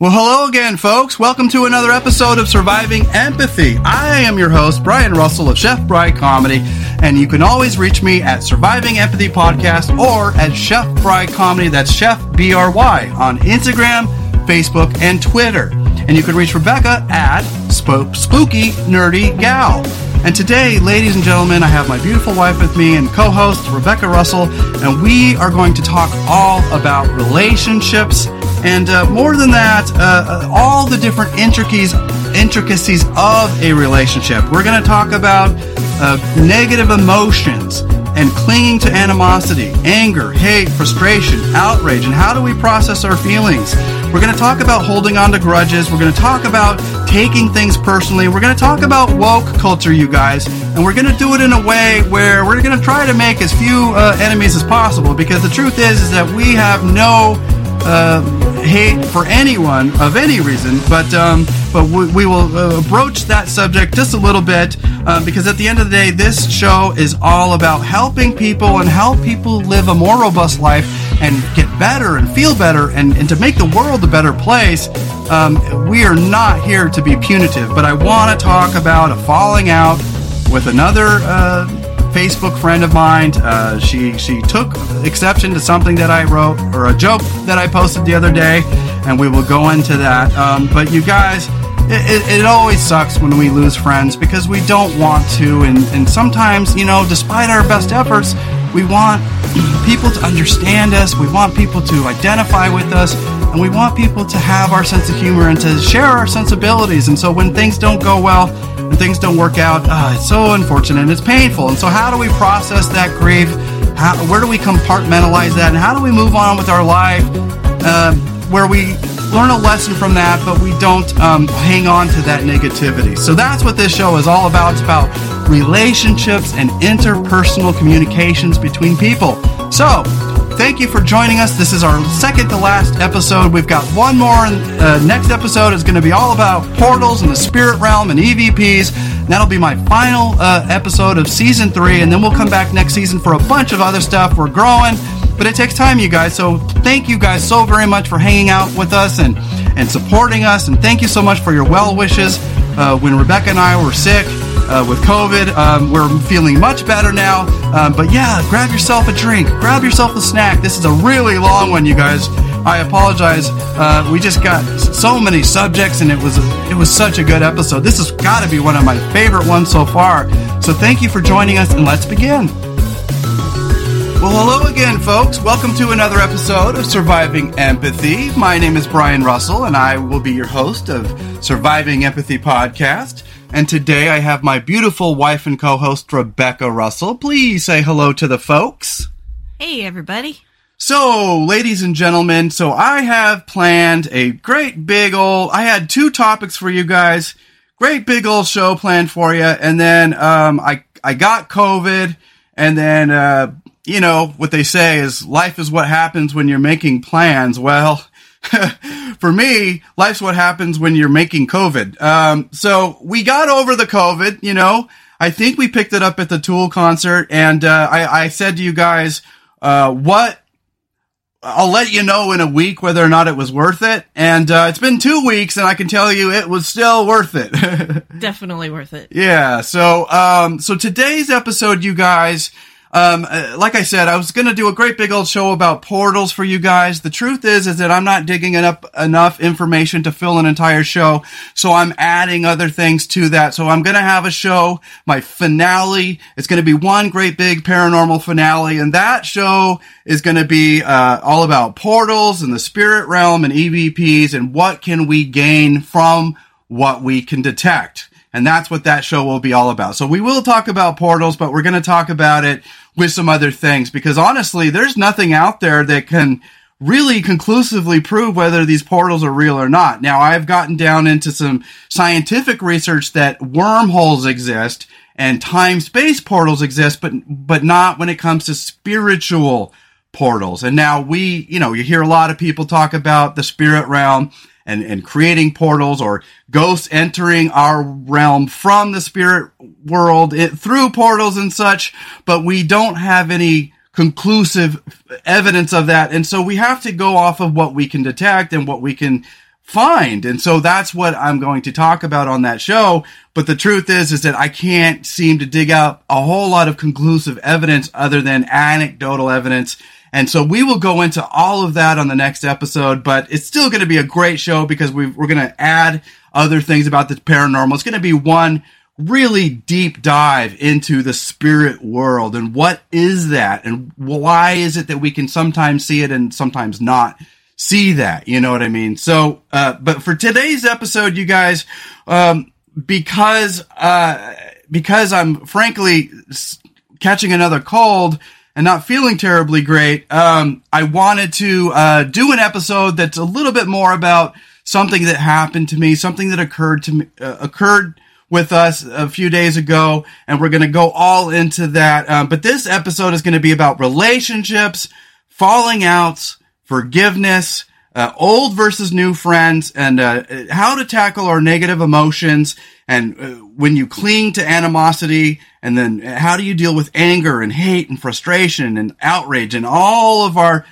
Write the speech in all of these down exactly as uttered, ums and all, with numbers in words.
Well, hello again, folks. Welcome to another episode of Surviving Empathy. I am your host, Brian Russell of Chef Bry Comedy, and you can always reach me at Surviving Empathy Podcast or at Chef Bry Comedy, that's Chef B R Y, on Instagram, Facebook, and Twitter. And you can reach Rebecca at Sp- Spooky Nerdy Gal. And today, ladies and gentlemen, I have my beautiful wife with me and co-host Rebecca Russell, and we are going to talk all about relationships and uh, more than that, uh, all the different intricacies intricacies of a relationship. We're going to talk about uh, negative emotions and clinging to animosity, anger, hate, frustration, outrage, and how do we process our feelings. We're going to talk about holding on to grudges. We're going to talk about taking things personally. We're going to talk about woke culture, you guys, and we're going to do it in a way where we're going to try to make as few uh, enemies as possible, because the truth is, is that we have no uh, hate for anyone of any reason, but um, but we, we will uh, broach that subject just a little bit, uh, because at the end of the day, this show is all about helping people and help people live a more robust life and get better and feel better and, and to make the world a better place. Um, we are not here to be punitive, but I want to talk about a falling out with another uh, Facebook friend of mine. Uh, she she took exception to something that I wrote, or a joke that I posted the other day, and we will go into that. Um, but you guys, it, it, it always sucks when we lose friends, because we don't want to, and, and sometimes, you know, despite our best efforts, we want people to understand us, we want people to identify with us, and we want people to have our sense of humor and to share our sensibilities. And so when things don't go well and things don't work out, uh, it's so unfortunate and it's painful. And so how do we process that grief? How, where do we compartmentalize that? And how do we move on with our life uh, where we learn a lesson from that, but we don't um, hang on to that negativity? So that's what this show is all about. It's about relationships and interpersonal communications between people. So, thank you for joining us. This is our second to last episode. We've got one more, and uh, next episode is going to be all about portals and the spirit realm and E V Ps. And that'll be my final uh, episode of season three, and then we'll come back next season for a bunch of other stuff. We're growing, but it takes time, you guys. So thank you guys so very much for hanging out with us and, and supporting us, and thank you so much for your well wishes uh, when Rebecca and I were sick. Uh, with COVID, um, we're feeling much better now. Um, but yeah, grab yourself a drink, grab yourself a snack. This is a really long one, you guys. I apologize. Uh, we just got so many subjects, and it was it was such a good episode. This has got to be one of my favorite ones so far. So thank you for joining us, and let's begin. Well, hello again, folks. Welcome to another episode of Surviving Empathy. My name is Brian Russell, and I will be your host of Surviving Empathy Podcast. And today I have my beautiful wife and co-host, Rebecca Russell. Please say hello to the folks. Hey, everybody. So, ladies and gentlemen, so I have planned a great big old... I had two topics for you guys. Great big old show planned for you. And then um, I, I got COVID. And then, uh, you know, what they say is life is what happens when you're making plans. Well... for me, life's what happens when you're making COVID. Um, so we got over the COVID, you know. I think we picked it up at the Tool concert, and uh, I, I said to you guys, uh, what? I'll let you know in a week whether or not it was worth it. And uh, it's been two weeks, and I can tell you it was still worth it. Definitely worth it. Yeah. So, um, so today's episode, you guys. Um, like I said, I was going to do a great big old show about portals for you guys. The truth is, is that I'm not digging up enough information to fill an entire show. So I'm adding other things to that. So I'm going to have a show, my finale. It's going to be one great big paranormal finale. And that show is going to be, uh, all about portals and the spirit realm and E V Ps and what can we gain from what we can detect. And that's what that show will be all about. So we will talk about portals, but we're going to talk about it with some other things. Because honestly, there's nothing out there that can really conclusively prove whether these portals are real or not. Now, I've gotten down into some scientific research that wormholes exist and time-space portals exist, but but not when it comes to spiritual portals. And now we, you know, you hear a lot of people talk about the spirit realm. And, and creating portals or ghosts entering our realm from the spirit world it, through portals and such, but we don't have any conclusive evidence of that. And so we have to go off of what we can detect and what we can find. And so that's what I'm going to talk about on that show. But the truth is, is that I can't seem to dig out a whole lot of conclusive evidence other than anecdotal evidence. And so we will go into all of that on the next episode, but it's still going to be a great show because we've, we're going to add other things about the paranormal. It's going to be one really deep dive into the spirit world and what is that and why is it that we can sometimes see it and sometimes not see that, you know what I mean? So, uh, but for today's episode, you guys, um, because, uh, because I'm frankly catching another cold and not feeling terribly great, um, I wanted to, uh, do an episode that's a little bit more about something that happened to me, something that occurred to me, uh, occurred with us a few days ago, and we're going to go all into that. Um, but this episode is going to be about relationships, falling outs, forgiveness, uh, old versus new friends, and uh, how to tackle our negative emotions, and uh, when you cling to animosity, and then how do you deal with anger and hate and frustration and outrage and all of our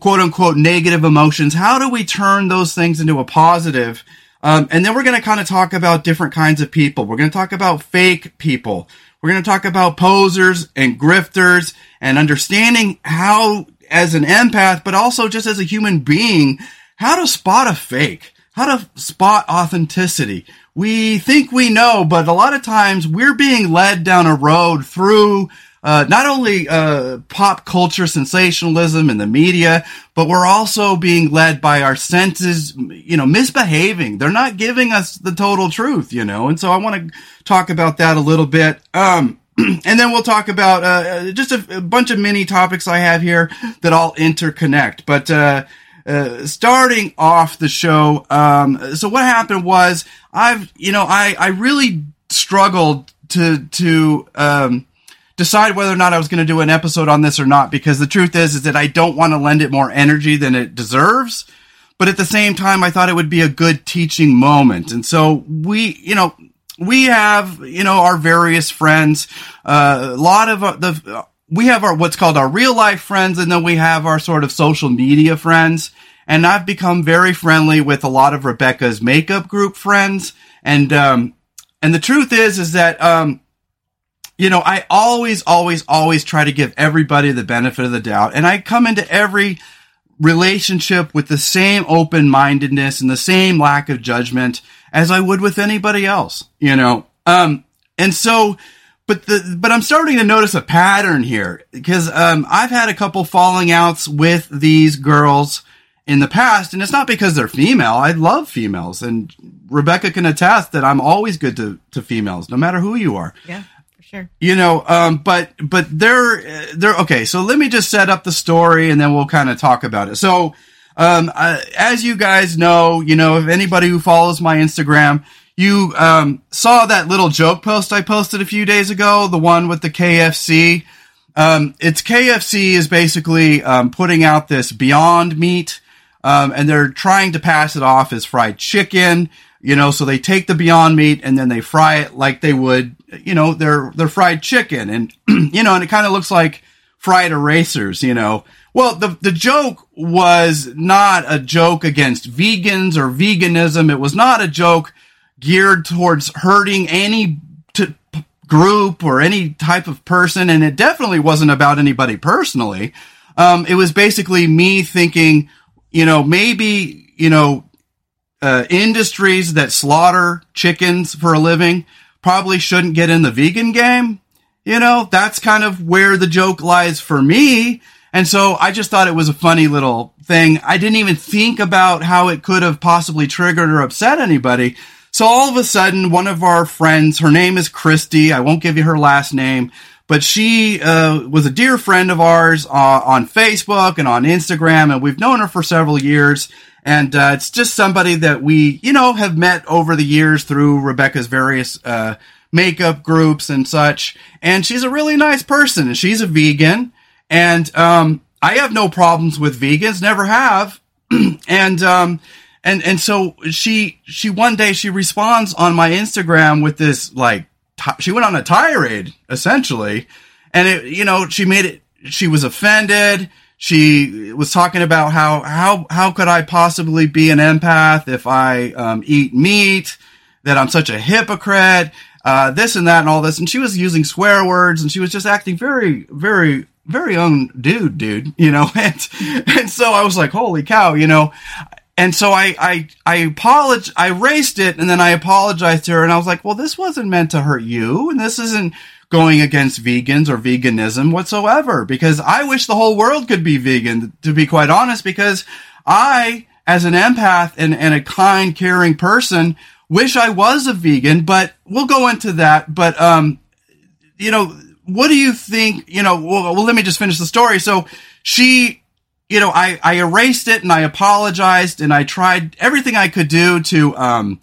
quote-unquote negative emotions. How do we turn those things into a positive? Um, and then we're going to kind of talk about different kinds of people. We're going to talk about fake people. We're going to talk about posers and grifters and understanding how, as an empath, but also just as a human being, how to spot a fake, how to spot authenticity. We think we know, but a lot of times we're being led down a road through uh, not only uh, pop culture sensationalism and the media, but we're also being led by our senses, you know, misbehaving. They're not giving us the total truth, you know, and so I want to talk about that a little bit. Um And then we'll talk about uh, just a, a bunch of mini topics I have here that all interconnect. But uh, uh, starting off the show, um, so what happened was I've, you know, I, I really struggled to to um, decide whether or not I was going to do an episode on this or not, because the truth is is that I don't want to lend it more energy than it deserves. But at the same time, I thought it would be a good teaching moment. And so we, you know. We have, you know, our various friends, uh, a lot of the, we have our, what's called our real life friends, and then we have our sort of social media friends. And I've become very friendly with a lot of Rebecca's makeup group friends. And, um, and the truth is, is that, um, you know, I always, always, always try to give everybody the benefit of the doubt. And I come into every relationship with the same open-mindedness and the same lack of judgment as I would with anybody else, you know? Um, and so, but the, but I'm starting to notice a pattern here because, um, I've had a couple falling outs with these girls in the past, and it's not because they're female. I love females, and Rebecca can attest that I'm always good to, to females, no matter who you are. Yeah, for sure. You know, um, but, but they're, they're, okay. So let me just set up the story and then we'll kind of talk about it. So, Um, uh, as you guys know, you know, if anybody who follows my Instagram, you, um, saw that little joke post I posted a few days ago, the one with the K F C. Um, it's K F C is basically, um, putting out this Beyond Meat, um, and they're trying to pass it off as fried chicken, you know, so they take the Beyond Meat and then they fry it like they would, you know, their, their fried chicken. And, you know, and it kind of looks like fried erasers, you know. Well, the the joke was not a joke against vegans or veganism. It was not a joke geared towards hurting any t- group or any type of person, and it definitely wasn't about anybody personally. Um, it was basically me thinking, you know, maybe, you know, uh, industries that slaughter chickens for a living probably shouldn't get in the vegan game. You know, that's kind of where the joke lies for me. And so I just thought it was a funny little thing. I didn't even think about how it could have possibly triggered or upset anybody. So all of a sudden, one of our friends, her name is Christy. I won't give you her last name, but she uh, was a dear friend of ours uh, on Facebook and on Instagram. And we've known her for several years. And uh, it's just somebody that we, you know, have met over the years through Rebecca's various uh, makeup groups and such. And she's a really nice person, and she's a vegan. And, um, I have no problems with vegans, never have. and, um, and, and so she, she, one day she responds on my Instagram with this, like, t- she went on a tirade essentially. And it, you know, she made it, she was offended. she was talking about how, how, how could I possibly be an empath if I um, eat meat, that I'm such a hypocrite, uh, this and that and all this. And she was using swear words, and she was just acting very, very, very own dude, dude, you know? And, and so I was like, holy cow, you know? And so I, I, I apolog- I erased it, and then I apologized to her, and I was like, well, this wasn't meant to hurt you, and this isn't going against vegans or veganism whatsoever, because I wish the whole world could be vegan, to be quite honest, because I, as an empath and, and a kind, caring person, wish I was a vegan, but we'll go into that. But, um, you know, what do you think, you know, well, well let me just finish the story. So she... You know, I, I erased it and I apologized and I tried everything I could do to um,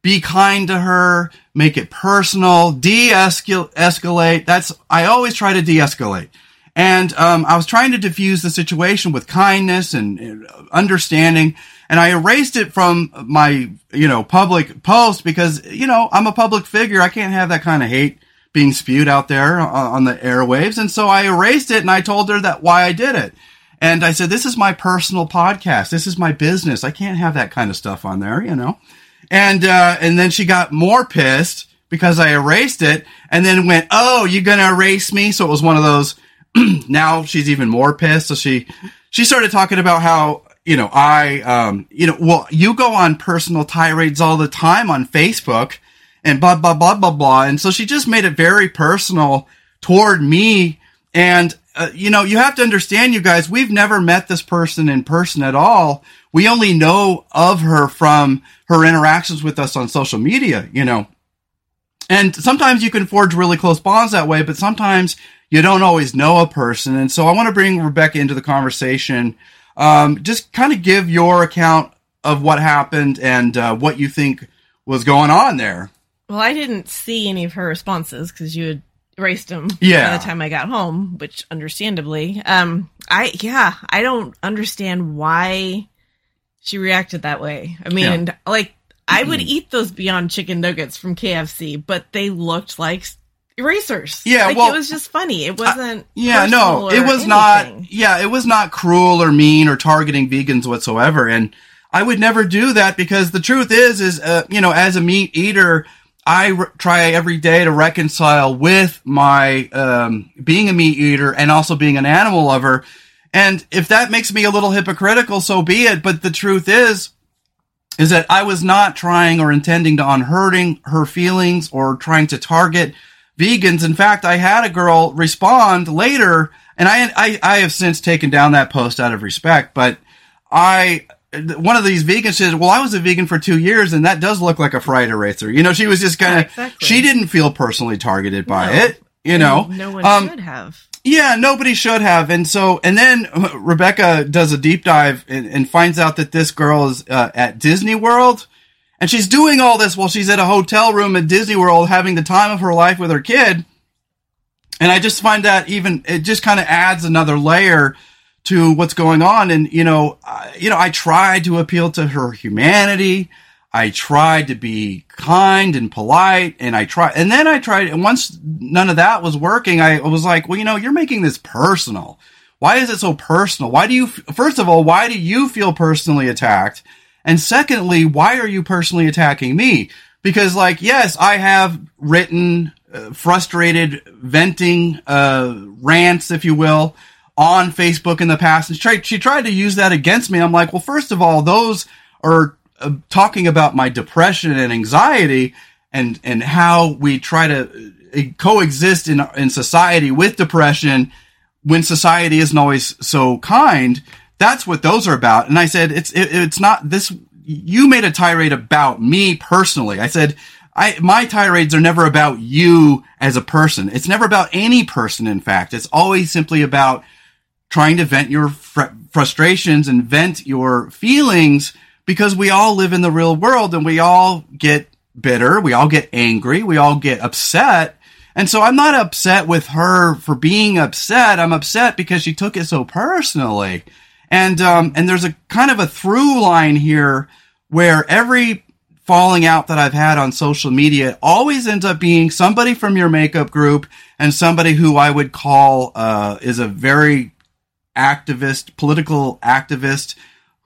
be kind to her, make it personal, de-escalate. That's I always try to de-escalate. And um, I was trying to diffuse the situation with kindness and, and understanding. And I erased it from my, you know, public post because, you know, I'm a public figure. I can't have that kind of hate being spewed out there on the airwaves. And so I erased it and I told her that why I did it. And I said, this is my personal podcast. This is my business. I can't have that kind of stuff on there, you know? And, uh, and then she got more pissed because I erased it and then went, oh, you're going to erase me? So it was one of those, now she's even more pissed. So she, she started talking about how, you know, I, um, you know, well, you go on personal tirades all the time on Facebook and blah, blah, blah, blah, blah. And so she just made it very personal toward me. And, Uh, you know, you have to understand, you guys, we've never met this person in person at all. We only know of her from her interactions with us on social media, you know. And sometimes you can forge really close bonds that way, but sometimes you don't always know a person. And so I want to bring Rebecca into the conversation. Um, just kind of give your account of what happened and uh, what you think was going on there. Well, I didn't see any of her responses because you had erased them yeah. by the time I got home, which understandably, um, I, yeah, I don't understand why she reacted that way. I mean, yeah. like mm-hmm. I would eat those Beyond Chicken Nuggets from K F C, but they looked like erasers. Yeah. Like, well, it was just funny. It wasn't, uh, yeah, no, it was anything. not, yeah, it was not cruel or mean or targeting vegans whatsoever. And I would never do that because the truth is, is, uh, you know, as a meat eater, I re- try every day to reconcile with my um, being a meat eater and also being an animal lover. And if that makes me a little hypocritical, so be it. But the truth is, is that I was not trying or intending to on hurting her feelings or trying to target vegans. In fact, I had a girl respond later, and I I, I have since taken down that post out of respect. But I... one of these vegans says, well, I was a vegan for two years and that does look like a fried eraser. You know, she was just kind of, yeah, exactly. She didn't feel personally targeted by no. it, you know. No one um, should have. Yeah, nobody should have. And so, and then Rebecca does a deep dive and, and finds out that this girl is uh, at Disney World and she's doing all this while she's at a hotel room at Disney World having the time of her life with her kid. And I just find that even, it just kind of adds another layer to what's going on. And, you know, I, you know, I tried to appeal to her humanity. I tried to be kind and polite. And I tried, and then I tried, and once none of that was working, I was like, well, you know, you're making this personal. Why is it so personal? Why do you, first of all, why do you feel personally attacked? And secondly, why are you personally attacking me? Because, like, yes, I have written uh, frustrated venting, uh, rants, if you will, on Facebook in the past, and she tried, she tried to use that against me. I'm like, well, first of all, those are uh, talking about my depression and anxiety and, and how we try to uh, coexist in, in society with depression when society isn't always so kind. That's what those are about. And I said, it's, it, it's not this, you made a tirade about me personally. I said, I, my tirades are never about you as a person. It's never about any person. In fact, it's always simply about trying to vent your fr- frustrations and vent your feelings, because we all live in the real world and we all get bitter. We all get angry. We all get upset. And so I'm not upset with her for being upset. I'm upset because she took it so personally. And, um, and there's a kind of a through line here where every falling out that I've had on social media always ends up being somebody from your makeup group and somebody who I would call, uh, is a very activist, political activist,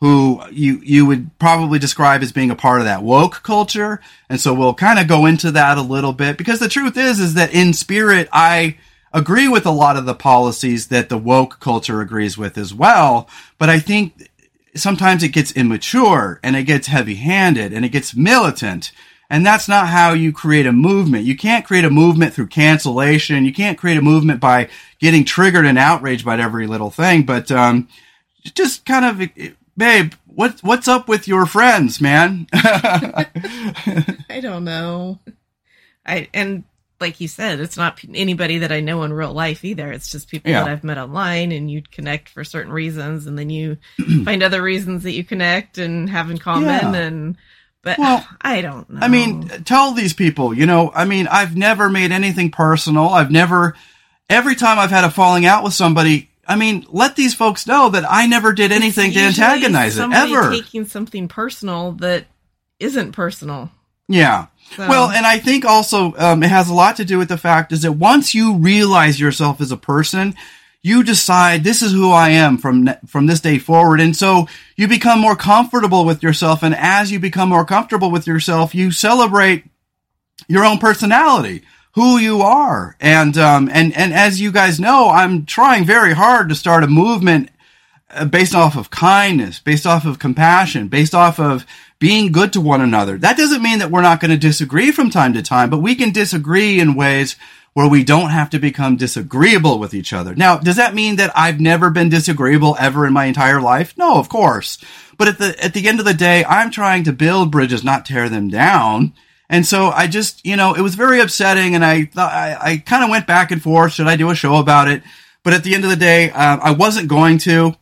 who you you would probably describe as being a part of that woke culture. And so we'll kind of go into that a little bit, because the truth is, is that in spirit, I agree with a lot of the policies that the woke culture agrees with as well. But I think sometimes it gets immature and it gets heavy-handed and it gets militant. And that's not how you create a movement. You can't create a movement through cancellation. You can't create a movement by getting triggered and outraged by every little thing. But um, just kind of, babe, what, what's up with your friends, man? I don't know. I And like you said, it's not anybody that I know in real life either. It's just people yeah. that I've met online, and you connect for certain reasons, and then you find other reasons that you connect and have in common yeah. and... But well, I don't know. I mean, tell these people, you know, I mean, I've never made anything personal. I've never, every time I've had a falling out with somebody, I mean, let these folks know that I never did anything to antagonize it, ever. Taking something personal that isn't personal. Yeah. So. Well, and I think also um, it has a lot to do with the fact is that once you realize yourself as a person, you decide this is who I am from from this day forward. And so you become more comfortable with yourself. And as you become more comfortable with yourself, you celebrate your own personality, who you are. And um and, and as you guys know, I'm trying very hard to start a movement based off of kindness, based off of compassion, based off of being good to one another. That doesn't mean that we're not going to disagree from time to time, but we can disagree in ways where we don't have to become disagreeable with each other. Now, does that mean that I've never been disagreeable ever in my entire life? No, of course. But at the at the end of the day, I'm trying to build bridges, not tear them down. And so I just, you know, it was very upsetting, and I thought I, I kind of went back and forth. Should I do a show about it? But at the end of the day, uh, I wasn't going to.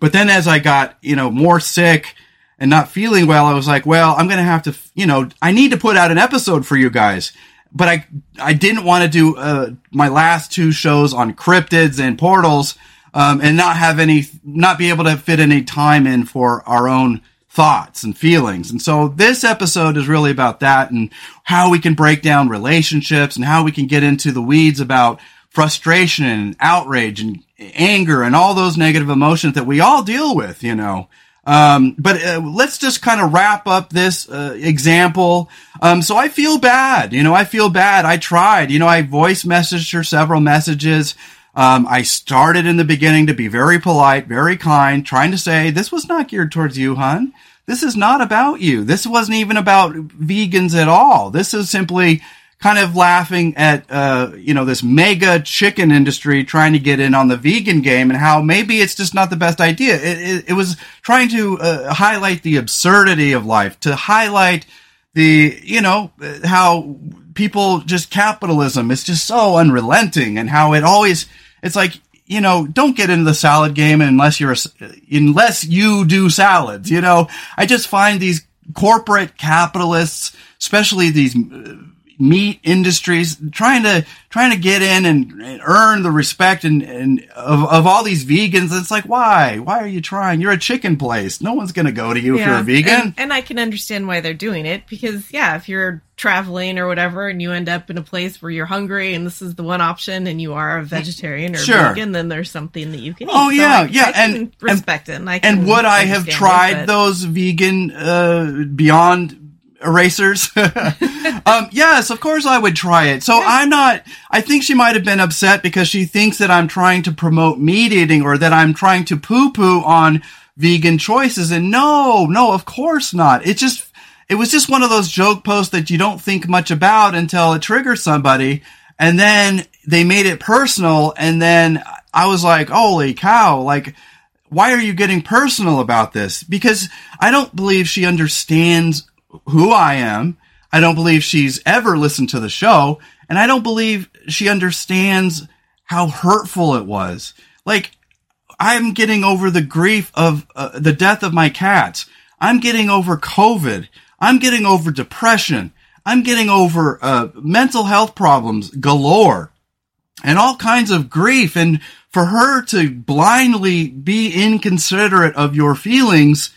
But then as I got, you know, more sick and not feeling well, I was like, well, I'm going to have to, you know, I need to put out an episode for you guys. But I I didn't want to do uh, my last two shows on cryptids and portals um, and not have any not be able to fit any time in for our own thoughts and feelings. And so this episode is really about that, and how we can break down relationships, and how we can get into the weeds about frustration and outrage and anger and all those negative emotions that we all deal with, you know. Um, but uh, let's just kind of wrap up this uh, example. Um, so I feel bad. You know, I feel bad. I tried. You know, I voice messaged her several messages. Um, I started in the beginning to be very polite, very kind, trying to say, this was not geared towards you, hon. This is not about you. This wasn't even about vegans at all. This is simply kind of laughing at, uh, you know, this mega chicken industry trying to get in on the vegan game, and how maybe it's just not the best idea. It, it, it was trying to uh, highlight the absurdity of life, to highlight the, you know, how people just capitalism is just so unrelenting, and how it always, it's like, you know, don't get into the salad game unless you're, unless you do salads, you know. I just find these corporate capitalists, especially these uh, meat industries, trying to trying to get in and, and earn the respect and, and of, of all these vegans. It's like, why? Why are you trying? You're a chicken place. No one's going to go to you yeah. if you're a vegan. And, and I can understand why they're doing it, because, yeah, if you're traveling or whatever and you end up in a place where you're hungry and this is the one option, and you are a vegetarian or sure. vegan, then there's something that you can eat. Oh, yeah, so I, yeah. I can and, respect and, it. And, I can and would I have tried it, but... those vegan uh, Beyond Erasers. um, yes, of course I would try it. So I'm not, I think she might have been upset because she thinks that I'm trying to promote meat eating, or that I'm trying to poo-poo on vegan choices. And no, no, of course not. It just, it was just one of those joke posts that you don't think much about until it triggers somebody. And then they made it personal. And then I was like, holy cow, like, why are you getting personal about this? Because I don't believe she understands who I am. I don't believe she's ever listened to the show, and I don't believe she understands how hurtful it was. Like, I'm getting over the grief of uh, the death of my cats. I'm getting over COVID. I'm getting over depression. I'm getting over uh, mental health problems galore, and all kinds of grief. And for her to blindly be inconsiderate of your feelings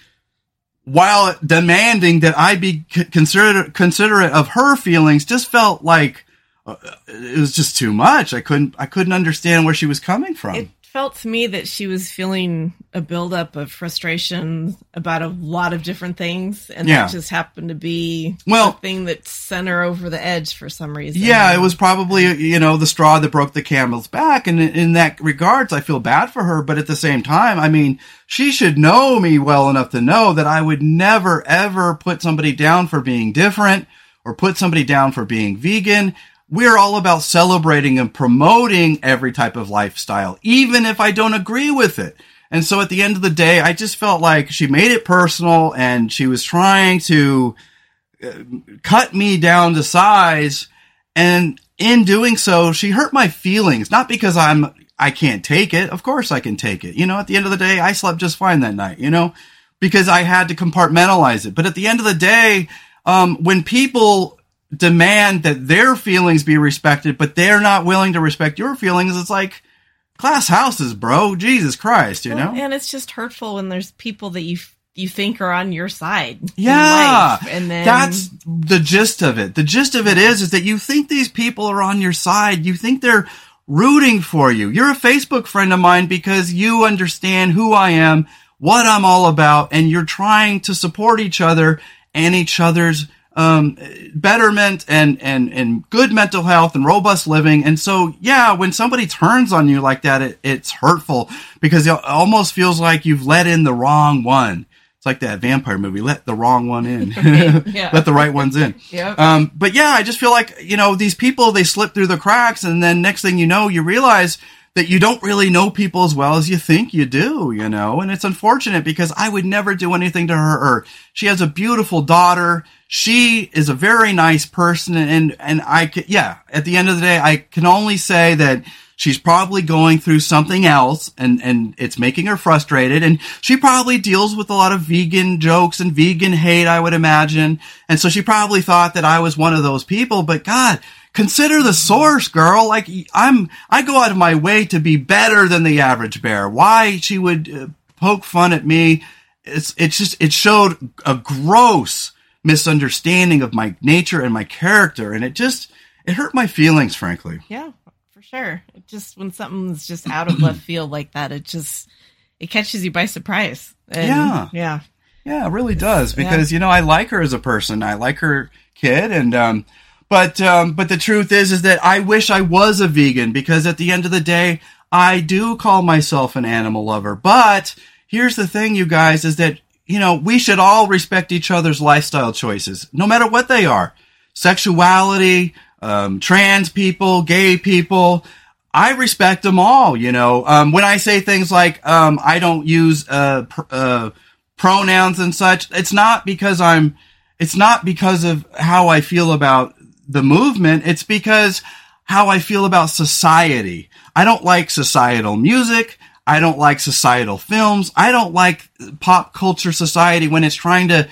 while demanding that I be consider- considerate of her feelings, just felt like uh, it was just too much. I couldn't, I couldn't understand where she was coming from. It felt to me that she was feeling a buildup of frustration about a lot of different things. And yeah. that just happened to be well, the thing that sent her over the edge for some reason. Yeah, it was probably, you know, the straw that broke the camel's back. And in that regards, I feel bad for her. But at the same time, I mean, she should know me well enough to know that I would never, ever put somebody down for being different or put somebody down for being vegan. We're all about celebrating and promoting every type of lifestyle, even if I don't agree with it. And so at the end of the day, I just felt like she made it personal and she was trying to cut me down to size. And in doing so, she hurt my feelings, not because I'm, I can't take it. Of course I can take it. You know, at the end of the day, I slept just fine that night, you know, because I had to compartmentalize it. But at the end of the day, um, when people demand that their feelings be respected, but they're not willing to respect your feelings, it's like glass houses, bro. Jesus Christ, you well, know? And it's just hurtful when there's people that you you think are on your side. Yeah. Life, and then that's the gist of it. The gist of it is, is that you think these people are on your side. You think they're rooting for you. You're a Facebook friend of mine because you understand who I am, what I'm all about, and you're trying to support each other and each other's Um, betterment and, and, and good mental health and robust living. And so, yeah, when somebody turns on you like that, it, it's hurtful because it almost feels like you've let in the wrong one. It's like that vampire movie, let the wrong one in, yeah. let the right ones in. Yep. Um, but yeah, I just feel like, you know, these people, they slip through the cracks and then next thing you know, you realize that you don't really know people as well as you think you do, you know, and it's unfortunate because I would never do anything to her. She has a beautiful daughter. She is a very nice person. And, and I could, yeah, at the end of the day, I can only say that she's probably going through something else and, and it's making her frustrated. And she probably deals with a lot of vegan jokes and vegan hate, I would imagine. And so she probably thought that I was one of those people, but God, consider the source, girl. Like I'm, I go out of my way to be better than the average bear. Why she would uh, poke fun at me? It's, it's just, it showed a gross misunderstanding of my nature and my character, and it just, it hurt my feelings, frankly. Yeah, for sure. It just when something's just out of left field like that, it just, it catches you by surprise. And, yeah, yeah, yeah. It really does because yeah. you know I like her as a person. I like her kid, and um. But um, but the truth is, is that I wish I was a vegan because at the end of the day, I do call myself an animal lover. But here's the thing, you guys, is that, you know, we should all respect each other's lifestyle choices, no matter what they are. Sexuality, um, trans people, gay people. I respect them all, you know. Um, when I say things like um, I don't use uh, pr- uh, pronouns and such, it's not because I'm it's not because of how I feel about the movement. It's because how I feel about society. I don't like societal music. I don't like societal films. I don't like pop culture society when it's trying to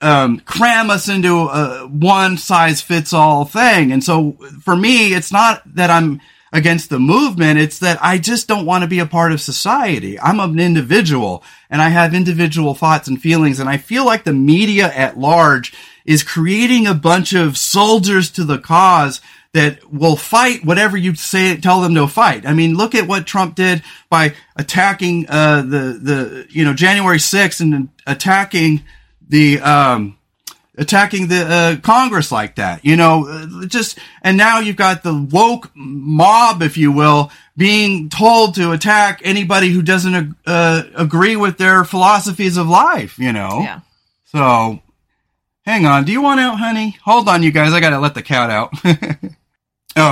um, cram us into a one size fits all thing. And so for me, it's not that I'm against the movement. It's that I just don't want to be a part of society. I'm an individual and I have individual thoughts and feelings. And I feel like the media at large is creating a bunch of soldiers to the cause that will fight whatever you say, tell them to fight. I mean, look at what Trump did by attacking, uh, the, the, you know, January sixth and attacking the, um, attacking the uh, Congress like that, you know, just, and now you've got the woke mob, if you will, being told to attack anybody who doesn't uh, agree with their philosophies of life, you know? Yeah. So hang on. Do you want out, honey? Hold on, you guys. I got to let the cat out.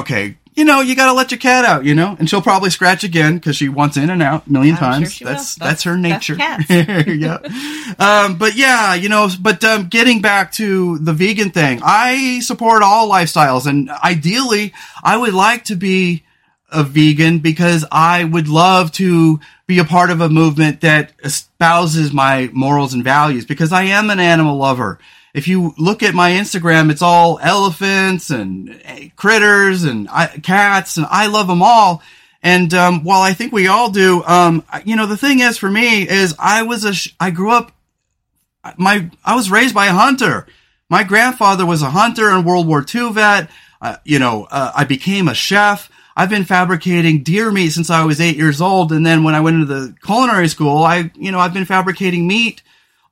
Okay. You know, you got to let your cat out, you know, and she'll probably scratch again because she wants in and out a million I'm times. Sure that's, that's, that's her nature. That's yeah. Um, but yeah, you know, but um, getting back to the vegan thing, I support all lifestyles and ideally I would like to be a vegan because I would love to be a part of a movement that espouses my morals and values because I am an animal lover. If you look at my Instagram, it's all elephants and critters and cats, and I love them all. And um, while I think we all do, um, you know, the thing is for me is I was a I grew up my I was raised by a hunter. My grandfather was a hunter and World War Two vet. Uh, you know, uh, I became a chef. I've been fabricating deer meat since I was eight years old. And then when I went into the culinary school, I, you know, I've been fabricating meat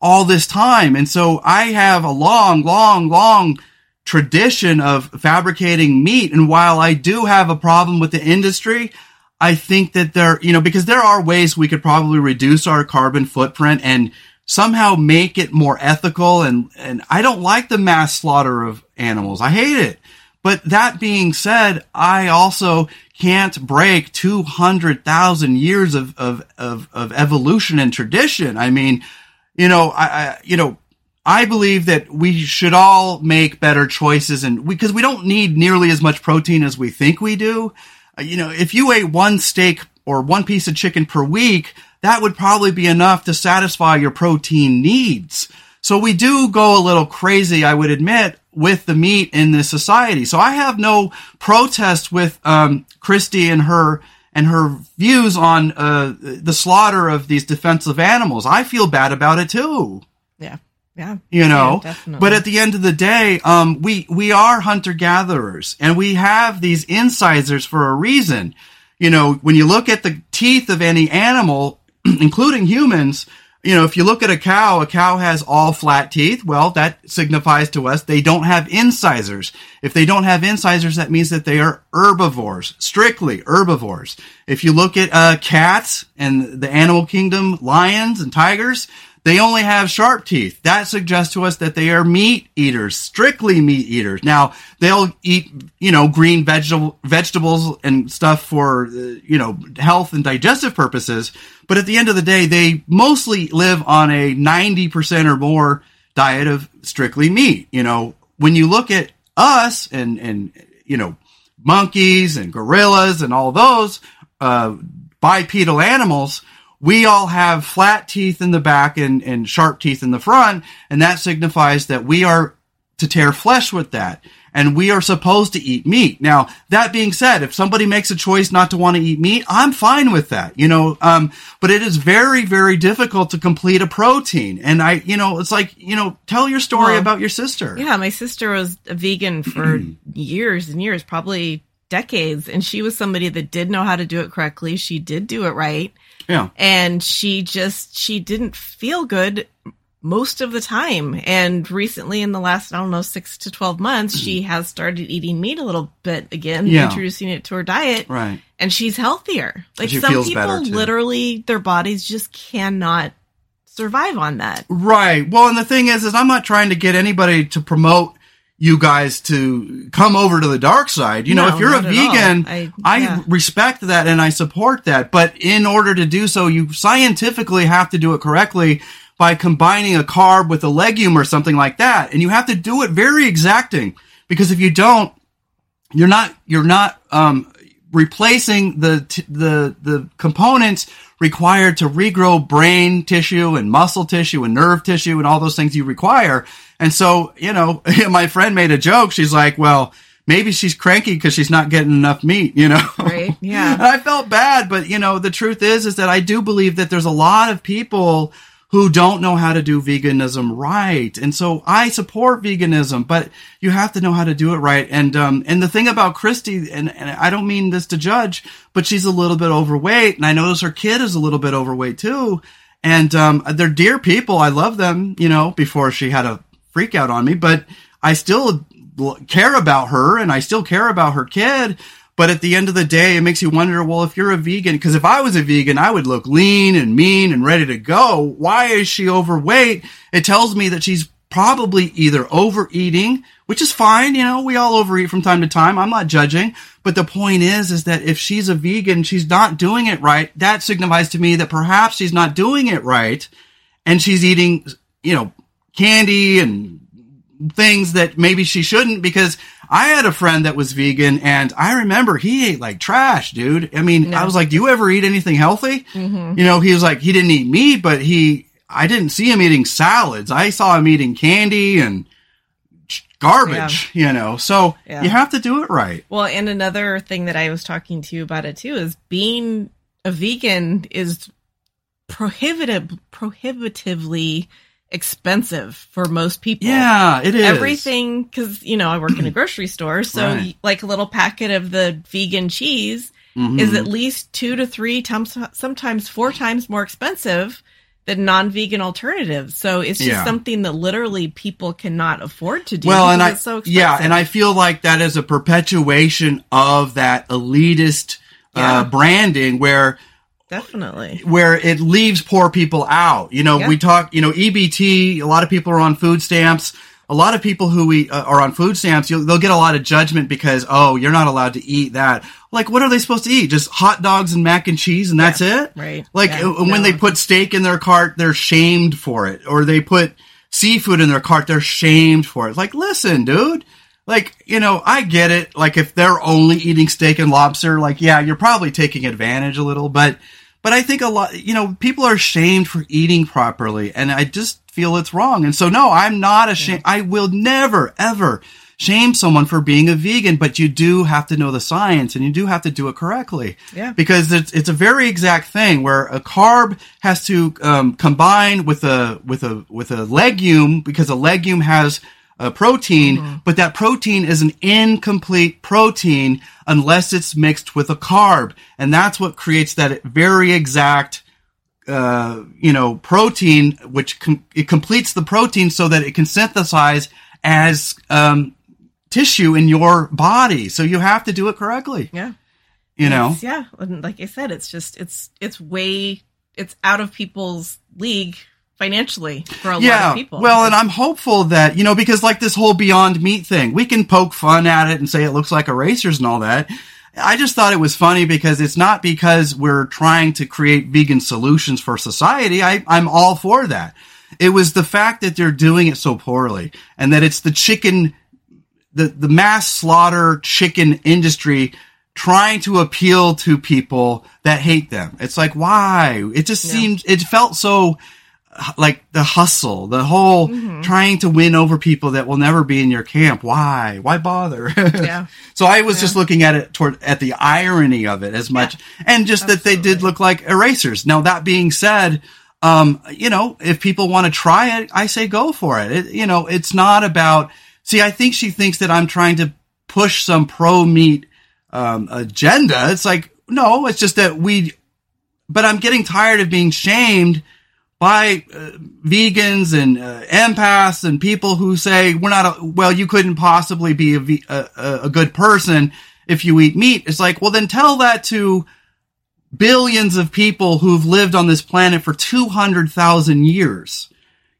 all this time. And so I have a long, long, long tradition of fabricating meat. And while I do have a problem with the industry, I think that there, you know, because there are ways we could probably reduce our carbon footprint and somehow make it more ethical. And, and I don't like the mass slaughter of animals. I hate it. But that being said, I also can't break two hundred thousand years of, of, of, of evolution and tradition. I mean, you know, I, I, you know, I believe that we should all make better choices, and because we, we don't need nearly as much protein as we think we do. Uh, you know, if you ate one steak or one piece of chicken per week, that would probably be enough to satisfy your protein needs. So we do go a little crazy, I would admit, with the meat in this society. So I have no protest with um, Christy and her and her views on uh, the slaughter of these defensive animals. I feel bad about it too. Yeah, yeah, you know. Yeah, definitely. But at the end of the day, um, we we are hunter gatherers, and we have these incisors for a reason. You know, when you look at the teeth of any animal, including humans. You know, if you look at a cow, a cow has all flat teeth. Well, that signifies to us they don't have incisors. If they don't have incisors, that means that they are herbivores, strictly herbivores. If you look at uh, cats and the animal kingdom, lions and tigers, they only have sharp teeth. That suggests to us that they are meat eaters, strictly meat eaters. Now, they'll eat, you know, green vegetable, vegetables and stuff for, uh, you know, health and digestive purposes. But at the end of the day, they mostly live on a ninety percent or more diet of strictly meat. You know, when you look at us and, and you know, monkeys and gorillas and all those uh, bipedal animals, we all have flat teeth in the back and, and sharp teeth in the front, and that signifies that we are to tear flesh with that, and we are supposed to eat meat. Now, that being said, if somebody makes a choice not to want to eat meat, I'm fine with that, you know, um, but it is very, very difficult to complete a protein, and I, you know, it's like, you know, tell your story well, about your sister. Yeah, my sister was a vegan for years and years, probably decades, and she was somebody that did know how to do it correctly. She did do it right. Yeah. And she just, she didn't feel good most of the time. And recently in the last, I don't know, six to twelve months, she has started eating meat a little bit again, yeah. introducing it to her diet. Right. And she's healthier. Like she some people literally, their bodies just cannot survive on that. Right. Well, and the thing is, is I'm not trying to get anybody to promote you guys to come over to the dark side. You no, know, if you're a vegan, I, I yeah. respect that and I support that. But in order to do so, you scientifically have to do it correctly by combining a carb with a legume or something like that. And you have to do it very exacting, because if you don't, you're not, you're not, um, replacing the, t- the, the components required to regrow brain tissue and muscle tissue and nerve tissue and all those things you require. And so, you know, my friend made a joke. She's like, well, maybe she's cranky because she's not getting enough meat, you know? Right. Yeah. And I felt bad, but you know, the truth is, is that I do believe that there's a lot of people who don't know how to do veganism right. And so I support veganism, but you have to know how to do it right. And um, and the thing about Christy, and, and I don't mean this to judge, but she's a little bit overweight. And I notice her kid is a little bit overweight too. And um, they're dear people. I love them, you know, before she had a freak out on me. But I still care about her and I still care about her kid. But at the end of the day, it makes you wonder, well, if you're a vegan, because if I was a vegan, I would look lean and mean and ready to go. Why is she overweight? It tells me that she's probably either overeating, which is fine. You know, we all overeat from time to time. I'm not judging. But the point is, is that if she's a vegan, she's not doing it right. That signifies to me that perhaps she's not doing it right. And she's eating, you know, candy and things that maybe she shouldn't, because I had a friend that was vegan, and I remember he ate like trash, dude. I mean, no. I was like, do you ever eat anything healthy? Mm-hmm. You know, he was like, he didn't eat meat, but he, I didn't see him eating salads. I saw him eating candy and garbage, yeah. you know, so yeah. you have to do it right. Well, and another thing that I was talking to you about it too, is being a vegan is prohibitive, prohibitively expensive for most people. Yeah, it is. Everything, because, you know, I work in a grocery store, so right. like a little packet of the vegan cheese mm-hmm. is at least two to three times, sometimes four times more expensive than non-vegan alternatives. So it's just yeah. something that literally people cannot afford to do. Well, and I, it's so expensive. Yeah, and I feel like that is a perpetuation of that elitist yeah. uh, branding where... Definitely. Where it leaves poor people out. You know, yeah. we talk, you know, E B T, a lot of people are on food stamps. A lot of people who we uh, are on food stamps, you'll, they'll get a lot of judgment because, oh, you're not allowed to eat that. Like, what are they supposed to eat? Just hot dogs and mac and cheese and that's yeah, it? Right. Like, yeah, when no. they put steak in their cart, they're shamed for it. Or they put seafood in their cart, they're shamed for it. Like, listen, dude. Like, you know, I get it. Like, if they're only eating steak and lobster, like, yeah, you're probably taking advantage a little. But, but I think a lot, you know, people are shamed for eating properly. And I just feel it's wrong. And so, no, I'm not ashamed. I will never, ever shame someone for being a vegan. But you do have to know the science and you do have to do it correctly. Yeah. Because it's, it's a very exact thing where a carb has to um, combine with a, with a, with a legume because a legume has a protein, mm-hmm. but that protein is an incomplete protein unless it's mixed with a carb. And that's what creates that very exact, uh, you know, protein, which com- it completes the protein so that it can synthesize as, um, tissue in your body. So you have to do it correctly. Yeah. You know? Yeah. And like I said, it's just, it's, it's way, it's out of people's league financially for a yeah, lot of people. Well, and I'm hopeful that, you know, because like this whole Beyond Meat thing, we can poke fun at it and say it looks like erasers and all that. I just thought it was funny because it's not because we're trying to create vegan solutions for society. I, I'm all for that. It was the fact that they're doing it so poorly and that it's the chicken, the, the mass slaughter chicken industry trying to appeal to people that hate them. It's like, why? It just yeah. seemed, it felt so... like the hustle, the whole mm-hmm. trying to win over people that will never be in your camp. Why? Why bother? Yeah. So I was yeah. just looking at it toward at the irony of it as much, yeah. and just Absolutely. That they did look like erasers. Now that being said, um, you know, if people want to try it, I say go for it. it. You know, it's not about. See, I think she thinks that I'm trying to push some pro meat um, agenda. It's like no, it's just that we. But I'm getting tired of being shamed by uh, vegans and uh, empaths and people who say we're not a, well you couldn't possibly be a, a, a good person if you eat meat. It's like, well then tell that to billions of people who've lived on this planet for two hundred thousand years.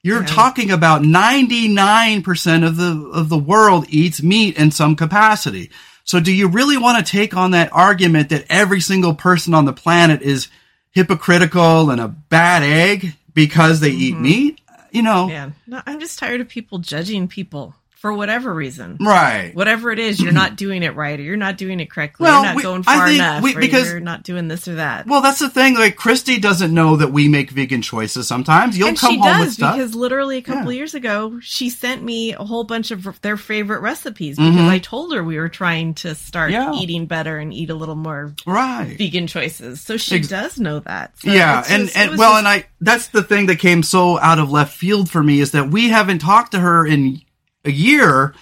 You're yeah. talking about ninety-nine percent of the of the world eats meat in some capacity. So do you really want to take on that argument that every single person on the planet is hypocritical and a bad egg because they eat mm-hmm. meat, you know. Man, no, I'm just tired of people judging people for whatever reason. Right. Whatever it is, you're not doing it right or you're not doing it correctly. Well, you're not we, going far enough we, because, or you're not doing this or that. Well, that's the thing. Like, Christy doesn't know that we make vegan choices sometimes. You'll and come she home does, with stuff. Because literally a couple yeah. years ago, she sent me a whole bunch of their favorite recipes because mm-hmm. I told her we were trying to start yeah. eating better and eat a little more right. vegan choices. So she Ex- does know that. So yeah. Just, and, and well, just, and I, that's the thing that came so out of left field for me is that we haven't talked to her in a year,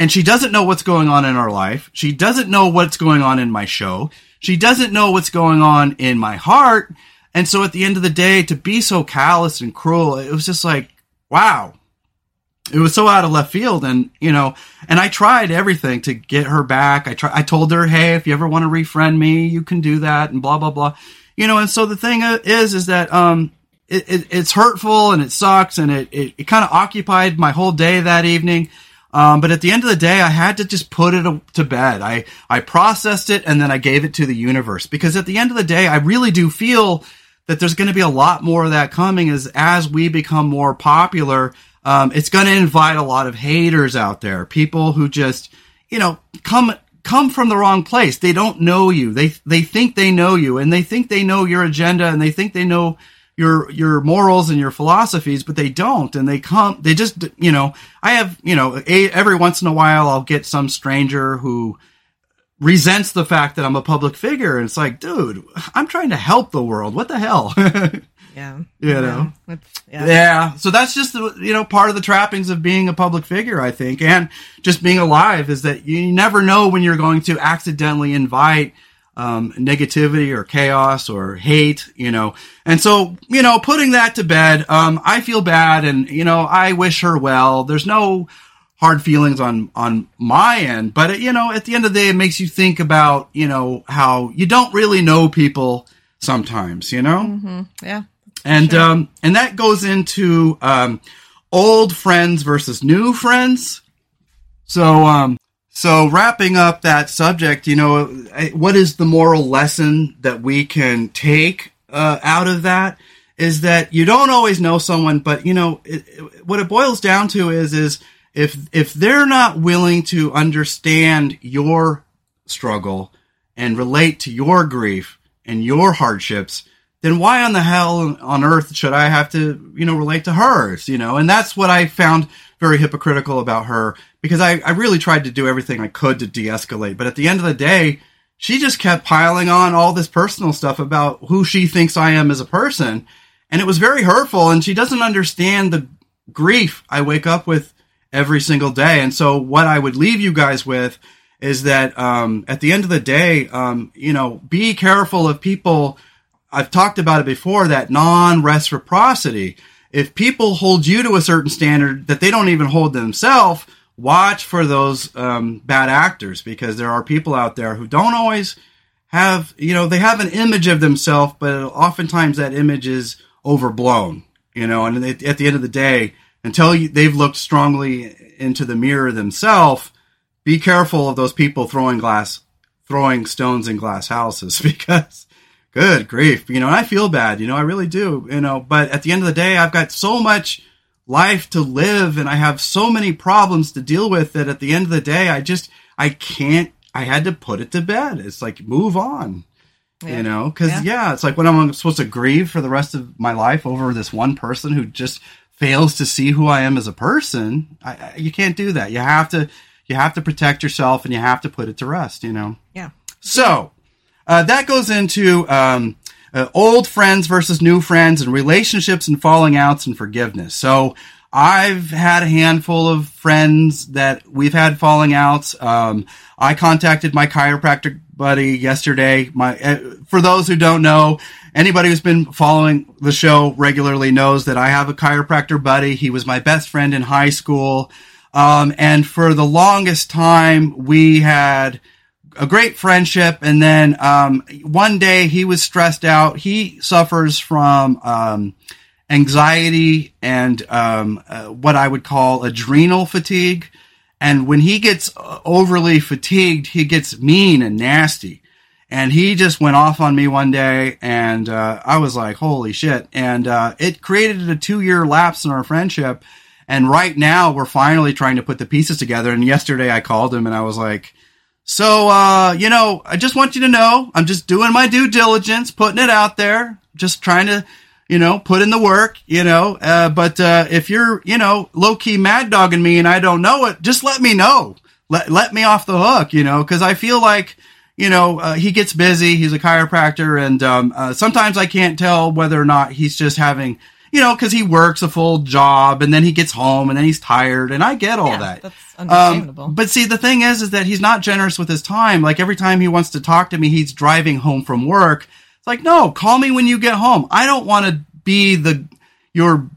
and she doesn't know what's going on in our life. She doesn't know what's going on in my show. She doesn't know what's going on in my heart. And so at the end of the day, to be so callous and cruel, it was just like, wow, it was so out of left field. And, you know, and I tried everything to get her back. I try, I told her, hey, if you ever want to refriend me, you can do that and blah, blah, blah. You know, and so the thing is, is that, um, It, it, it's hurtful and it sucks and it, it, it kind of occupied my whole day that evening. Um, but at the end of the day, I had to just put it to bed. I, I processed it and then I gave it to the universe because at the end of the day, I really do feel that there's going to be a lot more of that coming as, as we become more popular. Um, it's going to invite a lot of haters out there, people who just, you know, come, come from the wrong place. They don't know you. They, they think they know you and they think they know your agenda and they think they know your your morals and your philosophies, but they don't, and they come. They just, you know, I have, you know, a, every once in a while I'll get some stranger who resents the fact that I'm a public figure, and it's like, dude, I'm trying to help the world. What the hell? yeah. You know? Yeah. Yeah. yeah. So that's just, the, you know, part of the trappings of being a public figure, I think. And just being alive is that you never know when you're going to accidentally invite um, negativity or chaos or hate, you know. And so, you know, putting that to bed, um, I feel bad and, you know, I wish her well. There's no hard feelings on, on my end. But, it, you know, at the end of the day, it makes you think about, you know, how you don't really know people sometimes, you know? Mm-hmm. Yeah. And, sure. um, and that goes into, um, old friends versus new friends. So, um, so wrapping up that subject, you know, what is the moral lesson that we can take, uh, out of that is that you don't always know someone, but you know, it, it, what it boils down to is, is if, if they're not willing to understand your struggle and relate to your grief and your hardships, then why on the hell on earth should I have to, you know, relate to hers, you know? And that's what I found very hypocritical about her, because I, I really tried to do everything I could to de-escalate. But at the end of the day, she just kept piling on all this personal stuff about who she thinks I am as a person. And it was very hurtful, and she doesn't understand the grief I wake up with every single day. And so what I would leave you guys with is that um, at the end of the day, um, you know, be careful of people. I've talked about it before, that non-reciprocity. If people hold you to a certain standard that they don't even hold themselves, watch for those um, bad actors, because there are people out there who don't always have, you know, they have an image of themselves, but oftentimes that image is overblown, you know, and at the end of the day, until you, they've looked strongly into the mirror themselves, be careful of those people throwing glass, throwing stones in glass houses, because good grief, you know, and I feel bad, you know, I really do, you know, but at the end of the day, I've got so much life to live and I have so many problems to deal with that at the end of the day, I just, I can't, I had to put it to bed. It's like, move on, yeah. you know, because yeah. yeah, it's like when I'm supposed to grieve for the rest of my life over this one person who just fails to see who I am as a person. I, I, you can't do that. You have to, you have to protect yourself and you have to put it to rest, you know? Yeah. So uh, that goes into um, uh, old friends versus new friends and relationships and falling outs and forgiveness. So I've had a handful of friends that we've had falling outs. Um, I contacted my chiropractor buddy yesterday. My uh, for those who don't know, anybody who's been following the show regularly knows that I have a chiropractor buddy. He was my best friend in high school. Um, and for the longest time, we had a great friendship. And then, um, one day he was stressed out. He suffers from, um, anxiety and, um, uh, what I would call adrenal fatigue. And when he gets overly fatigued, he gets mean and nasty. And he just went off on me one day. And, uh, I was like, holy shit. And, uh, it created a two year lapse in our friendship. And right now, we're finally trying to put the pieces together. And yesterday, I called him and I was like, so, uh, you know, I just want you to know, I'm just doing my due diligence, putting it out there, just trying to, you know, put in the work, you know. Uh, but uh, if you're, you know, low-key mad-dogging me and I don't know it, just let me know. Let, let me off the hook, you know, because I feel like, you know, uh, he gets busy. He's a chiropractor. And um, uh, sometimes I can't tell whether or not he's just having, you know, because he works a full job, and then he gets home, and then he's tired, and I get all yeah, that. That's understandable. Um, but see, the thing is, is that he's not generous with his time. Like, every time he wants to talk to me, he's driving home from work. It's like, no, call me when you get home. I don't want to be the your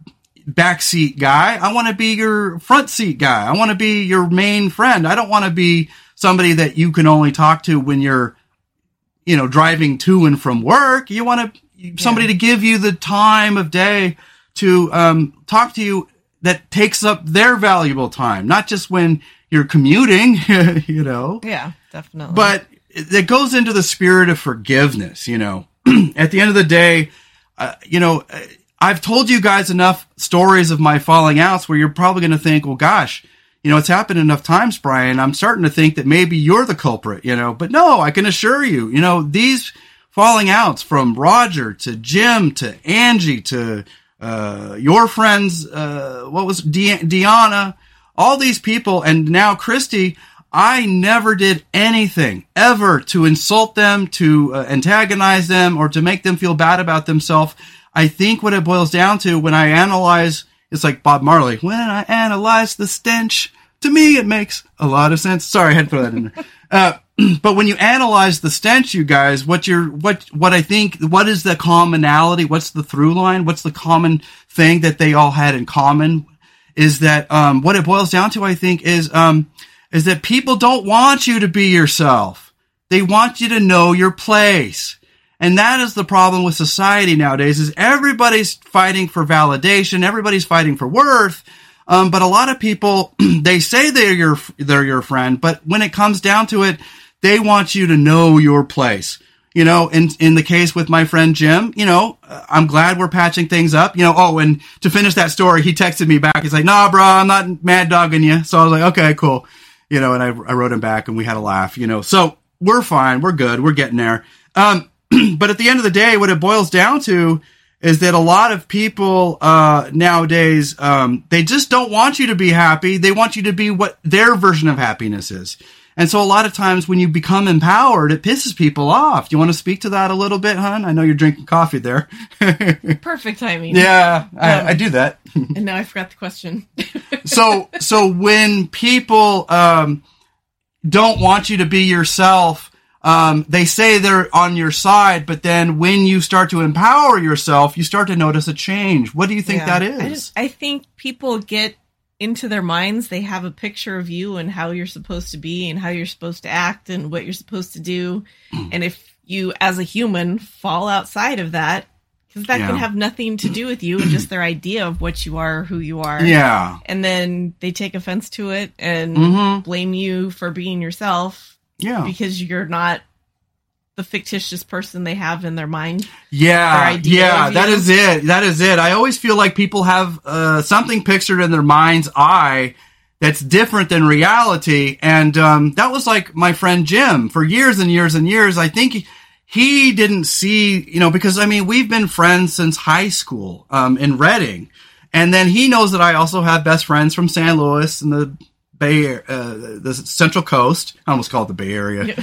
backseat guy. I want to be your front seat guy. I want to be your main friend. I don't want to be somebody that you can only talk to when you're, you know, driving to and from work. You want to somebody yeah. to give you the time of day to um, talk to you that takes up their valuable time, not just when you're commuting, you know. Yeah, definitely. But it goes into the spirit of forgiveness, you know. At the end of the day, uh, you know, I've told you guys enough stories of my falling outs where you're probably going to think, well, gosh, you know, it's happened enough times, Brian. I'm starting to think that maybe you're the culprit, you know. But no, I can assure you, you know, these falling outs from Roger to Jim to Angie to uh, your friends, uh, what was De- Deanna, all these people, and now Christy, I never did anything ever to insult them, to uh, antagonize them, or to make them feel bad about themselves. I think what it boils down to when I analyze, it's like Bob Marley. When I analyze the stench, to me it makes a lot of sense. Sorry, I had to put that in there. Uh, but when you analyze the stench, you guys, what you're, what, what I think, what is the commonality? What's the through line? What's the common thing that they all had in common? Is that, um, what it boils down to, I think, is, um, is that people don't want you to be yourself. They want you to know your place. And that is the problem with society nowadays, is everybody's fighting for validation. Everybody's fighting for worth. Um, but a lot of people, they say they're your, they're your friend, but when it comes down to it, they want you to know your place. You know, in, in the case with my friend Jim, you know, I'm glad we're patching things up, you know. Oh, and to finish that story, he texted me back. He's like, nah, bro, I'm not mad dogging you. So I was like, okay, cool. You know, and I, I wrote him back and we had a laugh, you know, so we're fine. We're good. We're getting there. Um, but at the end of the day, what it boils down to is that a lot of people uh, nowadays, um, they just don't want you to be happy. They want you to be what their version of happiness is. And so a lot of times when you become empowered, it pisses people off. Do you want to speak to that a little bit, hon? I know you're drinking coffee there. Perfect timing. Yeah, I, um, I do that. And now I forgot the question. so so when people um, don't want you to be yourself, Um, they say they're on your side, but then when you start to empower yourself, you start to notice a change. What do you think yeah, that is? I, just, I think people get into their minds. They have a picture of you and how you're supposed to be and how you're supposed to act and what you're supposed to do. And if you, as a human, fall outside of that, because that yeah. can have nothing to do with you and just their idea of what you are or who you are. Yeah. And then they take offense to it and mm-hmm. blame you for being yourself. Yeah, because you're not the fictitious person they have in their mind. Yeah, yeah, that is it. That is it. I always feel like people have uh, something pictured in their mind's eye that's different than reality. And um, that was like my friend Jim for years and years and years. I think he, he didn't see, you know, because, I mean, we've been friends since high school um, in Reading. And then he knows that I also have best friends from San Luis and the Bay, uh, the Central Coast. I almost call it the Bay Area.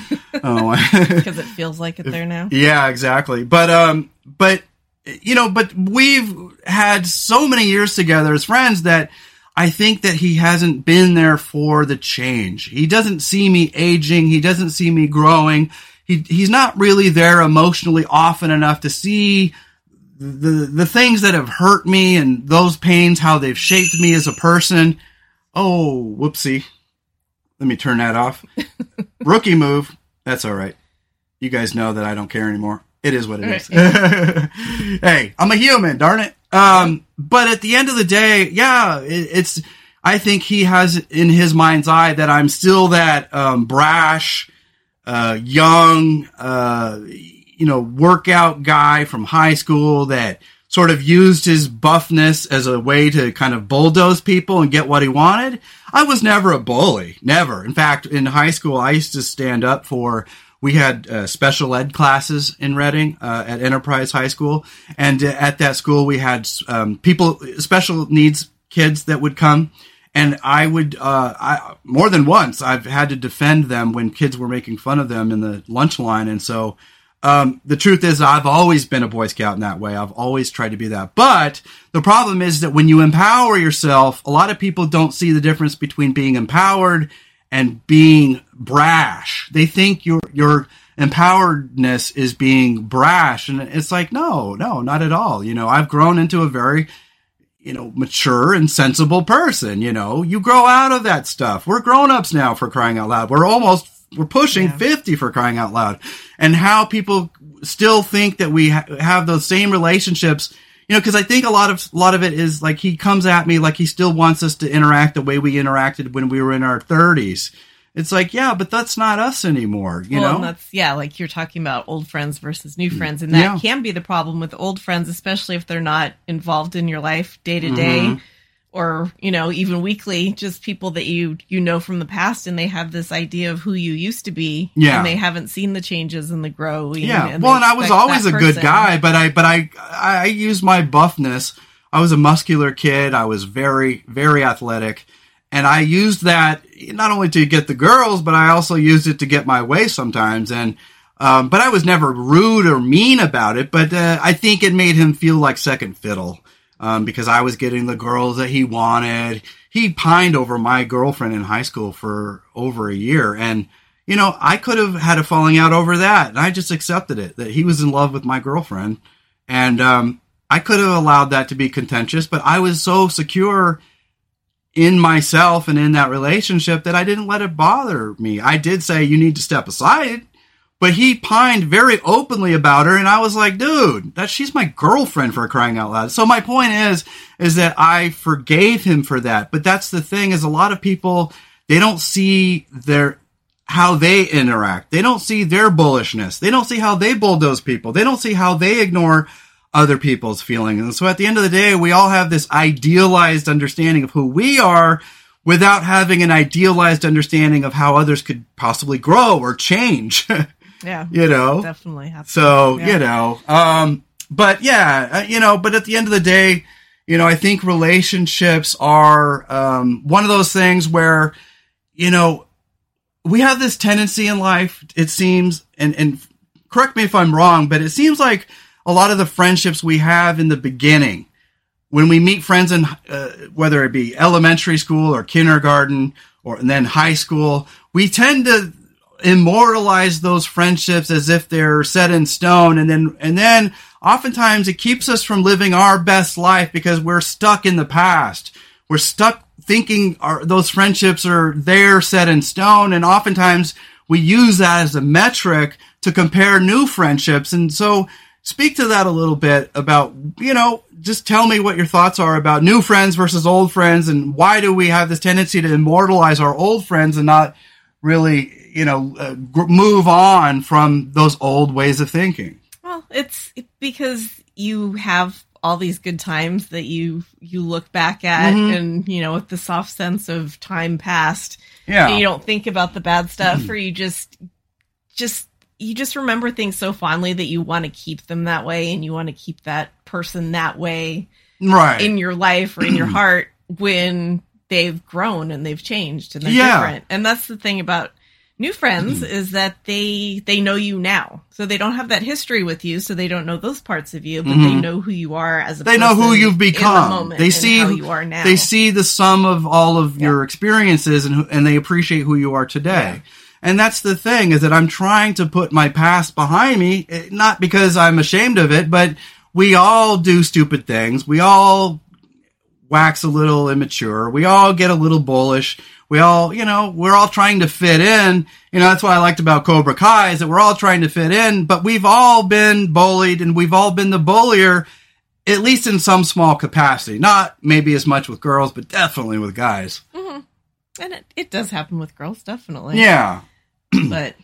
Oh, because it feels like it there now. Yeah, exactly. But, um, but you know, but we've had so many years together as friends that I think that he hasn't been there for the change. He doesn't see me aging. He doesn't see me growing. He he's not really there emotionally often enough to see the the things that have hurt me and those pains, how they've shaped me as a person. Oh, whoopsie. Let me turn that off. Rookie move. That's all right. You guys know that I don't care anymore. It is what it all is. Right. Hey, I'm a human, darn it. Um, but at the end of the day, yeah, it, it's, I think he has in his mind's eye that I'm still that um, brash, uh, young, uh, you know, workout guy from high school that sort of used his buffness as a way to kind of bulldoze people and get what he wanted. I was never a bully. Never. In fact, in high school, I used to stand up for, we had uh, special ed classes in Reading uh, at Enterprise High School. And uh, at that school, we had um, people, special needs kids that would come. And I would, uh, I, more than once, I've had to defend them when kids were making fun of them in the lunch line. And so Um, the truth is I've always been a Boy Scout in that way. I've always tried to be that. But the problem is that when you empower yourself, a lot of people don't see the difference between being empowered and being brash. They think your, your empoweredness is being brash. And it's like, no, no, not at all. You know, I've grown into a very, you know, mature and sensible person. You know, you grow out of that stuff. We're grown-ups now, for crying out loud. We're almost We're pushing yeah. fifty, for crying out loud. And how people still think that we ha- have those same relationships, you know, because I think a lot of, a lot of it is like he comes at me like he still wants us to interact the way we interacted when we were in our thirties. It's like, yeah, but that's not us anymore, you well, know? And that's, yeah, like you're talking about old friends versus new friends, and that yeah. can be the problem with old friends, especially if they're not involved in your life day to day. Or, you know, even weekly, just people that you, you know from the past, and they have this idea of who you used to be. Yeah. And they haven't seen the changes and the growing. Yeah. And well, and I was always a good guy, but I, but I, I used my buffness. I was a muscular kid. I was very, very athletic. And I used that not only to get the girls, but I also used it to get my way sometimes. And Um, but I was never rude or mean about it, but uh, I think it made him feel like second fiddle um, because I was getting the girls that he wanted. He pined over my girlfriend in high school for over a year. And, you know, I could have had a falling out over that. And I just accepted it, that he was in love with my girlfriend. And um, I could have allowed that to be contentious, but I was so secure in myself and in that relationship that I didn't let it bother me. I did say, you need to step aside. But he pined very openly about her, and I was like, dude, that she's my girlfriend, for crying out loud. So my point is, is that I forgave him for that. But that's the thing, is a lot of people, they don't see their how they interact. They don't see their bullishness. They don't see how they bulldoze people. They don't see how they ignore other people's feelings. And so at the end of the day, we all have this idealized understanding of who we are without having an idealized understanding of how others could possibly grow or change. Yeah, you know, definitely. Happens. So, yeah. you know, um, but yeah, you know, but at the end of the day, you know, I think relationships are, um, one of those things where, you know, we have this tendency in life, it seems, and, and correct me if I'm wrong, but it seems like a lot of the friendships we have in the beginning, when we meet friends in, uh, whether it be elementary school or kindergarten or, and then high school, we tend to immortalize those friendships as if they're set in stone, and then and then oftentimes it keeps us from living our best life because we're stuck in the past. We're stuck thinking our, those friendships are there set in stone, and oftentimes we use that as a metric to compare new friendships. And so speak to that a little bit about, you know, just tell me what your thoughts are about new friends versus old friends, and why do we have this tendency to immortalize our old friends and not really, you know, uh, move on from those old ways of thinking? Well, it's because you have all these good times that you you look back at, mm-hmm. and, you know, with the soft sense of time past, yeah, you don't think about the bad stuff, mm-hmm. or you just just you just remember things so fondly that you want to keep them that way, and you want to keep that person that way, right, in your life or in your heart when they've grown and they've changed and they're yeah. different. And that's the thing about new friends, mm-hmm. is that they they know you now. So they don't have that history with you, so they don't know those parts of you, but mm-hmm. they know who you are as a they person. They know who you've become. In the moment, they see who you are now. They see the sum of all of yeah. your experiences, and and they appreciate who you are today. Yeah. And that's the thing, is that I'm trying to put my past behind me, not because I'm ashamed of it, but we all do stupid things. We all wax a little immature. We all get a little bullish. We all, you know, we're all trying to fit in. You know, that's what I liked about Cobra Kai, is that we're all trying to fit in, but we've all been bullied, and we've all been the bullier, at least in some small capacity. Not maybe as much with girls, but definitely with guys. Mm-hmm. And it, it does happen with girls, definitely. Yeah. But,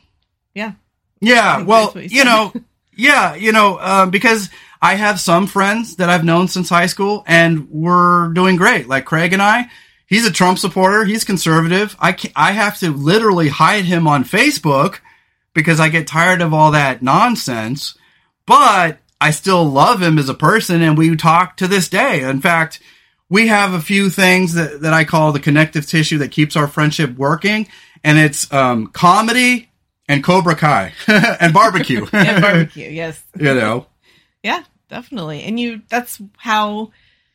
yeah. Yeah, well, you, you know, yeah, you know, um, because I have some friends that I've known since high school, and we're doing great. Like Craig and I, he's a Trump supporter. He's conservative. I, can, I have to literally hide him on Facebook because I get tired of all that nonsense. But I still love him as a person, and we talk to this day. In fact, we have a few things that, that I call the connective tissue that keeps our friendship working, and it's um, comedy and Cobra Kai and barbecue. And barbecue, yes. You know? Yeah, definitely. And you that's how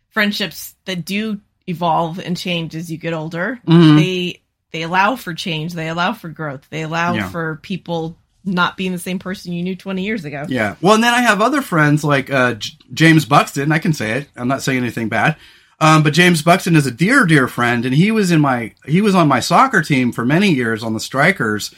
friendships that do evolve and change as you get older. Mm-hmm. They they allow for change. They allow for growth. They allow yeah. for people not being the same person you knew twenty years ago. Yeah. Well, and then I have other friends like uh, J- James Buxton. I can say it. I'm not saying anything bad. Um, but James Buxton is a dear, dear friend, and he was in my he was on my soccer team for many years on the Strikers.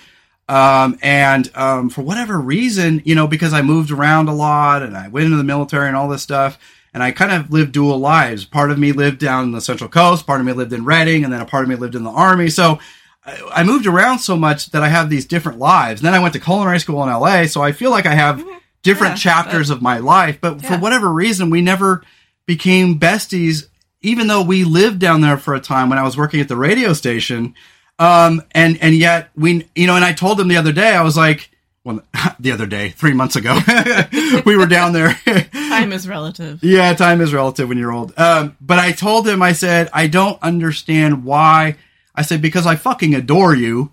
Um, and, um, for whatever reason, you know, because I moved around a lot and I went into the military and all this stuff, and I kind of lived dual lives. Part of me lived down in the Central Coast, part of me lived in Reading, and then a part of me lived in the Army. So I, I moved around so much that I have these different lives. And then I went to culinary school in L A, so I feel like I have different yeah, chapters but, of my life. But yeah. for whatever reason, we never became besties, even though we lived down there for a time when I was working at the radio station. Um, and, and yet we, you know, and I told him the other day, I was like, well, the other day, three months ago, we were down there. Time is relative. Yeah. Time is relative when you're old. Um, but I told him, I said, I don't understand why. I said, because I fucking adore you.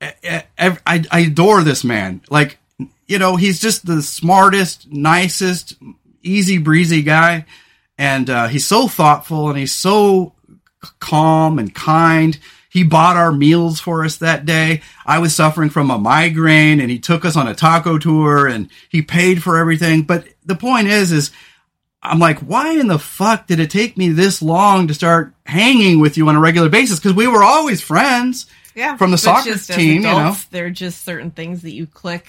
I, I, I adore this man. Like, you know, he's just the smartest, nicest, easy breezy guy. And uh, he's so thoughtful and he's so calm and kind. He bought our meals for us that day. I was suffering from a migraine and he took us on a taco tour and he paid for everything. But the point is, is I'm like, why in the fuck did it take me this long to start hanging with you on a regular basis? Because we were always friends yeah, from the soccer team. Adults, you know? There are just certain things that you click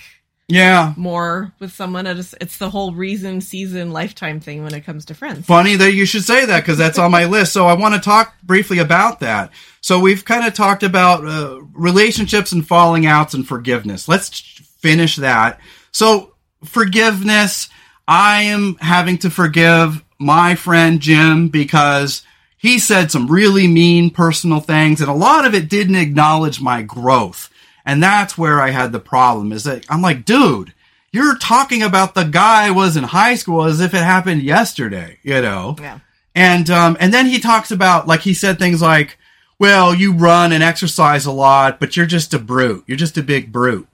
yeah. more with someone. It's the whole reason, season, lifetime thing when it comes to friends. Funny that you should say that because that's on my list. So I want to talk briefly about that. So we've kind of talked about uh, relationships and falling outs and forgiveness. Let's finish that. So forgiveness, I am having to forgive my friend Jim because he said some really mean personal things, and a lot of it didn't acknowledge my growth. And that's where I had the problem is that I'm like, dude, you're talking about the guy I was in high school as if it happened yesterday, you know? Yeah. And, um, and then he talks about, like, he said things like, well, you run and exercise a lot, but you're just a brute. You're just a big brute.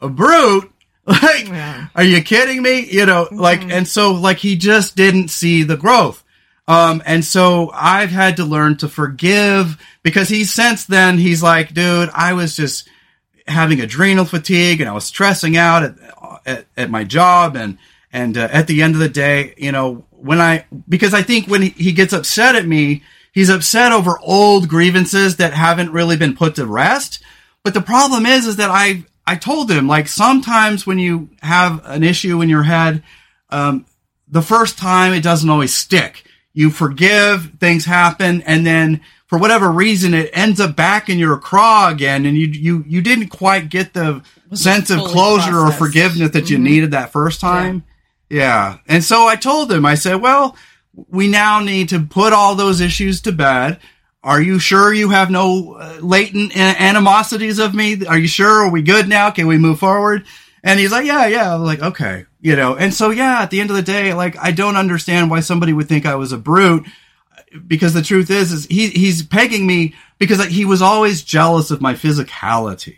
A brute? Like, yeah. Are you kidding me? You know, mm-hmm. like, and so, like, he just didn't see the growth. Um, and so I've had to learn to forgive because he since then, he's like, dude, I was just having adrenal fatigue and I was stressing out at, at, at my job. And, and uh, at the end of the day, you know, when I, because I think when he, he gets upset at me, he's upset over old grievances that haven't really been put to rest. But the problem is, is that I I told him, like, sometimes when you have an issue in your head, um, the first time it doesn't always stick. You forgive, things happen, and then for whatever reason, it ends up back in your craw again, and you you you didn't quite get the sense of closure processed. Or forgiveness that mm-hmm. you needed that first time. Yeah. yeah. And so I told him, I said, well, we now need to put all those issues to bed. Are you sure you have no uh, latent animosities of me? Are you sure? Are we good now? Can we move forward? And he's like, yeah, yeah. I'm like, okay, you know. And so, yeah, at the end of the day, like, I don't understand why somebody would think I was a brute because the truth is, is he, he's pegging me because, like, he was always jealous of my physicality.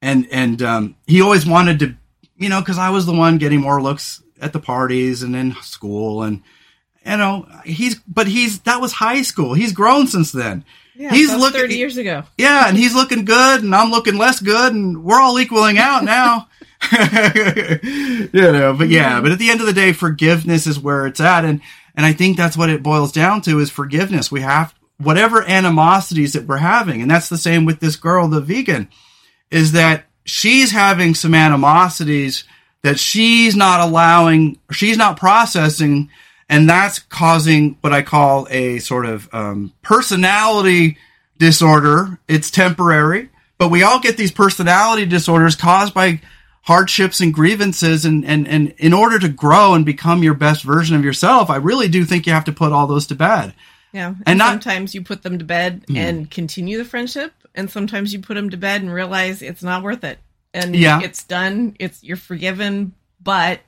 And, and, um, he always wanted to, you know, cause I was the one getting more looks at the parties and in school and, you know, he's, but he's, that was high school. He's grown since then. Yeah, he's that was looking, thirty years ago. Yeah. And he's looking good and I'm looking less good and we're all equaling out now, you know, but yeah, but at the end of the day, forgiveness is where it's at. And, and I think that's what it boils down to is forgiveness. We have whatever animosities that we're having. And that's the same with this girl, the vegan, is that she's having some animosities that she's not allowing, she's not processing. And that's causing what I call a sort of um, personality disorder. It's temporary, but we all get these personality disorders caused by hardships and grievances. And, and, and in order to grow and become your best version of yourself, I really do think you have to put all those to bed. Yeah. And, and not, sometimes you put them to bed mm-hmm. and continue the friendship. And sometimes you put them to bed and realize it's not worth it. And yeah. it's done. It's you're forgiven, but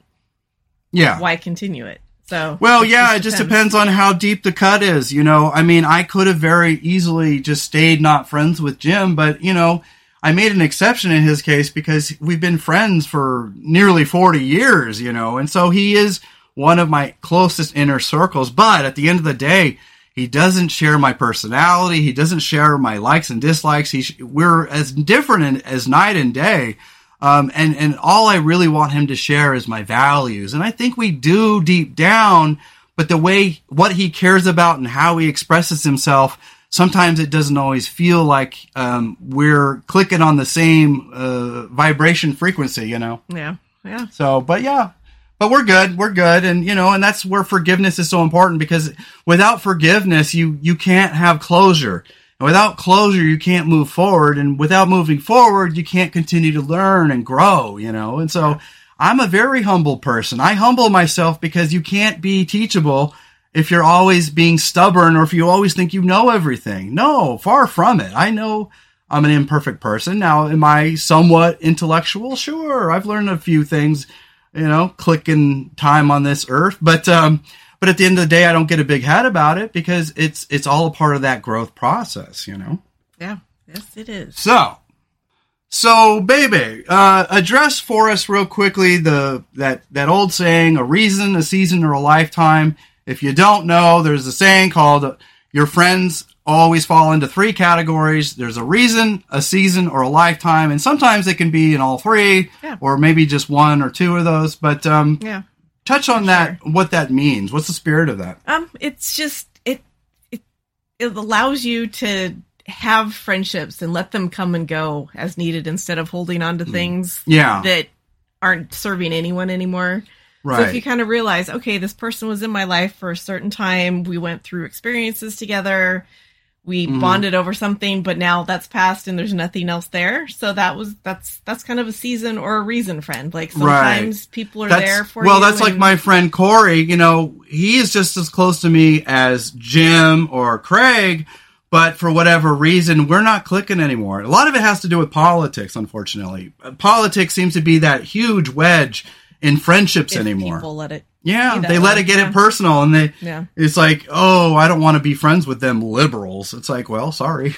yeah. why continue it? So, well, it yeah, just it just depends on how deep the cut is, you know. I mean, I could have very easily just stayed not friends with Jim, but, you know, I made an exception in his case because we've been friends for nearly forty years, you know, and so he is one of my closest inner circles. But at the end of the day, he doesn't share my personality. He doesn't share my likes and dislikes. He sh- we're as different in, as night and day. Um, and, and all I really want him to share is my values. And I think we do deep down, but the way, what he cares about and how he expresses himself, sometimes it doesn't always feel like, um, we're clicking on the same, uh, vibration frequency, you know? Yeah. Yeah. So, but yeah, but we're good. We're good. And, you know, and that's where forgiveness is so important because without forgiveness, you, you can't have closure. And without closure, you can't move forward. And without moving forward, you can't continue to learn and grow, you know. And so I'm a very humble person. I humble myself because you can't be teachable if you're always being stubborn or if you always think you know everything. No, far from it. I know I'm an imperfect person. Now, am I somewhat intellectual? Sure. I've learned a few things, you know, clicking time on this earth. But, um, But at the end of the day, I don't get a big hat about it because it's it's all a part of that growth process, you know? Yeah, yes, it is. So, So, baby, uh, address for us real quickly the that, that old saying, a reason, a season, or a lifetime. If you don't know, there's a saying called, your friends always fall into three categories. There's a reason, a season, or a lifetime. And sometimes it can be in all three, yeah. or maybe just one or two of those. But um, yeah, touch on that, sure. what that means. What's the spirit of that? Um, It's just, it, it it allows you to have friendships and let them come and go as needed instead of holding on to things yeah. that aren't serving anyone anymore. Right. So if you kind of realize, okay, this person was in my life for a certain time. We went through experiences together. We mm. bonded over something, but now that's passed and there's nothing else there. So that was, that's, that's kind of a season or a reason friend. Like sometimes right. people are that's, there for well, you. Well, that's and- like my friend Corey, you know, he is just as close to me as Jim or Craig, but for whatever reason, we're not clicking anymore. A lot of it has to do with politics, unfortunately. Politics seems to be that huge wedge in friendships if anymore. People let it. Yeah, they let way. it get yeah. it personal, and they. Yeah. It's like, oh, I don't want to be friends with them liberals. It's like, well, sorry.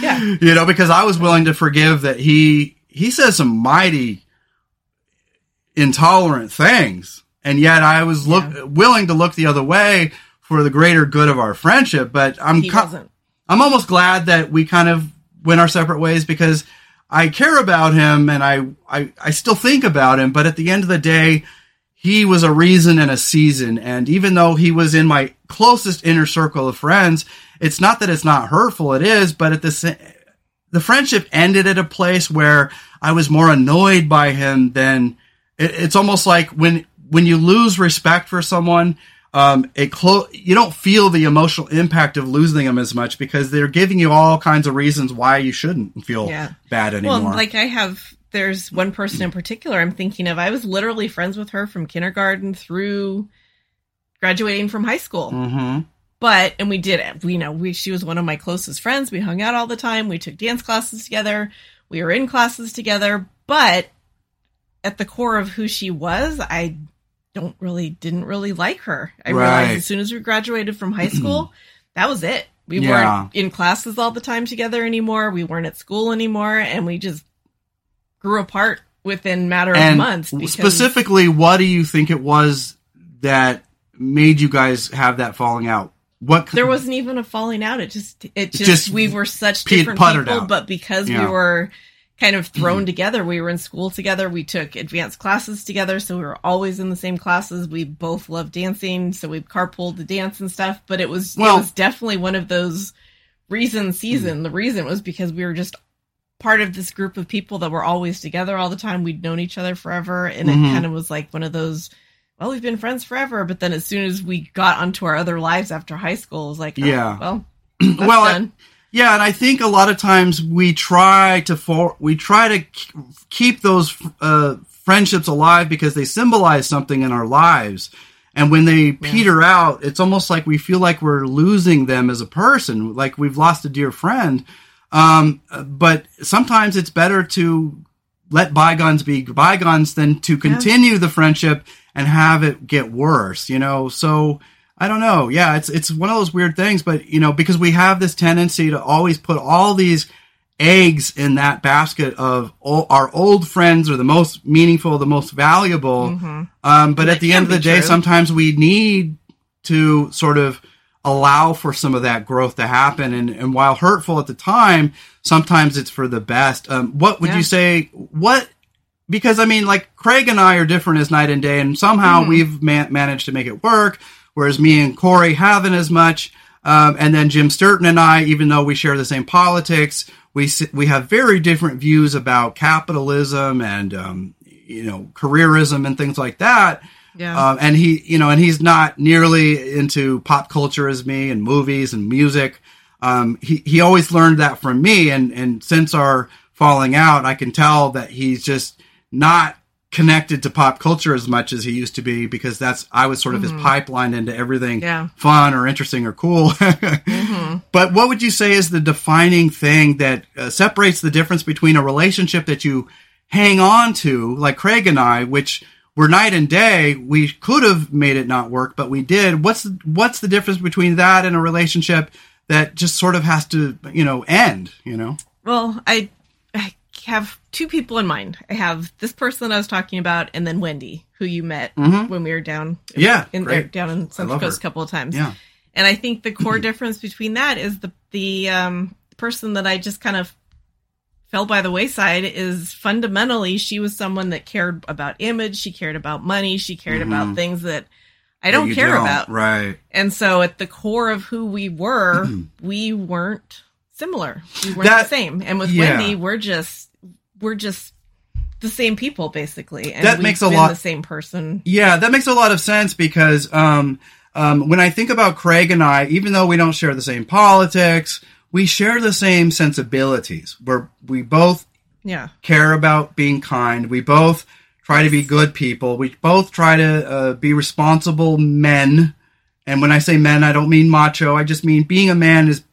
yeah. You know, because I was willing to forgive that he he says some mighty intolerant things, and yet I was look yeah. willing to look the other way for the greater good of our friendship. But I'm he wasn't. I'm almost glad that we kind of went our separate ways because I care about him and I, I, I still think about him. But at the end of the day, he was a reason and a season. And even though he was in my closest inner circle of friends, it's not that it's not hurtful. It is. But at the the friendship ended at a place where I was more annoyed by him than it, it's almost like when when you lose respect for someone. Um, it clo- you don't feel the emotional impact of losing them as much because they're giving you all kinds of reasons why you shouldn't feel yeah. bad anymore. Well, like I have, there's one person in particular I'm thinking of. I was literally friends with her from kindergarten through graduating from high school. Mm-hmm. But, and we did it, you know, we, she was one of my closest friends. We hung out all the time. We took dance classes together. We were in classes together, but at the core of who she was, I don't really, didn't really like her. I right. realized as soon as we graduated from high school, that was it. We yeah. weren't in classes all the time together anymore. We weren't at school anymore. And we just grew apart within a matter and of months. Because- specifically, what do you think it was that made you guys have that falling out? What There wasn't even a falling out. It just, it just, just we were such different people, out. But because yeah. we were kind of thrown together. We were in school together. We took advanced classes together. So we were always in the same classes. We both loved dancing. So we carpooled to dance and stuff, but it was, well, it was definitely one of those reason season. Mm. The reason was because we were just part of this group of people that were always together all the time. We'd known each other forever. And mm-hmm. it kind of was like one of those, well, we've been friends forever. But then as soon as we got onto our other lives after high school, it was like, oh, yeah, well, that's well, done. I- Yeah, and I think a lot of times we try to for, we try to keep those uh, friendships alive because they symbolize something in our lives. And when they yeah. peter out, it's almost like we feel like we're losing them as a person, like we've lost a dear friend. Um, but sometimes it's better to let bygones be bygones than to continue yeah. the friendship and have it get worse, you know? So I don't know. Yeah, it's it's one of those weird things, but you know, because we have this tendency to always put all these eggs in that basket of all, our old friends are the most meaningful, the most valuable. Mm-hmm. Um, but at the end of the day, true. sometimes we need to sort of allow for some of that growth to happen. And, and while hurtful at the time, sometimes it's for the best. Um, what would yeah. you say? What? Because I mean, like Craig and I are different as night and day, and somehow mm-hmm. we've man- managed to make it work. Whereas me and Corey haven't as much. Um, and then Jim Sturton and I, even though we share the same politics, we we have very different views about capitalism and, um, you know, careerism and things like that. Yeah. Um, and he, you know, and he's not nearly into pop culture as me and movies and music. Um, he, he always learned that from me. And, and since our falling out, I can tell that he's just not connected to pop culture as much as he used to be, because that's I was sort of mm-hmm. his pipeline into everything yeah. fun or interesting or cool. mm-hmm. But what would you say is the defining thing that uh, separates the difference between a relationship that you hang on to, like Craig and I, which were night and day, we could have made it not work, but we did. What's the, what's the difference between that and a relationship that just sort of has to, you know, end, you know? Well, I I have two people in mind. I have this person that I was talking about, and then Wendy, who you met mm-hmm. when we were down, yeah, in, great. down in Central Coast a couple of times. Yeah. And I think the core difference between that is the the um, person that I just kind of fell by the wayside is fundamentally she was someone that cared about image. She cared about money. She cared mm-hmm. about things that I don't that care don't. about. Right. And so at the core of who we were, mm-hmm. we weren't similar. We weren't that, the same. And with yeah. Wendy, we're just we're just the same people, basically. And that we've makes a been lot the same person. Yeah, that makes a lot of sense because um, um, when I think about Craig and I, even though we don't share the same politics, we share the same sensibilities. We're we both yeah. care about being kind. We both try to be good people. We both try to uh, be responsible men. And when I say men, I don't mean macho. I just mean being a man is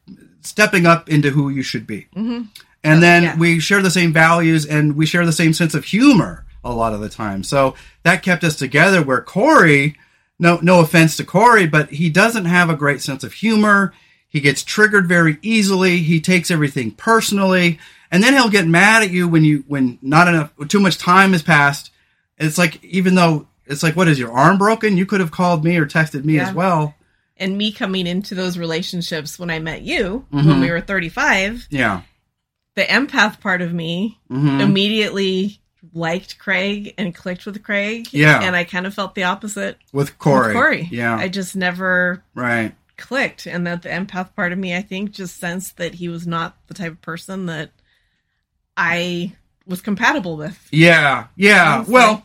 stepping up into who you should be. Mm-hmm. And then yeah. we share the same values and we share the same sense of humor a lot of the time. So that kept us together where Corey, no, no offense to Corey, but he doesn't have a great sense of humor. He gets triggered very easily. He takes everything personally. And then he'll get mad at you when you, when not enough, too much time has passed. It's like, even though it's like, what is your arm broken? You could have called me or texted me yeah. as well. And me coming into those relationships when I met you, mm-hmm. when we were thirty-five, yeah, the empath part of me mm-hmm. immediately liked Craig and clicked with Craig. Yeah. And I kind of felt the opposite with Corey. With Corey. Yeah. I just never right. clicked. And that the empath part of me, I think, just sensed that he was not the type of person that I was compatible with. Yeah. Yeah. Well, like,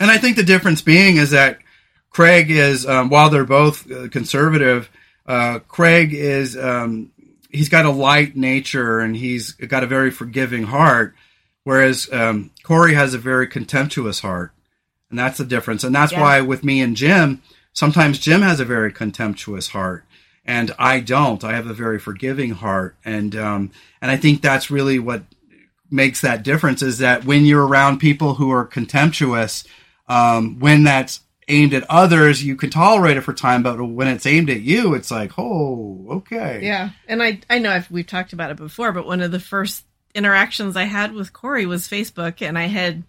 and I think the difference being is that Craig is, um, while they're both uh, conservative, uh, Craig is, um, he's got a light nature and he's got a very forgiving heart, whereas um, Corey has a very contemptuous heart. And that's the difference. And that's yeah. why with me and Jim, sometimes Jim has a very contemptuous heart and I don't. I have a very forgiving heart. And, um, and I think that's really what makes that difference is that when you're around people who are contemptuous, um, when that's aimed at others, you can tolerate it for time, but when it's aimed at you, it's like, oh, okay. Yeah, and I I know I've, we've talked about it before, but one of the first interactions I had with Corey was Facebook, and I had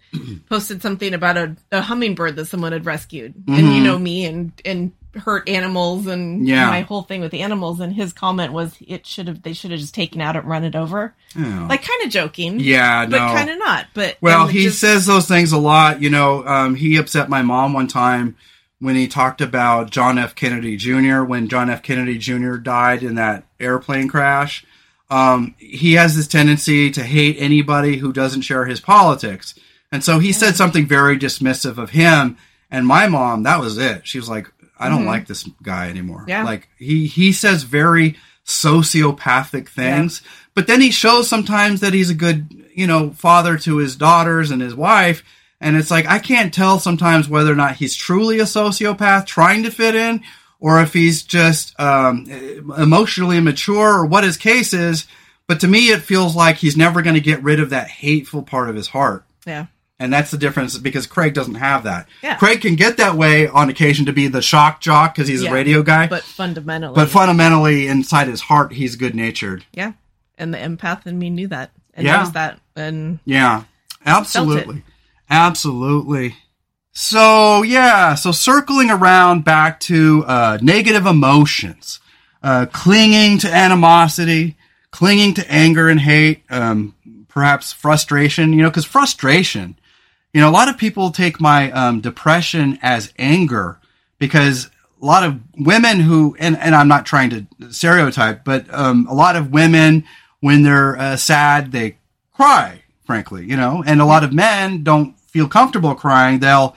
posted something about a, a hummingbird that someone had rescued. Mm-hmm. And you know me, and, and hurt animals, and yeah. my whole thing with the animals, and his comment was, "It should have. They should have just taken out and run it over." Oh. Like, kind of joking. Yeah, no. But kind of not. But Well, he just says those things a lot. You know, um, he upset my mom one time when he talked about John F. Kennedy Junior When John F. Kennedy Junior died in that airplane crash, um, he has this tendency to hate anybody who doesn't share his politics. And so he yeah. said something very dismissive of him. And my mom, that was it. She was like, I don't mm-hmm. like this guy anymore. Yeah. Like he, he says very sociopathic things, yeah. but then he shows sometimes that he's a good, you know, father to his daughters and his wife. And it's like, I can't tell sometimes whether or not he's truly a sociopath trying to fit in or if he's just um, emotionally immature or what his case is. But to me, it feels like he's never going to get rid of that hateful part of his heart. Yeah. And that's the difference because Craig doesn't have that. Yeah. Craig can get that way on occasion to be the shock jock because he's yeah, a radio guy. But fundamentally. But fundamentally, inside his heart, he's good-natured. Yeah. And the empath in me knew that. And yeah. knows that. And yeah. Absolutely. Absolutely. So, yeah. So, circling around back to uh, negative emotions. Uh, clinging to animosity. Clinging to anger and hate. Um, perhaps frustration. You know, because frustration... You know, a lot of people take my um, depression as anger because a lot of women who, and, and I'm not trying to stereotype, but um, a lot of women, when they're uh, sad, they cry, frankly, you know, and a lot of men don't feel comfortable crying. They'll,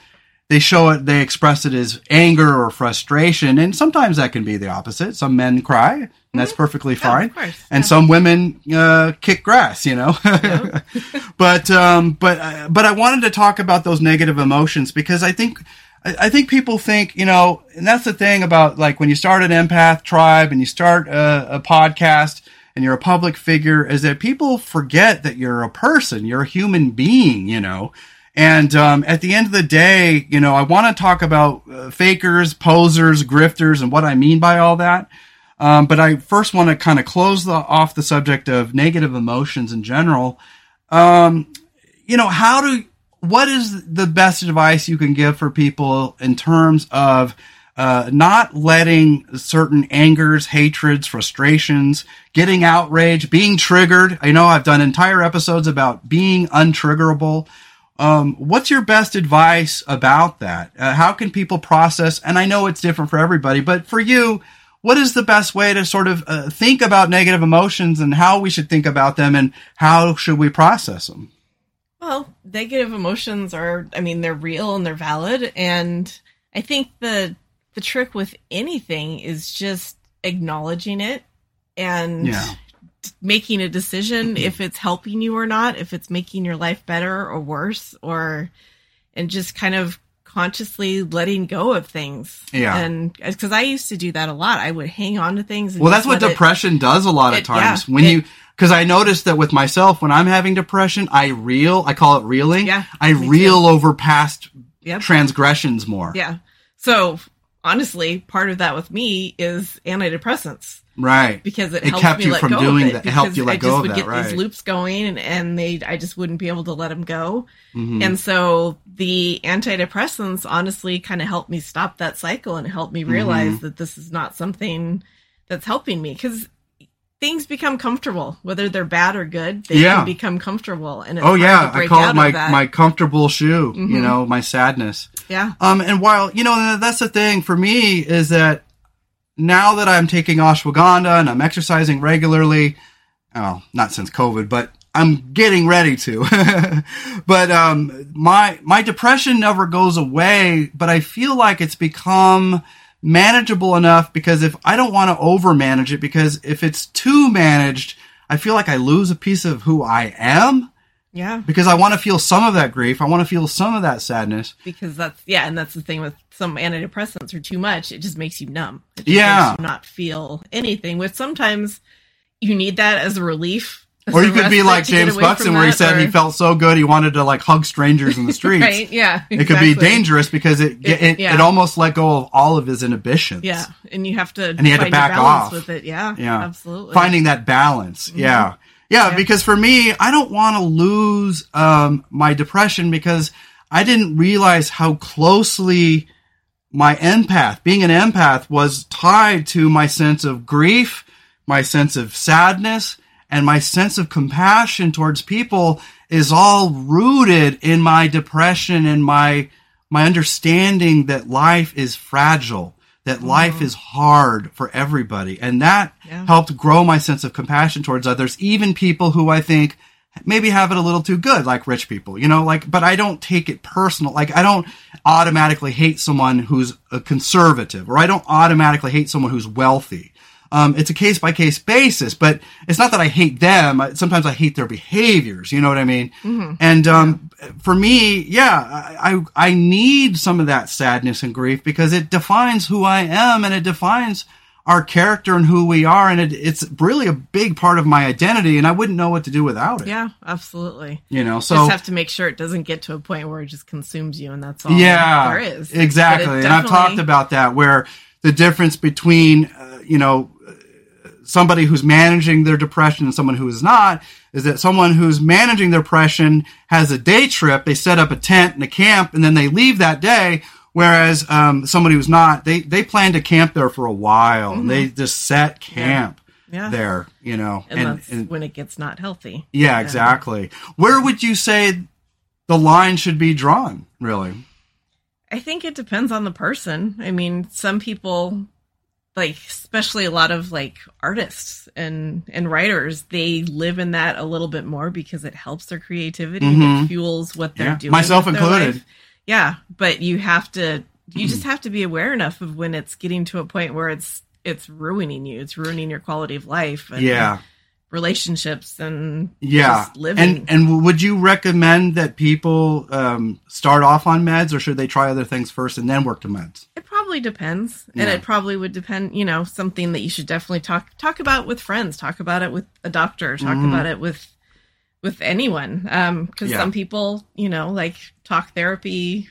they show it, they express it as anger or frustration. And sometimes that can be the opposite. Some men cry and mm-hmm. that's perfectly fine. Oh, of course. And yeah. some women uh, kick grass, you know, yeah. but, um, but, uh, but I wanted to talk about those negative emotions because I think, I, I think people think, you know, and that's the thing about like when you start an empath tribe and you start a, a podcast and you're a public figure is that people forget that you're a person, you're a human being, you know. And um, at the end of the day, you know, I want to talk about uh, fakers, posers, grifters, and what I mean by all that. Um, but I first want to kind of close the, off the subject of negative emotions in general Um, you know, how do, what is the best advice you can give for people in terms of uh, not letting certain angers, hatreds, frustrations, getting outraged, being triggered? I know I've done entire episodes about being untriggerable. Um, what's your best advice about that? Uh, how can people process? And I know it's different for everybody, but for you, what is the best way to sort of uh, think about negative emotions and how we should think about them and how should we process them? Well, negative emotions are, I mean, they're real and they're valid. And I think the the trick with anything is just acknowledging it and yeah. making a decision if it's helping you or not, if it's making your life better or worse, or, and just kind of consciously letting go of things. Yeah. And because I used to do that a lot, I would hang on to things. And well, that's what depression it, does a lot it, of times yeah, when it, you, because I noticed that with myself, when I'm having depression, I reel, I call it reeling. Yeah, I reel too. over past yep. transgressions more. Yeah. So honestly, part of that with me is antidepressants. Right. Because it, it helped kept me you let from go doing of it that. It helped you let I go of that. I just would get right. these loops going and, and they, I just wouldn't be able to let them go. Mm-hmm. And so the antidepressants honestly kind of helped me stop that cycle and helped me realize mm-hmm. that this is not something that's helping me. Because things become comfortable, whether they're bad or good, they yeah. can become comfortable. And it's oh, yeah. I call it my, my comfortable shoe, mm-hmm. you know, my sadness. Yeah. Um. And while, you know, that's the thing for me is that now that I'm taking ashwagandha and I'm exercising regularly, oh, not since COVID, but I'm getting ready to. But um, my my depression never goes away, but I feel like it's become manageable enough because if I don't want to overmanage it, because if it's too managed, I feel like I lose a piece of who I am. Yeah. Because I want to feel some of that grief. I want to feel some of that sadness. Because that's, yeah, and that's the thing with some antidepressants are too much. It just makes you numb. It just yeah. makes you not feel anything, which sometimes you need that as a relief. As or you could be like James Buxton where he said or... he felt so good he wanted to like hug strangers in the streets. Right, yeah. Exactly. It could be dangerous because it it, it, yeah. it almost let go of all of his inhibitions. Yeah, and you have to and he had to back off with it. Yeah, yeah, absolutely. Finding that balance, mm-hmm. yeah. Yeah, because for me, I don't want to lose um, my depression because I didn't realize how closely my empath, being an empath, was tied to my sense of grief, my sense of sadness, and my sense of compassion towards people is all rooted in my depression and my my understanding that life is fragile. That life is hard for everybody. And that yeah. helped grow my sense of compassion towards others, even people who I think maybe have it a little too good, like rich people, you know, like, but I don't take it personal. Like I don't automatically hate someone who's a conservative, or I don't automatically hate someone who's wealthy. Um, it's a case by case basis, but it's not that I hate them. Sometimes I hate their behaviors. You know what I mean? Mm-hmm. And, um, yeah. for me, yeah, I, I need some of that sadness and grief because it defines who I am and it defines our character and who we are. And it, it's really a big part of my identity and I wouldn't know what to do without it. Yeah, absolutely. You know, so. You just have to make sure it doesn't get to a point where it just consumes you and that's all yeah, there is. Exactly. And I've talked about that where the difference between, uh, you know, somebody who's managing their depression and someone who is not is that someone who's managing their depression has a day trip. They set up a tent and a camp and then they leave that day. Whereas, um, somebody who's not, they, they plan to camp there for a while mm-hmm. and they just set camp yeah. Yeah. there, you know, and, and, that's and when it gets not healthy. Yeah, yeah, exactly. Where would you say the line should be drawn really? I think it depends on the person. I mean, some people, like, especially a lot of like artists and, and writers, they live in that a little bit more because it helps their creativity mm-hmm. and it fuels what they're yeah. doing. Myself included. Yeah. But you have to, you just have to be aware enough of when it's getting to a point where it's, it's ruining you. It's ruining your quality of life. And yeah. relationships and yeah. just living. And, and would you recommend that people um, start off on meds or should they try other things first and then work to meds? It probably depends. Yeah. And it probably would depend, you know, something that you should definitely talk, talk about with friends, talk about it with a doctor, talk mm. about it with, with anyone. Um, 'cause yeah. some people, you know, like talk therapy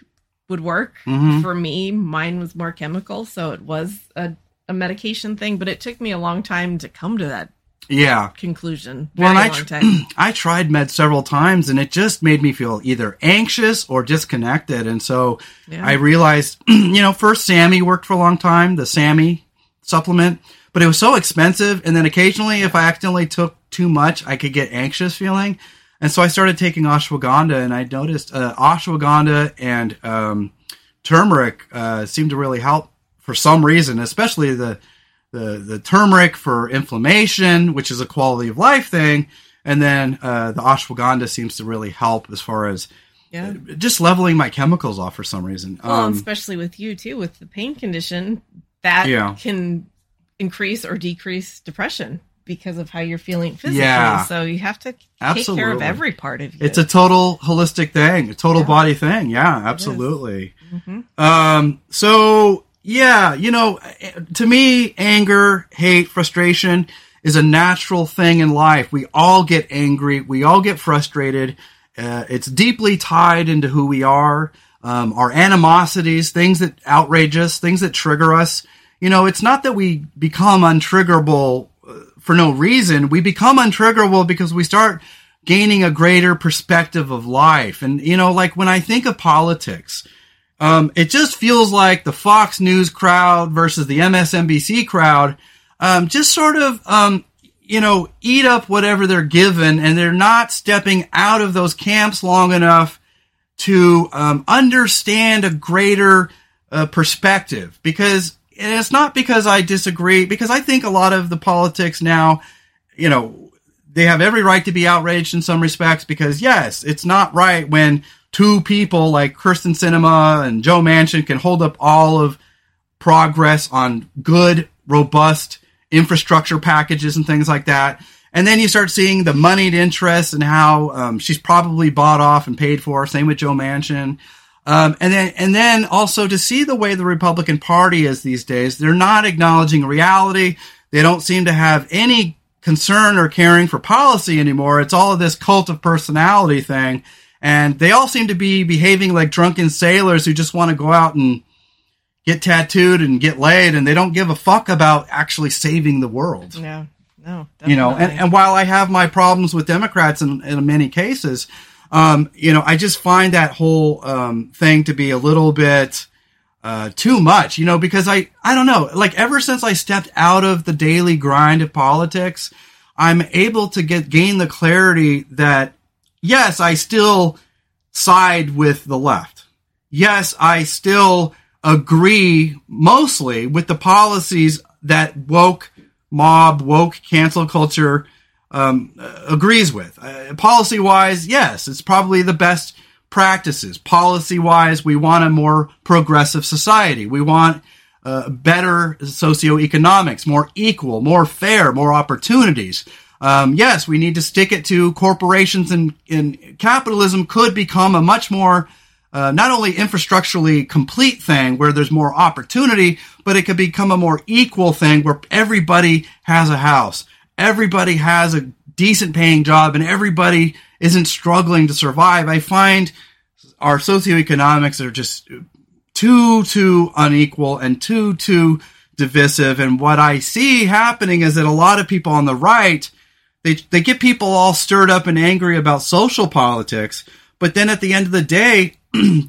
would work mm-hmm. for me. Mine was more chemical. So it was a, a medication thing, but it took me a long time to come to that yeah. conclusion. Very well, and I, long time. I tried med several times, and it just made me feel either anxious or disconnected. And so yeah. I realized, you know, first SAMI worked for a long time, the SAMI supplement, but it was so expensive. And then occasionally, if I accidentally took too much, I could get anxious feeling. And so I started taking ashwagandha, and I noticed uh, ashwagandha and um, turmeric uh, seemed to really help for some reason, especially the, the the turmeric for inflammation, which is a quality of life thing. And then uh, the ashwagandha seems to really help as far as yeah. just leveling my chemicals off for some reason. Well, um, especially with you, too, with the pain condition, that yeah. can increase or decrease depression because of how you're feeling physically. Yeah. So you have to absolutely. take care of every part of you. It's a total holistic thing, a total yeah. body thing. Yeah, absolutely. Mm-hmm. Um, so, yeah, you know, to me, anger, hate, frustration is a natural thing in life. We all get angry. We all get frustrated. Uh, it's deeply tied into who we are, um, our animosities, things that outrage us, things that trigger us. You know, it's not that we become untriggerable for no reason. We become untriggerable because we start gaining a greater perspective of life. And, you know, like when I think of politics, um, it just feels like the Fox News crowd versus the M S N B C crowd um, just sort of, um, you know, eat up whatever they're given, and they're not stepping out of those camps long enough to um, understand a greater uh, perspective. Because And it's not because I disagree, because I think a lot of the politics now, you know, they have every right to be outraged in some respects because, yes, it's not right when two people like Kirsten Sinema and Joe Manchin can hold up all of progress on good, robust infrastructure packages and things like that. And then you start seeing the moneyed interests and how um, she's probably bought off and paid for. Same with Joe Manchin. Um, and then, and then also to see the way the Republican Party is these days, they're not acknowledging reality. They don't seem to have any concern or caring for policy anymore. It's all of this cult of personality thing. And they all seem to be behaving like drunken sailors who just want to go out and get tattooed and get laid. And they don't give a fuck about actually saving the world. No, no, definitely. You know, and, and while I have my problems with Democrats in, in many cases, Um, you know, I just find that whole, um, thing to be a little bit, uh, too much, you know, because I, I don't know, like ever since I stepped out of the daily grind of politics, I'm able to get, gain the clarity that, yes, I still side with the left. Yes, I still agree mostly with the policies that woke mob, woke cancel culture Um, agrees with. Uh, policy-wise, yes, it's probably the best practices. Policy-wise, we want a more progressive society. We want uh, better socioeconomics, more equal, more fair, more opportunities. Um, yes, we need to stick it to corporations, and, and capitalism could become a much more Uh, not only infrastructurally complete thing where there's more opportunity, but it could become a more equal thing where everybody has a house. Everybody has a decent paying job and everybody isn't struggling to survive. I find our socioeconomics are just too, too unequal and too, too divisive. And what I see happening is that a lot of people on the right, they they get people all stirred up and angry about social politics. But then at the end of the day,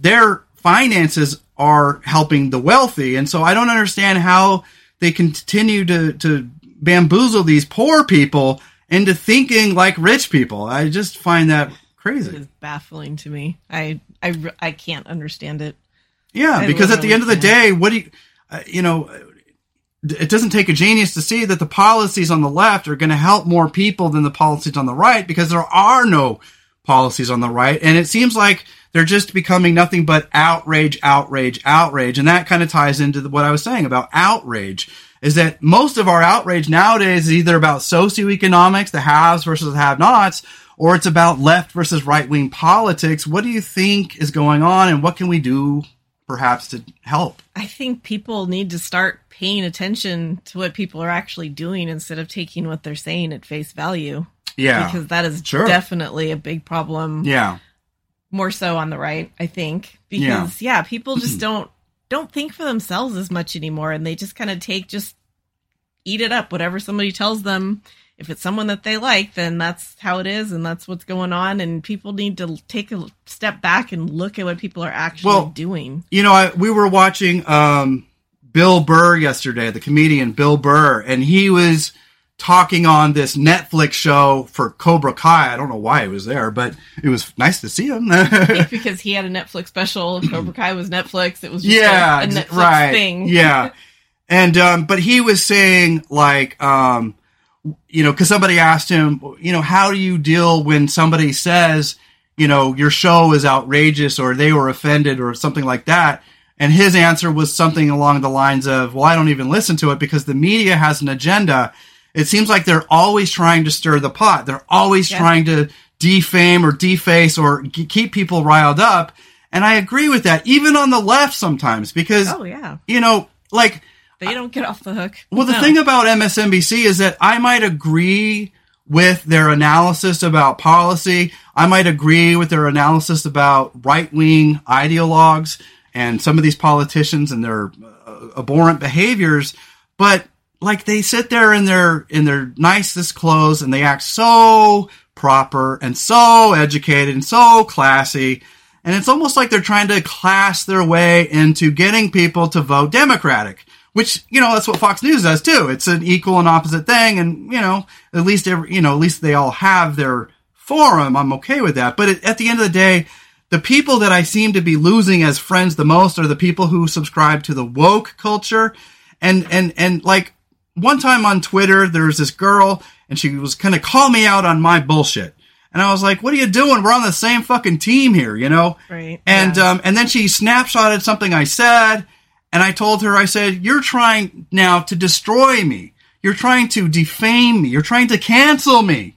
their finances are helping the wealthy. And so I don't understand how they continue to to bamboozle these poor people into thinking like rich people. I just find that crazy. It is baffling to me. I, I, I can't understand it. Yeah, I because at the end of the day, what do you, uh, you know, it doesn't take a genius to see that the policies on the left are going to help more people than the policies on the right, because there are no policies on the right. And it seems like they're just becoming nothing but outrage, outrage, outrage. And that kind of ties into the, what I was saying about outrage. Is that most of our outrage nowadays is either about socioeconomics, the haves versus the have-nots, or it's about left versus right-wing politics. What do you think is going on, and what can we do, perhaps, to help? I think people need to start paying attention to what people are actually doing instead of taking what they're saying at face value. Yeah. Because that is sure. definitely a big problem. Yeah. More so on the right, I think. Because, yeah, yeah people just don't. don't think for themselves as much anymore, and they just kind of take, just eat it up, whatever somebody tells them. if it's someone that they like, then that's how it is, and that's what's going on. And people need to take a step back and look at what people are actually well, doing. You know, I, we were watching um, Bill Burr yesterday, the comedian Bill Burr, and he was talking on this Netflix show for Cobra Kai. I don't know why he was there, but it was nice to see him. I think because he had a Netflix special. Cobra Kai was Netflix. It was just yeah, a, a Netflix right. thing. Yeah. And, um, but he was saying, like, um, you know, because somebody asked him, you know, how do you deal when somebody says, you know, your show is outrageous or they were offended or something like that? And his answer was something along the lines of, well, I don't even listen to it because the media has an agenda. It seems like they're always trying to stir the pot. They're always yeah. trying to defame or deface or g- keep people riled up. And I agree with that, even on the left sometimes, because, oh, yeah. you know, like... They don't get off the hook. Well, the no. thing about M S N B C is that I might agree with their analysis about policy. I might agree with their analysis about right-wing ideologues and some of these politicians and their uh, abhorrent behaviors, but... Like they sit there in their in their nicest clothes and they act so proper and so educated and so classy, and it's almost like they're trying to class their way into getting people to vote Democratic, which, you know, that's what Fox News does too. It's an equal and opposite thing, and, you know, at least every, you know, at least they all have their forum. I'm okay with that, but at the end of the day, the people that I seem to be losing as friends the most are the people who subscribe to the woke culture, and and and like. One time on Twitter, there was this girl, and she was kind of call me out on my bullshit. And I was like, what are you doing? We're on the same fucking team here, you know? Right. And, yeah. um, and then she snapshotted something I said, and I told her, I said, you're trying now to destroy me. You're trying to defame me. You're trying to cancel me.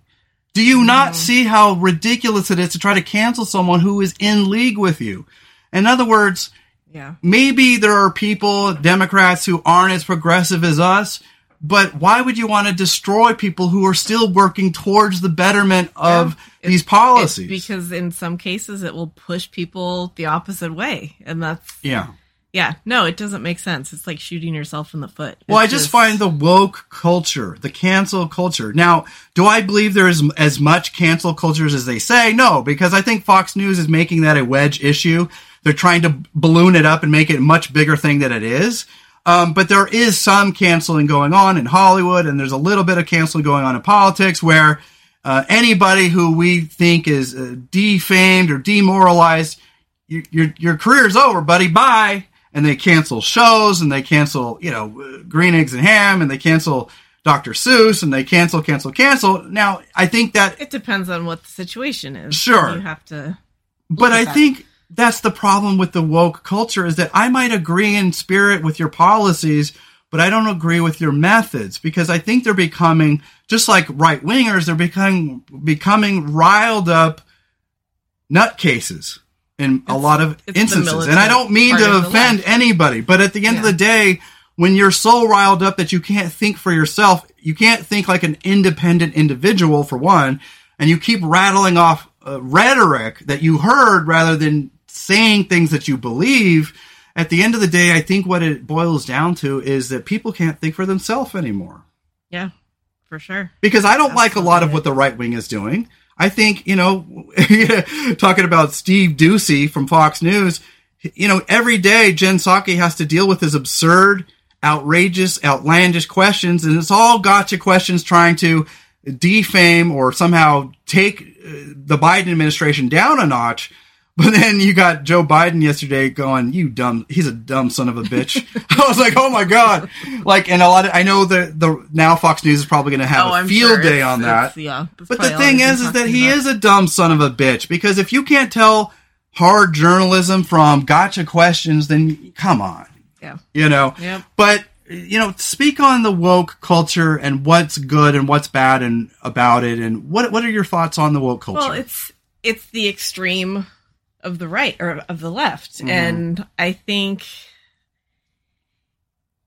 Do you mm-hmm. not see how ridiculous it is to try to cancel someone who is in league with you? In other words, yeah. maybe there are people, Democrats, who aren't as progressive as us, but why would you want to destroy people who are still working towards the betterment of yeah, these policies? Because in some cases it will push people the opposite way. And that's... Yeah. Yeah. No, it doesn't make sense. It's like shooting yourself in the foot. It's well, I just, just find the woke culture, the cancel culture. Now, do I believe there is as much cancel cultures as they say? No, because I think Fox News is making that a wedge issue. They're trying to balloon it up and make it a much bigger thing than it is. Um, but there is some canceling going on in Hollywood, and there's a little bit of canceling going on in politics where uh, anybody who we think is uh, defamed or demoralized, your, your your career's over, buddy, bye. And they cancel shows, and they cancel, you know, Green Eggs and Ham, and they cancel Doctor Seuss, and they cancel, cancel, cancel. Now, I think that... It depends on what the situation is. Sure. You have to... But I that. think... That's the problem with the woke culture is that I might agree in spirit with your policies, but I don't agree with your methods because I think they're becoming, just like right-wingers, they're becoming becoming riled up nutcases in it's, a lot of instances. And I don't mean to offend anybody, but at the end yeah. of the day, when you're so riled up that you can't think for yourself, you can't think like an independent individual, for one, and you keep rattling off uh, rhetoric that you heard rather than saying things that you believe, at the end of the day, I think what it boils down to is that people can't think for themselves anymore. Yeah, for sure. Because I don't Absolutely. like a lot of what the right wing is doing. I think, you know, talking about Steve Doocy from Fox News, you know, every day Jen Psaki has to deal with his absurd, outrageous, outlandish questions, and it's all gotcha questions trying to defame or somehow take the Biden administration down a notch. But then you got Joe Biden yesterday going, you dumb, he's a dumb son of a bitch. I was like, oh my God. Like, and a lot of, I know the, the, now Fox News is probably going to have oh, a I'm field sure. day it's, on that. Yeah, but the thing is, is that he about. is a dumb son of a bitch because if you can't tell hard journalism from gotcha questions, then come on. Yeah. You know, yep. but, you know, speak on the woke culture and what's good and what's bad and about it. And what, what are your thoughts on the woke culture? Well, it's, it's the extreme of the right or of the left. Mm-hmm. And I think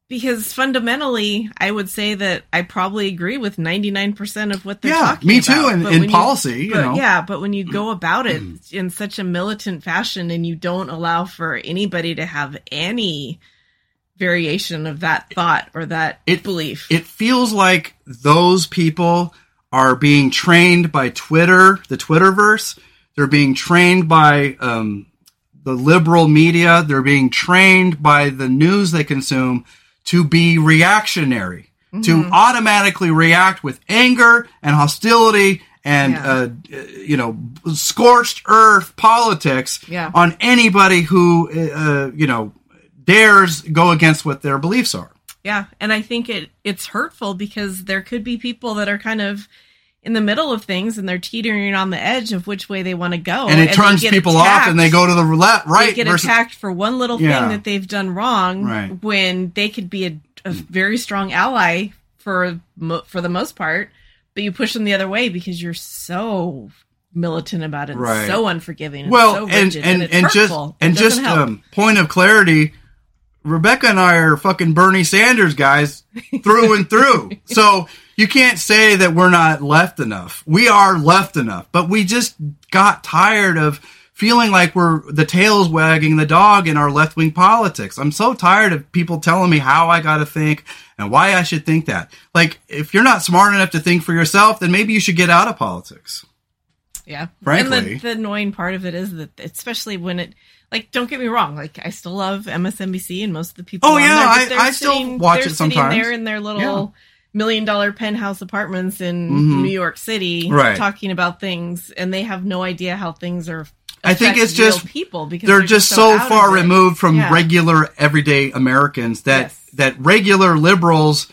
because fundamentally I would say that I probably agree with ninety-nine percent of what they're yeah, talking me about. Me too. In, in policy, you, you know. But, yeah. But when you go about it in such a militant fashion and you don't allow for anybody to have any variation of that thought or that it, belief, it feels like those people are being trained by Twitter, the Twitterverse. They're being trained by um, the liberal media. They're being trained by the news they consume to be reactionary, mm-hmm. to automatically react with anger and hostility and, yeah. uh, you know, scorched earth politics yeah. on anybody who, uh, you know, dares go against what their beliefs are. Yeah, and I think it it's hurtful because there could be people that are kind of in the middle of things and they're teetering on the edge of which way they want to go. And it and turns people attacked. off and they go to the left, right. They get versus, attacked for one little yeah. thing that they've done wrong right. when they could be a, a very strong ally for for the most part, but you push them the other way because you're so militant about it, right. so unforgiving, well, and so rigid, and, and, and it's and hurtful. Just, and it just um, point of clarity, Rebecca and I are fucking Bernie Sanders guys through and through. So you can't say that we're not left enough. We are left enough, but we just got tired of feeling like we're the tail's wagging the dog in our left-wing politics. I'm so tired of people telling me how I got to think and why I should think that. Like, if you're not smart enough to think for yourself, then maybe you should get out of politics. Yeah. Frankly. And the, the annoying part of it is that, especially when it, like, don't get me wrong, like, I still love M S N B C and most of the people. Oh, yeah, on there, I, I sitting, still watch it sometimes. They're sitting there in their little yeah. million-dollar penthouse apartments in mm-hmm. New York City right. talking about things, and they have no idea how things are I think it's just people because they're, they're just so, so far removed from yeah. regular, everyday Americans that, yes. that regular liberals,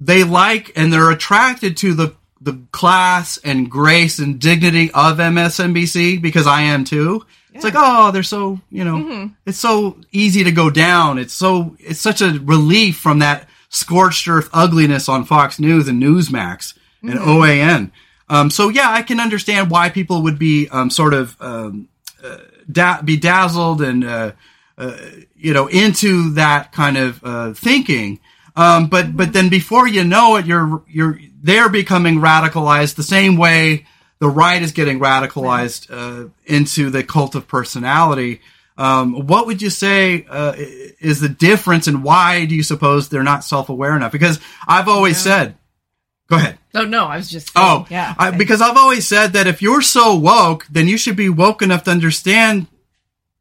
they like and they're attracted to the the class and grace and dignity of M S N B C, because I am too. Yeah. It's like, oh, they're so, you know, mm-hmm. it's so easy to go down. It's so, it's such a relief from that scorched earth ugliness on Fox News and Newsmax mm-hmm. and O A N. Um, so yeah, I can understand why people would be um, sort of um, uh, da- be dazzled and, uh, uh, you know, into that kind of uh, thinking. Um, but, mm-hmm. but then before you know it, you're, you're, they're becoming radicalized the same way the right is getting radicalized uh, into the cult of personality. Um, what would you say uh, is the difference, and why do you suppose they're not self-aware enough? Because I've always yeah. said, go ahead. Oh, no, I was just saying, oh, yeah. I, because I've always said that if you're so woke, then you should be woke enough to understand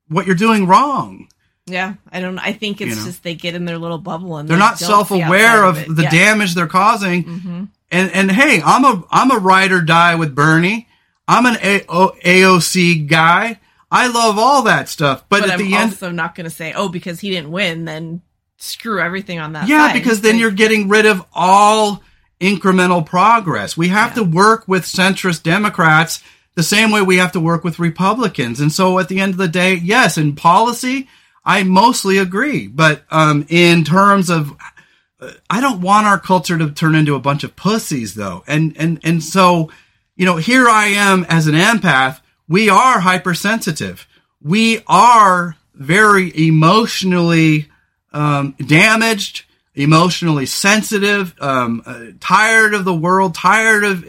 what you're doing wrong. Yeah, I don't. I think it's you know? just they get in their little bubble and they're they not self-aware of, of the yeah. damage they're causing. Mm-hmm. And and hey, I'm a I'm a ride or die with Bernie. I'm an A O C guy. I love all that stuff. But, but at I'm the end, also not going to say, oh, because he didn't win, then screw everything on that. Yeah, side. Because then you're getting rid of all incremental progress. We have yeah. to work with centrist Democrats the same way we have to work with Republicans. And so at the end of the day, yes, in policy, I mostly agree, but um, in terms of, uh, I don't want our culture to turn into a bunch of pussies, though. And and and so, you know, here I am as an empath. We are hypersensitive. We are very emotionally um, damaged, emotionally sensitive, um, uh, tired of the world, tired of,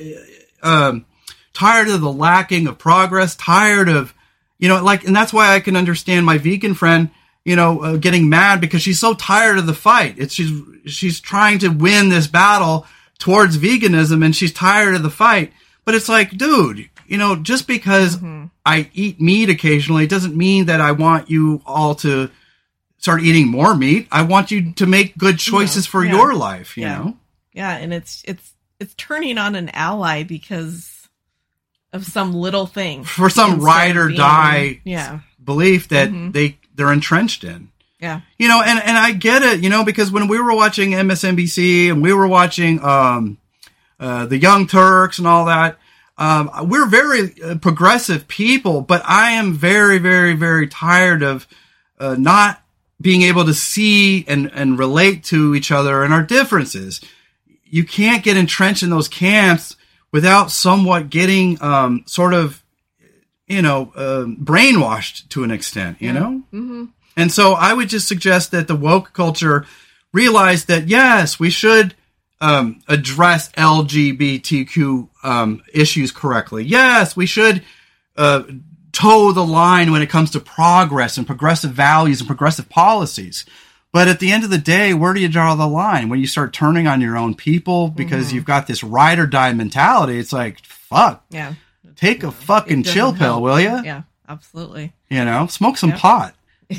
um, tired of the lacking of progress, tired of, you know, like, and that's why I can understand my vegan friend. You know, uh, getting mad because she's so tired of the fight. It's she's she's trying to win this battle towards veganism, and she's tired of the fight. But it's like, dude, you know, just because mm-hmm. I eat meat occasionally doesn't mean that I want you all to start eating more meat. I want you to make good choices yeah. for yeah. your life. You yeah. know, yeah, and it's it's it's turning on an ally because of some little thing, for some ride or die yeah. belief that mm-hmm. they. they're entrenched in. Yeah. You know, and, and I get it, you know, because when we were watching M S N B C and we were watching um, uh, the Young Turks and all that, um, we're very uh, progressive people, but I am very, very, very tired of uh, not being able to see and, and relate to each other and our differences. You can't get entrenched in those camps without somewhat getting um, sort of, you know, uh, brainwashed to an extent, you yeah. know? Mm-hmm. And so I would just suggest that the woke culture realize that, yes, we should um, address L G B T Q um, issues correctly. Yes, we should uh, toe the line when it comes to progress and progressive values and progressive policies. But at the end of the day, where do you draw the line? When you start turning on your own people because mm-hmm. you've got this ride or die mentality, it's like, fuck. Yeah. Take yeah. a fucking chill pill, help. Will you? Yeah, absolutely. You know, smoke some yeah. pot.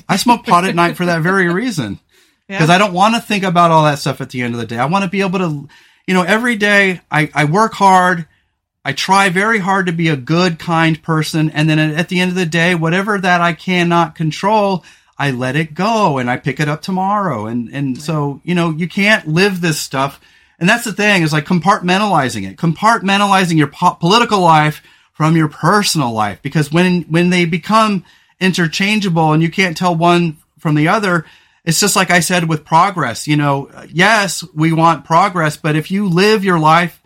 I smoke pot at night for that very reason. Because yeah. I don't want to think about all that stuff at the end of the day. I want to be able to, you know, every day I, I work hard. I try very hard to be a good, kind person. And then at the end of the day, whatever that I cannot control, I let it go and I pick it up tomorrow. And, and right. so, you know, you can't live this stuff. And that's the thing, is like compartmentalizing it, compartmentalizing your po- political life from your personal life. Because when, when they become interchangeable and you can't tell one from the other, it's just like I said with progress, you know, yes, we want progress, but if you live your life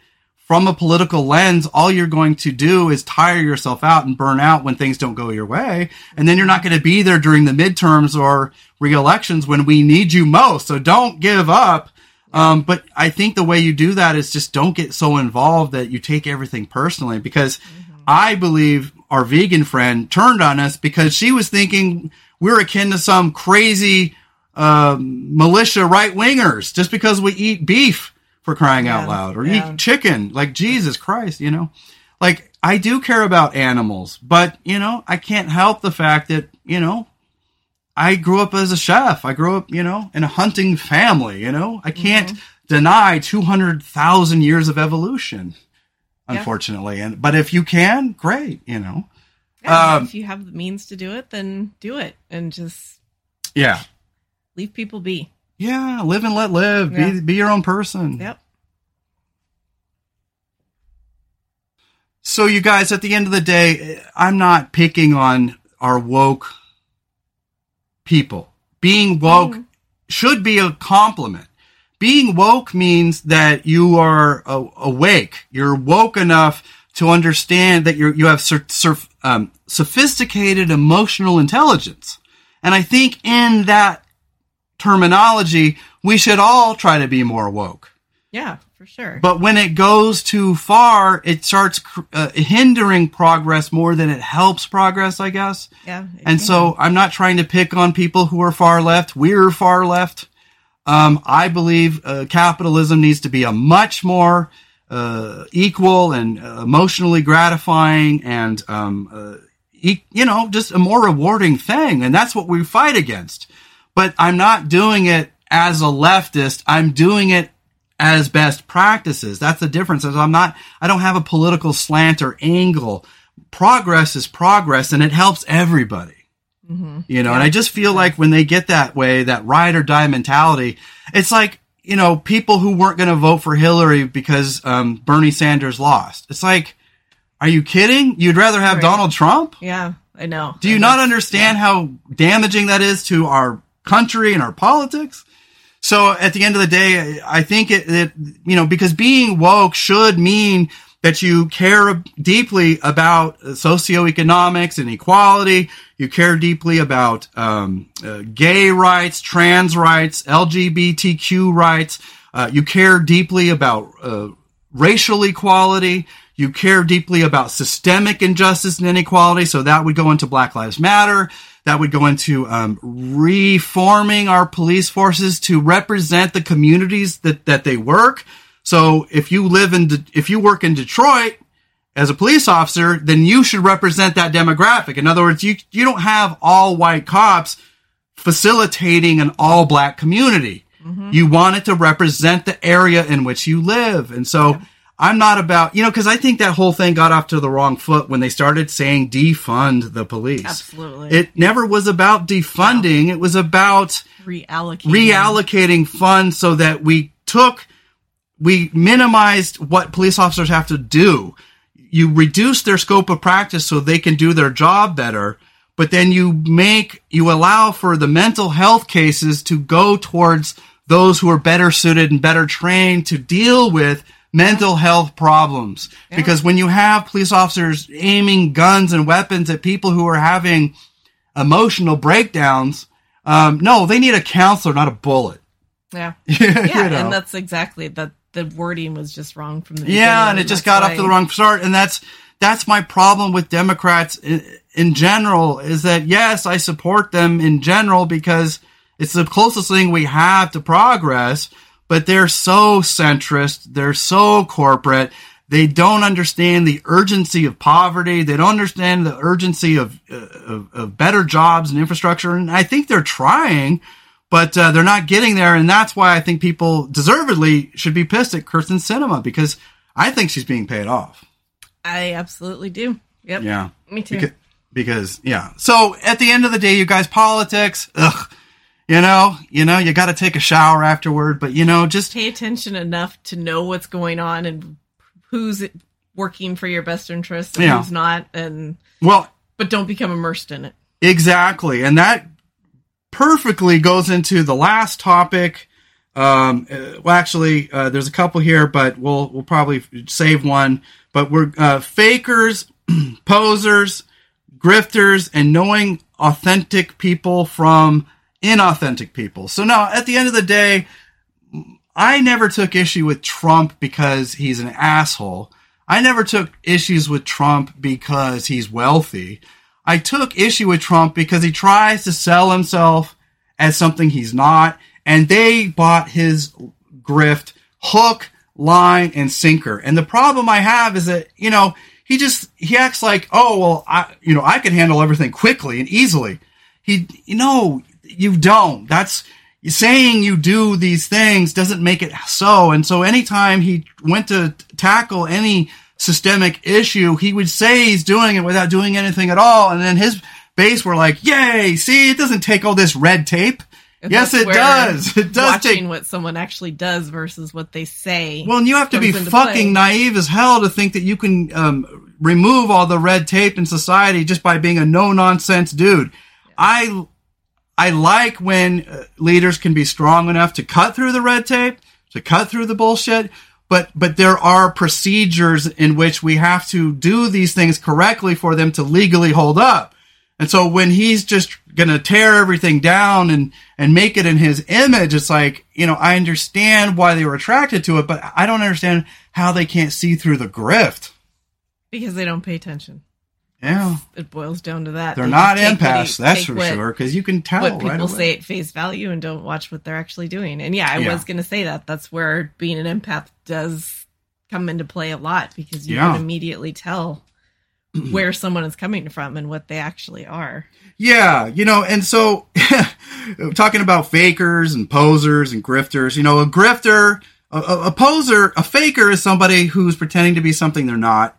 from a political lens, all you're going to do is tire yourself out and burn out when things don't go your way. And then you're not going to be there during the midterms or re-elections when we need you most. So don't give up. Um, but I think the way you do that is just don't get so involved that you take everything personally, because mm-hmm. I believe our vegan friend turned on us because she was thinking we're akin to some crazy um, militia right-wingers just because we eat beef. For crying yeah, out loud, or yeah. eat chicken, like Jesus Christ, you know, like I do care about animals, but you know, I can't help the fact that, you know, I grew up as a chef. I grew up, you know, in a hunting family, you know, I can't mm-hmm. deny two hundred thousand years of evolution, unfortunately. Yeah. And, but if you can, great, you know, yeah, um, if you have the means to do it, then do it and just yeah, leave people be. Yeah, live and let live. Yeah. Be be your own person. Yep. So you guys, at the end of the day, I'm not picking on our woke people. Being woke mm. should be a compliment. Being woke means that you are uh, awake. You're woke enough to understand that you you have sur- sur- um, sophisticated emotional intelligence. And I think in that terminology, we should all try to be more woke. Yeah, for sure. But when it goes too far, it starts uh, hindering progress more than it helps progress, I guess. Yeah. And can. So I'm not trying to pick on people who are far left. We're far left. Um, I believe uh, capitalism needs to be a much more uh, equal and uh, emotionally gratifying and, um, uh, e- you know, just a more rewarding thing. And that's what we fight against. But I'm not doing it as a leftist. I'm doing it as best practices. That's the difference. I'm not, I don't have a political slant or angle. Progress is progress, and it helps everybody. Mm-hmm. You know, yeah. and I just feel yeah. like when they get that way, that ride or die mentality, it's like, you know, people who weren't going to vote for Hillary because um, Bernie Sanders lost. It's like, are you kidding? You'd rather have right. Donald Trump? Yeah, I know. Do you I not know. understand yeah. how damaging that is to our country and our politics? So at the end of the day, I think it, it, you know, because being woke should mean that you care deeply about socioeconomics and equality. You care deeply about um, uh, gay rights, trans rights, L G B T Q rights. Uh, you care deeply about uh, racial equality. You care deeply about systemic injustice and inequality. So that would go into Black Lives Matter. That would go into um, reforming our police forces to represent the communities that, that they work. So if you live in, De- if you work in Detroit as a police officer, then you should represent that demographic. In other words, you you don't have all white cops facilitating an all black community. Mm-hmm. You want it to represent the area in which you live. And so yeah. I'm not about, you know, because I think that whole thing got off to the wrong foot when they started saying defund the police. Absolutely. It never was about defunding. No. It was about reallocating. reallocating funds so that we took, we minimized what police officers have to do. You reduce their scope of practice so they can do their job better, but then you make, you allow for the mental health cases to go towards those who are better suited and better trained to deal with mental health problems. Yeah. Because when you have police officers aiming guns and weapons at people who are having emotional breakdowns, um, no, they need a counselor, not a bullet. Yeah. yeah. You know? And that's exactly that. The wording was just wrong from the beginning. Yeah. And it and just got why... off to the wrong start. And that's, that's my problem with Democrats in, in general, is that yes, I support them in general because It's the closest thing we have to progress, but they're so centrist. They're so corporate. They don't understand the urgency of poverty. They don't understand the urgency of, of, of better jobs and infrastructure. And I think they're trying, but uh, they're not getting there. And that's why I think people deservedly should be pissed at Kirsten Sinema, because I think she's being paid off. I absolutely do. Yep. Yeah. Me too. Because, because yeah. So at the end of the day, you guys, politics, ugh. You know, you know, you got to take a shower afterward, but, you know, just pay attention enough to know what's going on and who's working for your best interests and yeah. who's not. And well, but don't become immersed in it. Exactly. And that perfectly goes into the last topic. Um, well, actually, uh, there's a couple here, but we'll we'll probably save one. But we're uh, fakers, posers, grifters, and knowing authentic people from inauthentic people. So now, at the end of the day, I never took issue with Trump because he's an asshole. I never took issues with Trump because he's wealthy. I took issue with Trump because he tries to sell himself as something he's not, and they bought his grift hook, line, and sinker. And the problem I have is that, you know, he just, he acts like, oh, well, I, you know, I can handle everything quickly and easily. He, you know, you don't. That's saying you do these things doesn't make it so. And so anytime he went to tackle any systemic issue, he would say he's doing it without doing anything at all. And then his base were like, yay, see, it doesn't take all this red tape. And yes, it does. It does. Watching take... what someone actually does versus what they say. Well, and you have to be fucking play. naive as hell to think that you can um, remove all the red tape in society just by being a no-nonsense dude. Yeah. I... I like when uh, leaders can be strong enough to cut through the red tape, to cut through the bullshit, but but there are procedures in which we have to do these things correctly for them to legally hold up. And so when he's just going to tear everything down and, and make it in his image, it's like, you know, I understand why they were attracted to it, but I don't understand how they can't see through the grift. Because they don't pay attention. Yeah, it boils down to that. They're they not empaths, that's for what, sure, because you can tell what people right say at face value and don't watch what they're actually doing. And yeah, I yeah. was going to say that. That's where being an empath does come into play a lot, because you yeah. can immediately tell where someone is coming from and what they actually are. Yeah, you know, and so talking about fakers and posers and grifters, you know, a grifter, a, a poser, a faker is somebody who's pretending to be something they're not.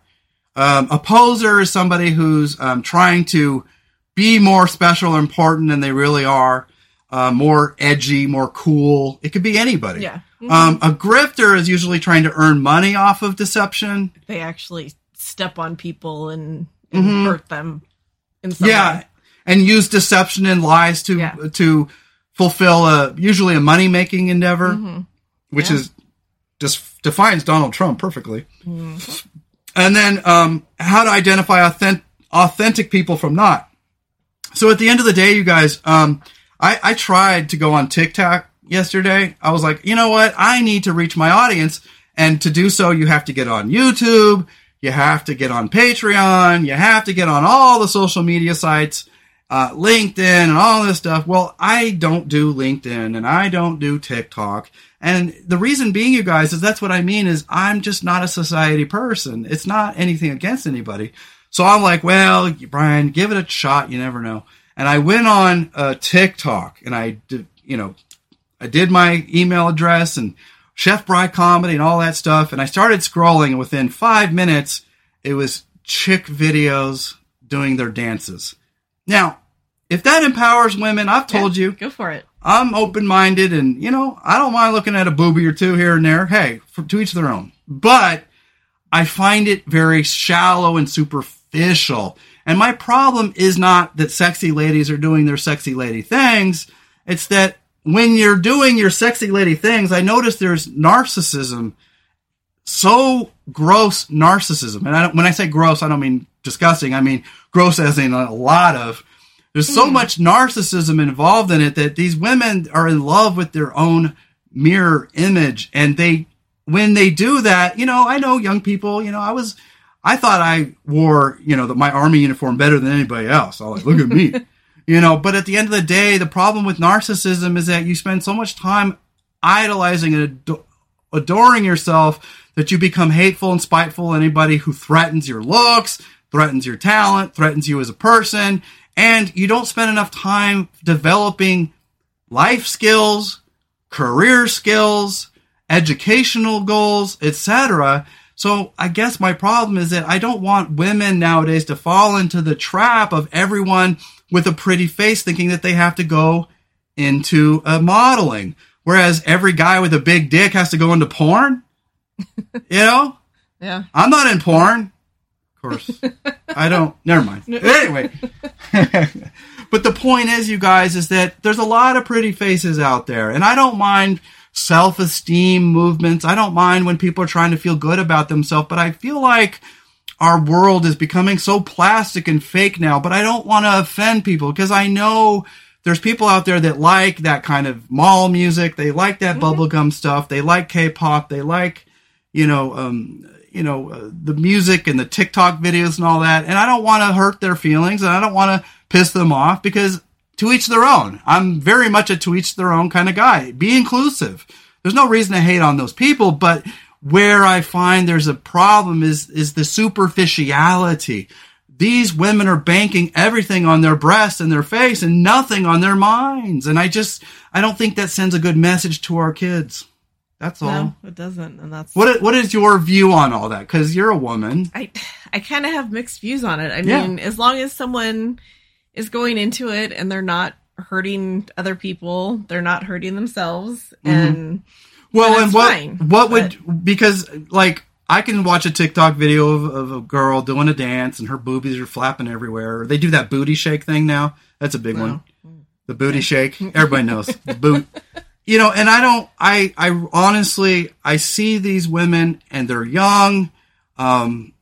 Um, a poser is somebody who's um, trying to be more special or important than they really are, uh, more edgy, more cool. It could be anybody. Yeah. Mm-hmm. Um, a grifter is usually trying to earn money off of deception. They actually step on people and, and mm-hmm. hurt them in some yeah. way. And use deception and lies to yeah. to fulfill a usually a money-making endeavor, mm-hmm. which yeah. is just defines Donald Trump perfectly. Mm-hmm. And then um, how to identify authentic, authentic people from not. So at the end of the day, you guys, um, I, I tried to go on TikTok yesterday. I was like, you know what? I need to reach my audience. And to do so, you have to get on YouTube. You have to get on Patreon. You have to get on all the social media sites, uh, LinkedIn and all this stuff. Well, I don't do LinkedIn and I don't do TikTok. And the reason being, you guys, is that's what I mean is I'm just not a society person. It's not anything against anybody. So I'm like, well, Brian, give it a shot. You never know. And I went on uh, TikTok and I did, you know, I did my email address and Chef Bry Comedy and all that stuff. And I started scrolling and within five minutes, it was chick videos doing their dances. Now, if that empowers women, I've told yeah, you. Go for it. I'm open-minded and, you know, I don't mind looking at a boobie or two here and there. Hey, for, to each their own. But I find it very shallow and superficial. And my problem is not that sexy ladies are doing their sexy lady things. It's that when you're doing your sexy lady things, I notice there's narcissism, so gross narcissism. And I don't, when I say gross, I don't mean disgusting. I mean gross as in a lot of. There's so much narcissism involved in it that these women are in love with their own mirror image. And they, when they do that, you know, I know young people, you know, I was, I thought I wore, you know, the, my army uniform better than anybody else. I was like, look at me, You know, but at the end of the day, the problem with narcissism is that you spend so much time idolizing and ador- adoring yourself that you become hateful and spiteful to anybody who threatens your looks, threatens your talent, threatens you as a person, and you don't spend enough time developing life skills, career skills, educational goals, et cetera. So I guess my problem is that I don't want women nowadays to fall into the trap of everyone with a pretty face thinking that they have to go into uh, modeling. Whereas every guy with a big dick has to go into porn. You know? Yeah. I'm not in porn. Of course. I don't. Never mind. Anyway. But the point is, you guys, is that there's a lot of pretty faces out there. And I don't mind self-esteem movements. I don't mind when people are trying to feel good about themselves. But I feel like our world is becoming so plastic and fake now, but I don't want to offend people because I know there's people out there that like that kind of mall music. They like that mm-hmm. bubblegum stuff. They like K-pop. They like, you know, um, you know, uh, the music and the TikTok videos and all that. And I don't want to hurt their feelings and I don't want to piss them off because to each their own. I'm very much a to each their own kind of guy. Be inclusive. There's no reason to hate on those people, but where I find there's a problem is is the superficiality. These women are banking everything on their breasts and their face and nothing on their minds. And I just, I don't think that sends a good message to our kids. That's all. No, it doesn't. And that's what. What is your view on all that? Because you're a woman. I, I kind of have mixed views on it. I mean, yeah. As long as someone is going into it and they're not hurting other people, they're not hurting themselves, mm-hmm. and... Well, and what fine, what but... would, because, like, I can watch a TikTok video of, of a girl doing a dance and her boobies are flapping everywhere. They do that booty shake thing now. That's a big wow. one. The booty shake. Everybody knows. Boot. You know, and I don't, I, I honestly, I see these women and they're young. Um,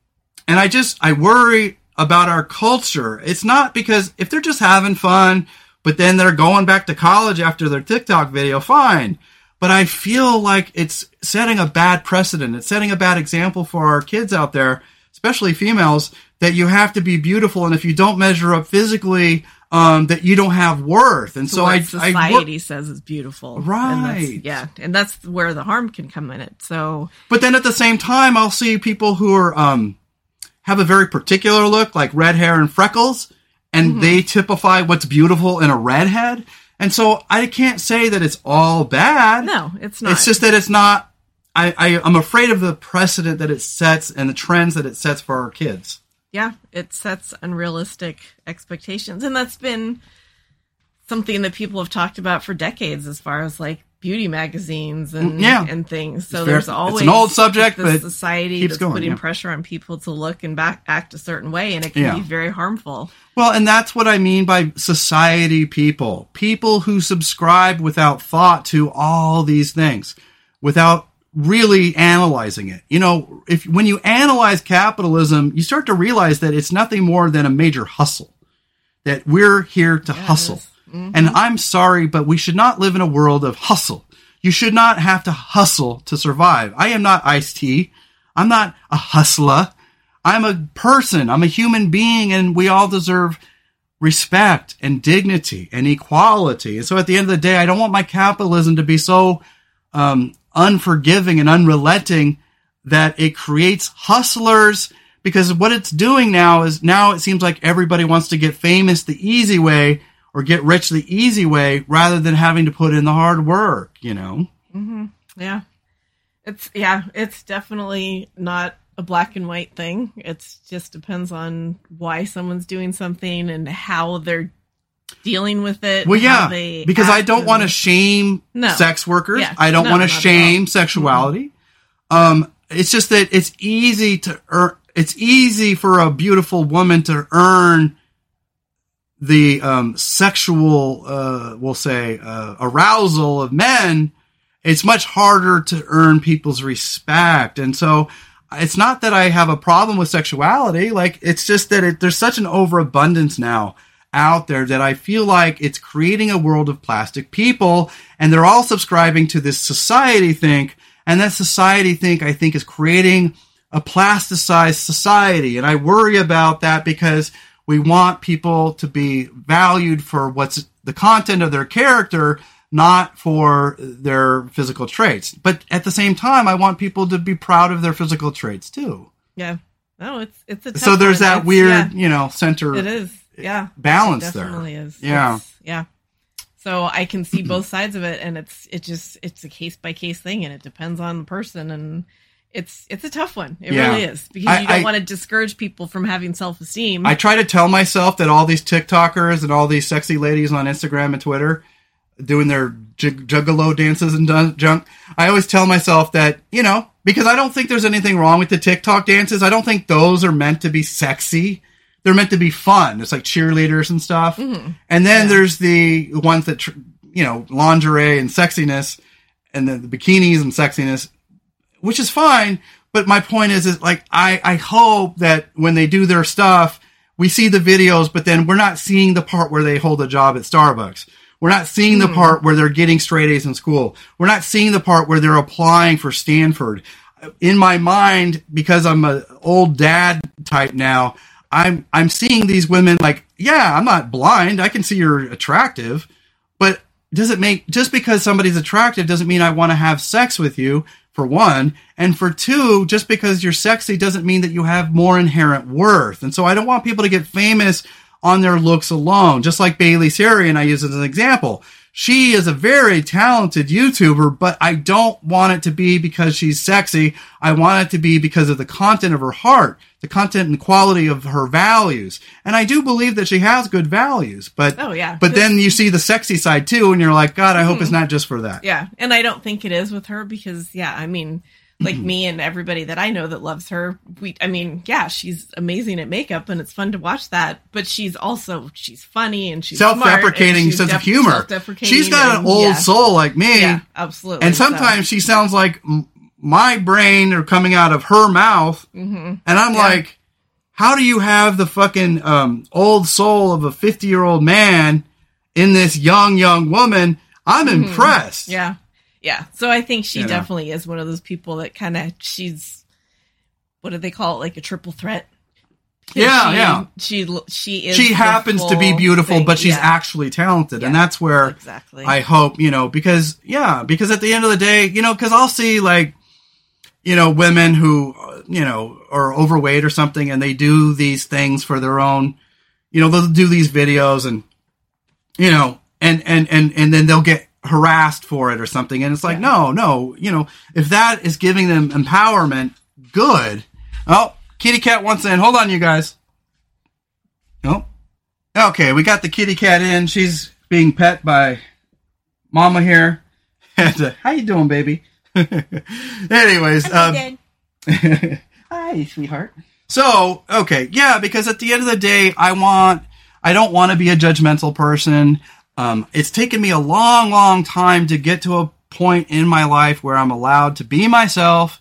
and I just, I worry about our culture. It's not because if they're just having fun, but then they're going back to college after their TikTok video, fine. But I feel like it's setting a bad precedent. It's setting a bad example for our kids out there, especially females, that you have to be beautiful. And if you don't measure up physically, um, that you don't have worth. And so what I, society I wor- says is beautiful. Right. And that's, yeah. And that's where the harm can come in it. So, but then at the same time, I'll see people who are, um, have a very particular look, like red hair and freckles, and mm-hmm. they typify what's beautiful in a redhead. And so I can't say that it's all bad. No, it's not. It's just that it's not, I, I, I'm afraid of the precedent that it sets and the trends that it sets for our kids. Yeah, it sets unrealistic expectations. And that's been something that people have talked about for decades as far as like beauty magazines and yeah. and things. So there's always it's an old subject, but society keeps that's going, putting yeah. pressure on people to look and back, act a certain way, and it can yeah. be very harmful. Well, and that's what I mean by society people. People who subscribe without thought to all these things, without really analyzing it. You know, if when you analyze capitalism, you start to realize that it's nothing more than a major hustle, that we're here to yes. hustle. Mm-hmm. And I'm sorry, but we should not live in a world of hustle. You should not have to hustle to survive. I am not Ice-T. I'm not a hustler. I'm a person. I'm a human being, and we all deserve respect and dignity and equality. And so at the end of the day, I don't want my capitalism to be so um, unforgiving and unrelenting that it creates hustlers, because what it's doing now is now it seems like everybody wants to get famous the easy way or get rich the easy way rather than having to put in the hard work, you know? Mm-hmm. Yeah. It's, yeah, it's definitely not a black and white thing. It just depends on why someone's doing something and how they're dealing with it. Well, yeah, because I don't want to shame no. sex workers. Yeah. I don't no, want to shame sexuality. Mm-hmm. Um, it's just that it's easy to earn, it's easy for a beautiful woman to earn the um, sexual, uh, we'll say, uh, arousal of men. It's much harder to earn people's respect. And so it's not that I have a problem with sexuality. Like, it's just that it, there's such an overabundance now out there that I feel like it's creating a world of plastic people, and they're all subscribing to this society think. And that society think, I think, is creating a plasticized society. And I worry about that because We want people to be valued for what's the content of their character, not for their physical traits. But at the same time, I want people to be proud of their physical traits too. Yeah. No, it's it's a tough so there's one. That it's, weird, yeah. you know, center. It is, yeah. Balance it definitely there. Is. Yeah, it's, yeah. So I can see both sides of it, and it's it just it's a case by case thing, and it depends on the person, and it's it's a tough one. It yeah. really is, because I, you don't I, want to discourage people from having self esteem. I try to tell myself that all these TikTokers and all these sexy ladies on Instagram and Twitter doing their jug- juggalo dances and junk. I always tell myself that, you know, because I don't think there's anything wrong with the TikTok dances. I don't think those are meant to be sexy. They're meant to be fun. It's like cheerleaders and stuff. Mm-hmm. And then yeah. there's the ones that, you know, lingerie and sexiness, and the, the bikinis and sexiness, which is fine. But my point is, is like, I, I hope that when they do their stuff, we see the videos, but then we're not seeing the part where they hold a job at Starbucks. We're not seeing the part where they're getting straight A's in school. We're not seeing the part where they're applying for Stanford. In my mind, because I'm an old dad type now, I'm I'm seeing these women like, yeah, I'm not blind. I can see you're attractive, but does it make just because somebody's attractive doesn't mean I want to have sex with you, for one, and for two, just because you're sexy doesn't mean that you have more inherent worth. And so I don't want people to get famous on their looks alone, just like Bailey Sarian, and I use as an example. She is a very talented YouTuber, but I don't want it to be because she's sexy. I want it to be because of the content of her heart, the content and quality of her values. And I do believe that she has good values, but oh, yeah. but then you see the sexy side too, and you're like, God, I hope mm-hmm. it's not just for that. Yeah, and I don't think it is with her because, yeah, I mean... like me and everybody that I know that loves her, we, I mean, yeah, she's amazing at makeup, and it's fun to watch that. But she's also she's funny and she's self-deprecating and she's sense def- of humor. She's got and, an old yeah. soul like me, yeah, absolutely. And sometimes so. she sounds like my brain or coming out of her mouth, mm-hmm. and I'm yeah. like, how do you have the fucking um, old soul of a fifty-year-old man in this young young woman? I'm mm-hmm. impressed. Yeah. Yeah, so I think she you know. definitely is one of those people that kind of, she's, what do they call it, like a triple threat? Yeah, she, yeah. She she is She happens to be beautiful, thing. but she's yeah. actually talented, yeah, and that's where exactly. I hope, you know, because, yeah, because at the end of the day, you know, because I'll see, like, you know, women who, you know, are overweight or something, and they do these things for their own, you know, they'll do these videos, and, you know, and, and, and, and then they'll get harassed for it or something, and it's like yeah. no no you know, if that is giving them empowerment, good. Oh, kitty cat wants in. Hold on, you guys. Oh, okay, we got the kitty cat in. She's being pet by mama here. And, uh, how you doing, baby? Anyways, um, hi, sweetheart. So okay, yeah, because at the end of the day, I want I don't want to be a judgmental person. Um, it's taken me a long, long time to get to a point in my life where I'm allowed to be myself,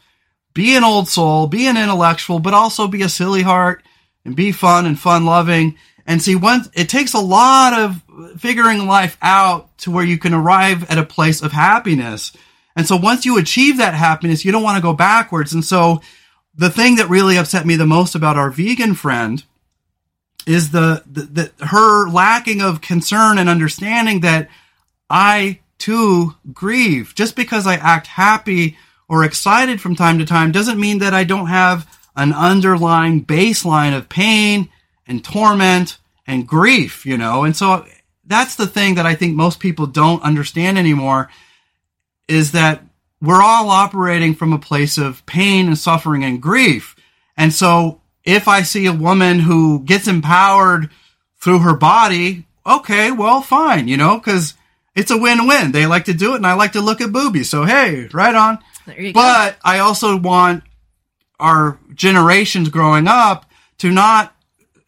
be an old soul, be an intellectual, but also be a silly heart and be fun and fun loving. And see, once it takes a lot of figuring life out to where you can arrive at a place of happiness. And so once you achieve that happiness, you don't want to go backwards. And so the thing that really upset me the most about our vegan friend is the, the, the her lacking of concern and understanding that I, too, grieve. Just because I act happy or excited from time to time doesn't mean that I don't have an underlying baseline of pain and torment and grief, you know. And so that's the thing that I think most people don't understand anymore, is that we're all operating from a place of pain and suffering and grief. And so if I see a woman who gets empowered through her body, okay, well, fine, you know, because it's a win-win. They like to do it, and I like to look at boobies. So, hey, right on. There you but go. I also want our generations growing up to not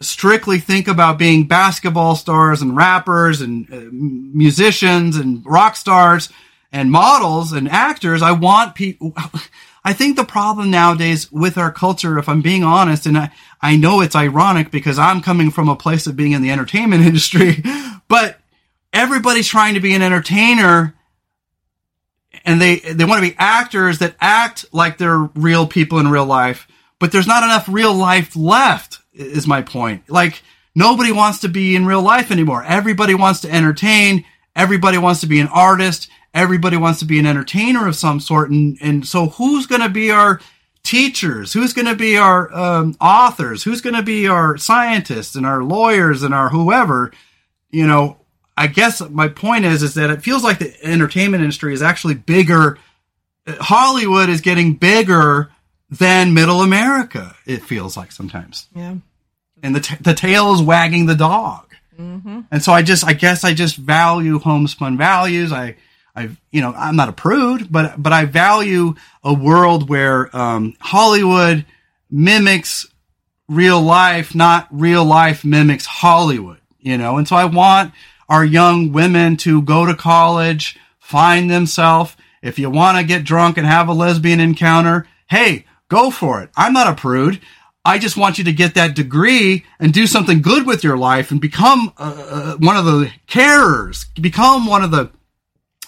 strictly think about being basketball stars and rappers and uh, musicians and rock stars and models and actors. I want people... I think the problem nowadays with our culture, if I'm being honest, and I, I know it's ironic because I'm coming from a place of being in the entertainment industry, but everybody's trying to be an entertainer, and they, they want to be actors that act like they're real people in real life, but there's not enough real life left, is my point. Like, Nobody wants to be in real life anymore. Everybody wants to entertain. Everybody wants to be an artist. Everybody wants to be an entertainer of some sort. And, and so who's going to be our teachers? Who's going to be our um, authors? Who's going to be our scientists and our lawyers and our whoever? You know, I guess my point is, is that it feels like the entertainment industry is actually bigger. Hollywood is getting bigger than middle America, it feels like sometimes. Yeah. And the, t- the tail is wagging the dog. Mm-hmm. And so I just, I guess I just value homespun values. I, I, you know, I'm not a prude, but, but I value a world where, um, Hollywood mimics real life, not real life mimics Hollywood, you know? And so I want our young women to go to college, find themselves. If you want to get drunk and have a lesbian encounter, hey, go for it. I'm not a prude. I just want you to get that degree and do something good with your life and become uh, one of the carers, become one of the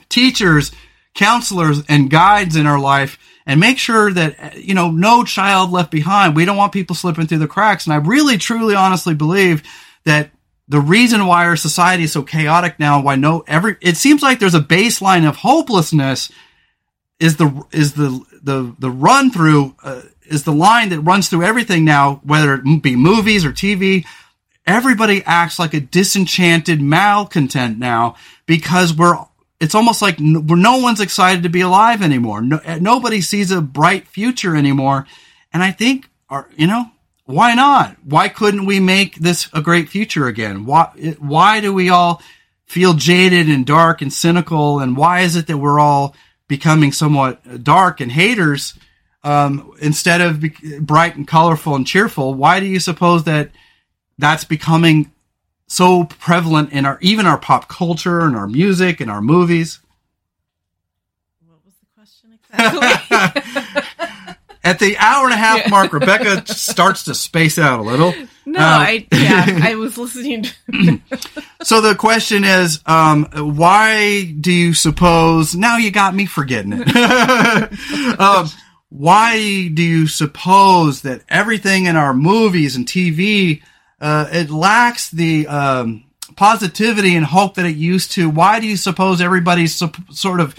teachers, counselors, and guides in our life, and make sure that, you know, no child left behind. We don't want people slipping through the cracks. And I really, truly, honestly believe that the reason why our society is so chaotic now, and why no every, it seems like there's a baseline of hopelessness, is the is the the the run through. Uh, is the line that runs through everything now, whether it be movies or T V. Everybody acts like a disenchanted malcontent now because we're, it's almost like no, no one's excited to be alive anymore. No, nobody sees a bright future anymore. And I think, our, you know, why not? Why couldn't we make this a great future again? Why, why do we all feel jaded and dark and cynical? And why is it that we're all becoming somewhat dark and haters? Um, instead of be- bright and colorful and cheerful, why do you suppose that that's becoming so prevalent in our, even our pop culture and our music and our movies? What was the question exactly? At the hour and a half yeah. mark, Rebecca starts to space out a little. No, uh, I yeah, I was listening. To- So the question is, um, why do you suppose? Now you got me forgetting it. um, Why do you suppose that everything in our movies and T V, uh, it lacks the um, positivity and hope that it used to? Why do you suppose everybody's so, sort of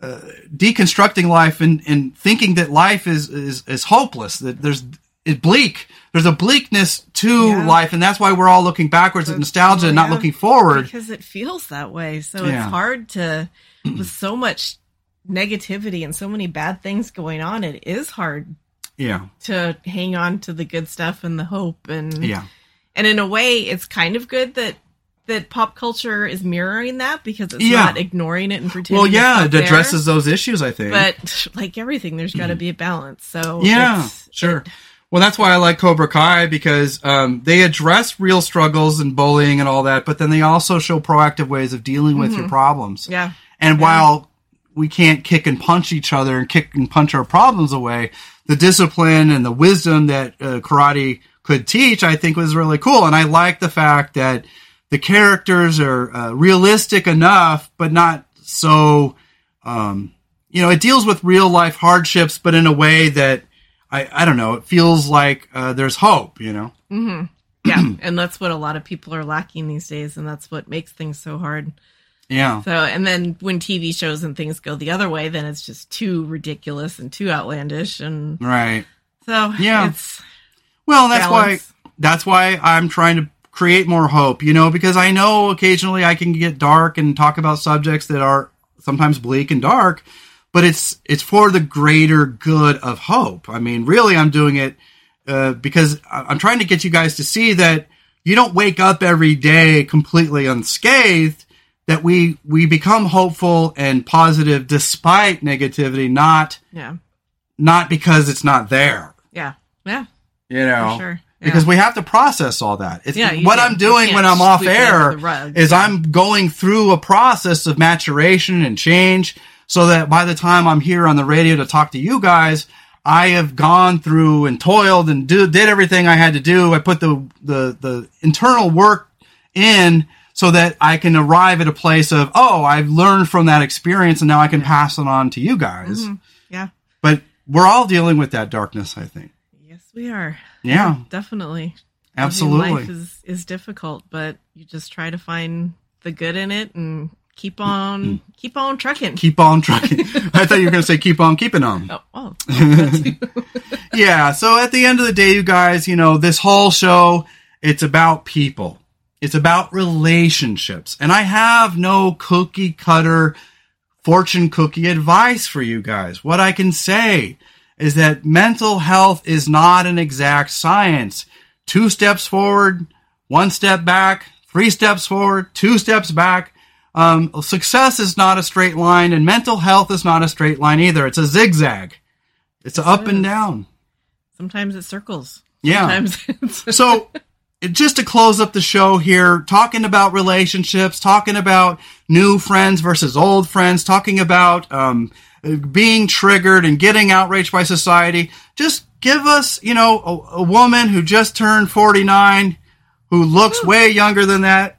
uh, deconstructing life and, and thinking that life is, is, is hopeless, that there's it's bleak? There's a bleakness to yeah. life, and that's why we're all looking backwards at nostalgia yeah, and not looking forward. Because it feels that way, so yeah. it's hard to, with so much negativity and so many bad things going on, it is hard yeah to hang on to the good stuff and the hope. And yeah and in a way it's kind of good that that pop culture is mirroring that, because it's yeah. not ignoring it and pretending well yeah it addresses there. Those issues, I think, but like everything, there's got to be a balance. So yeah sure it, well that's why I like Cobra Kai, because um they address real struggles and bullying and all that, but then they also show proactive ways of dealing with mm-hmm. your problems. yeah and yeah. While we can't kick and punch each other and kick and punch our problems away, the discipline and the wisdom that uh, karate could teach, I think, was really cool. And I like the fact that the characters are uh, realistic enough, but not so, um, you know, it deals with real life hardships, but in a way that I, I don't know, it feels like uh, there's hope, you know? Mm-hmm. Yeah. And that's what a lot of people are lacking these days. And that's what makes things so hard. Yeah. So, and then when T V shows and things go the other way, then it's just too ridiculous and too outlandish. And right. So, yeah. It's well, that's balance. why that's why I'm trying to create more hope, you know, because I know occasionally I can get dark and talk about subjects that are sometimes bleak and dark, but it's it's for the greater good of hope. I mean, really, I'm doing it uh, because I'm trying to get you guys to see that you don't wake up every day completely unscathed. That we, we become hopeful and positive despite negativity, not yeah. not because it's not there. Yeah, yeah, you know, sure. yeah. because we have to process all that. It's yeah, what I'm doing when I'm off air is yeah. I'm going through a process of maturation and change, so that by the time I'm here on the radio to talk to you guys, I have gone through and toiled and do, did everything I had to do. I put the the, the internal work in. So that I can arrive at a place of, oh, I've learned from that experience and now I can pass it on to you guys. Mm-hmm. Yeah. But we're all dealing with that darkness, I think. Yes, we are. Yeah. Yeah, definitely. Absolutely. Life is, is difficult, but you just try to find the good in it and keep on, mm-hmm. keep on trucking. Keep on trucking. I thought you were going to say keep on keeping on. Oh, oh, that too. Yeah. So at the end of the day, you guys, you know, this whole show, it's about people. It's about relationships. And I have no cookie cutter, fortune cookie advice for you guys. What I can say is that mental health is not an exact science. Two steps forward, one step back, three steps forward, two steps back. Um, success is not a straight line, and mental health is not a straight line either. It's a zigzag. It's yes, up it and down. Sometimes it circles. Yeah. Sometimes it's so just to close up the show here, talking about relationships, talking about new friends versus old friends, talking about um, being triggered and getting outraged by society. Just give us, you know, a, a woman who just turned forty-nine, who looks way younger than that.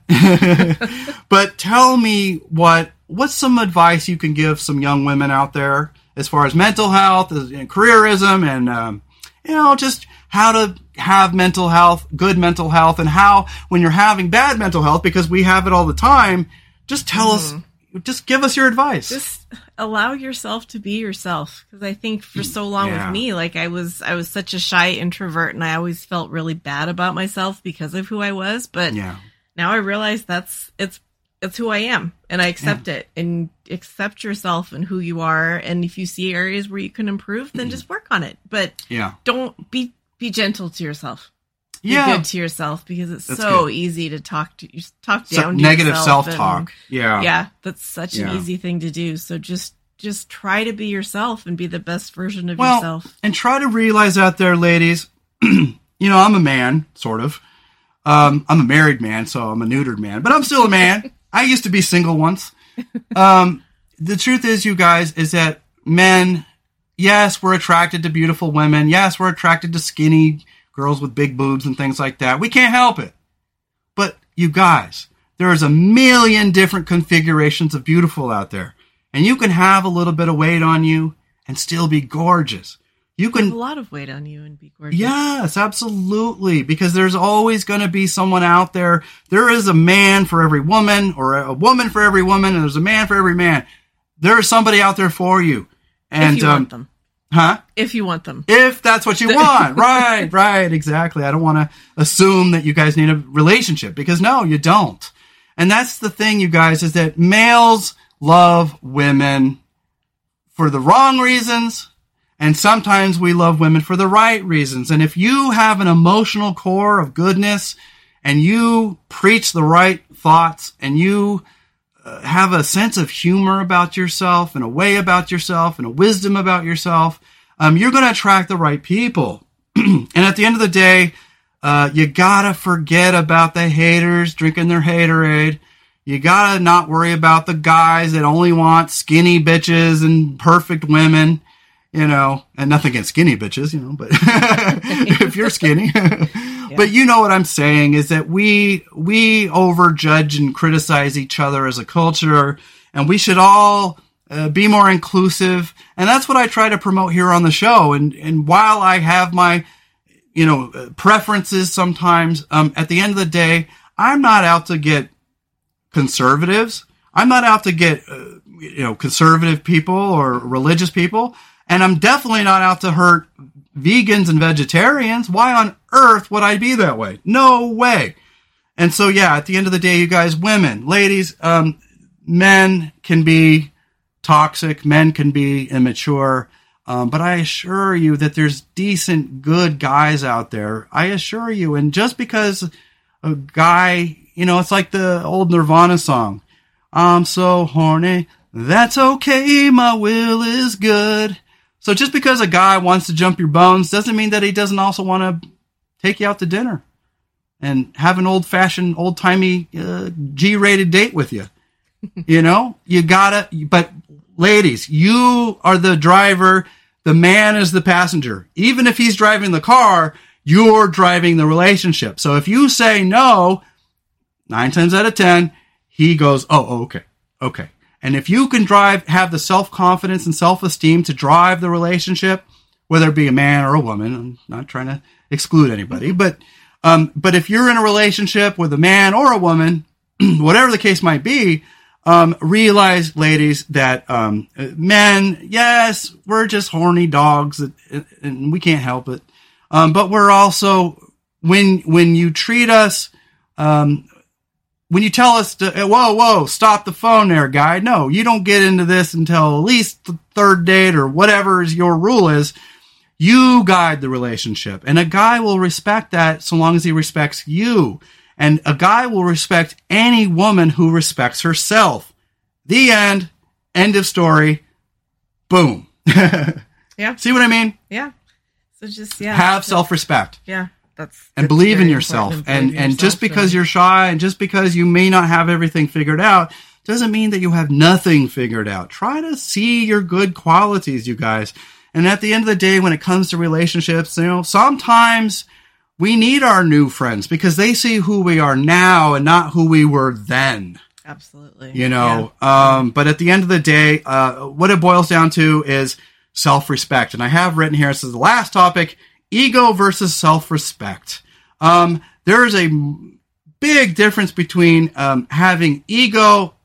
But tell me what what's some advice you can give some young women out there as far as mental health and careerism and, um, you know, just how to have mental health, good mental health, and how when you're having bad mental health, because we have it all the time, just tell mm-hmm. us, just give us your advice. Just allow yourself to be yourself. Because I think for so long yeah. with me, like I was, I was such a shy introvert, and I always felt really bad about myself because of who I was. But yeah. now I realize that's, it's, it's who I am, and I accept yeah. it, and accept yourself and who you are. And if you see areas where you can improve, then mm-hmm. just work on it. But yeah. don't be, Be gentle to yourself. Be yeah. good to yourself, because it's that's so good. Easy to talk to talk down so, to negative yourself. Negative self-talk. And, yeah. Yeah. That's such yeah. an easy thing to do. So just just try to be yourself and be the best version of well, yourself. And try to realize out there, ladies, you know, I'm a man, sort of. Um, I'm a married man, so I'm a neutered man, but I'm still a man. I used to be single once. Um, the truth is, you guys, is that men... Yes, we're attracted to beautiful women. Yes, we're attracted to skinny girls with big boobs and things like that. We can't help it. But you guys, there is a million different configurations of beautiful out there. And you can have a little bit of weight on you and still be gorgeous. You can have a lot of weight on you and be gorgeous. Yes, absolutely. Because there's always going to be someone out there. There is a man for every woman, or a woman for every woman, and there's a man for every man. There is somebody out there for you. And, if you um, want them. Huh? If you want them. If that's what you want. Right, right, exactly. I don't want to assume that you guys need a relationship, because no, you don't. And that's the thing, you guys, is that males love women for the wrong reasons, and sometimes we love women for the right reasons. And if you have an emotional core of goodness, and you preach the right thoughts, and you... have a sense of humor about yourself and a way about yourself and a wisdom about yourself, um, you're going to attract the right people. And at the end of the day, uh, you got to forget about the haters drinking their haterade. You got to not worry about the guys that only want skinny bitches and perfect women, you know, and nothing against skinny bitches, you know, but if you're skinny... But you know what I'm saying is that we we overjudge and criticize each other as a culture, and we should all uh, be more inclusive. And that's what I try to promote here on the show. And and while I have my, you know, preferences sometimes, um, at the end of the day, I'm not out to get conservatives. I'm not out to get uh, you know conservative people or religious people, and I'm definitely not out to hurt vegans and vegetarians. Why on earth would I be that way? No way. And so, yeah, at the end of the day, you guys, women, ladies, um, men can be toxic. Men can be immature. Um, but I assure you that there's decent, good guys out there. I assure you. And just because a guy, you know, it's like the old Nirvana song. I'm so horny. That's okay. My will is good. So just because a guy wants to jump your bones doesn't mean that he doesn't also want to take you out to dinner and have an old-fashioned, old-timey, uh, G-rated date with you. You know, you gotta, but ladies, you are the driver. The man is the passenger. Even if he's driving the car, you're driving the relationship. So if you say no, nine times out of ten, he goes, oh, okay, okay. And if you can drive, have the self-confidence and self-esteem to drive the relationship, whether it be a man or a woman, I'm not trying to exclude anybody, but Um, but if you're in a relationship with a man or a woman, whatever the case might be, um, realize, ladies, that um, men, yes, we're just horny dogs and, and we can't help it. Um, but we're also, when when you treat us, um, when you tell us to, whoa, whoa, stop the phone there, guy. No, you don't get into this until at least the third date or whatever is your rule is. You guide the relationship. And a guy will respect that so long as he respects you. And a guy will respect any woman who respects herself. The end. End of story. Boom. Yeah. See what I mean? Yeah. So just, yeah. Have self-respect. Yeah. That's, and that's believe in yourself. And, and, in yourself, and just because so. You're shy and just because you may not have everything figured out doesn't mean that you have nothing figured out. Try to see your good qualities, you guys. And at the end of the day, when it comes to relationships, you know, sometimes we need our new friends because they see who we are now and not who we were then. Absolutely. You know, yeah. um, but at the end of the day, uh, what it boils down to is self-respect. And I have written here, this is the last topic, ego versus self-respect. Um, there is a big difference between um, having ego,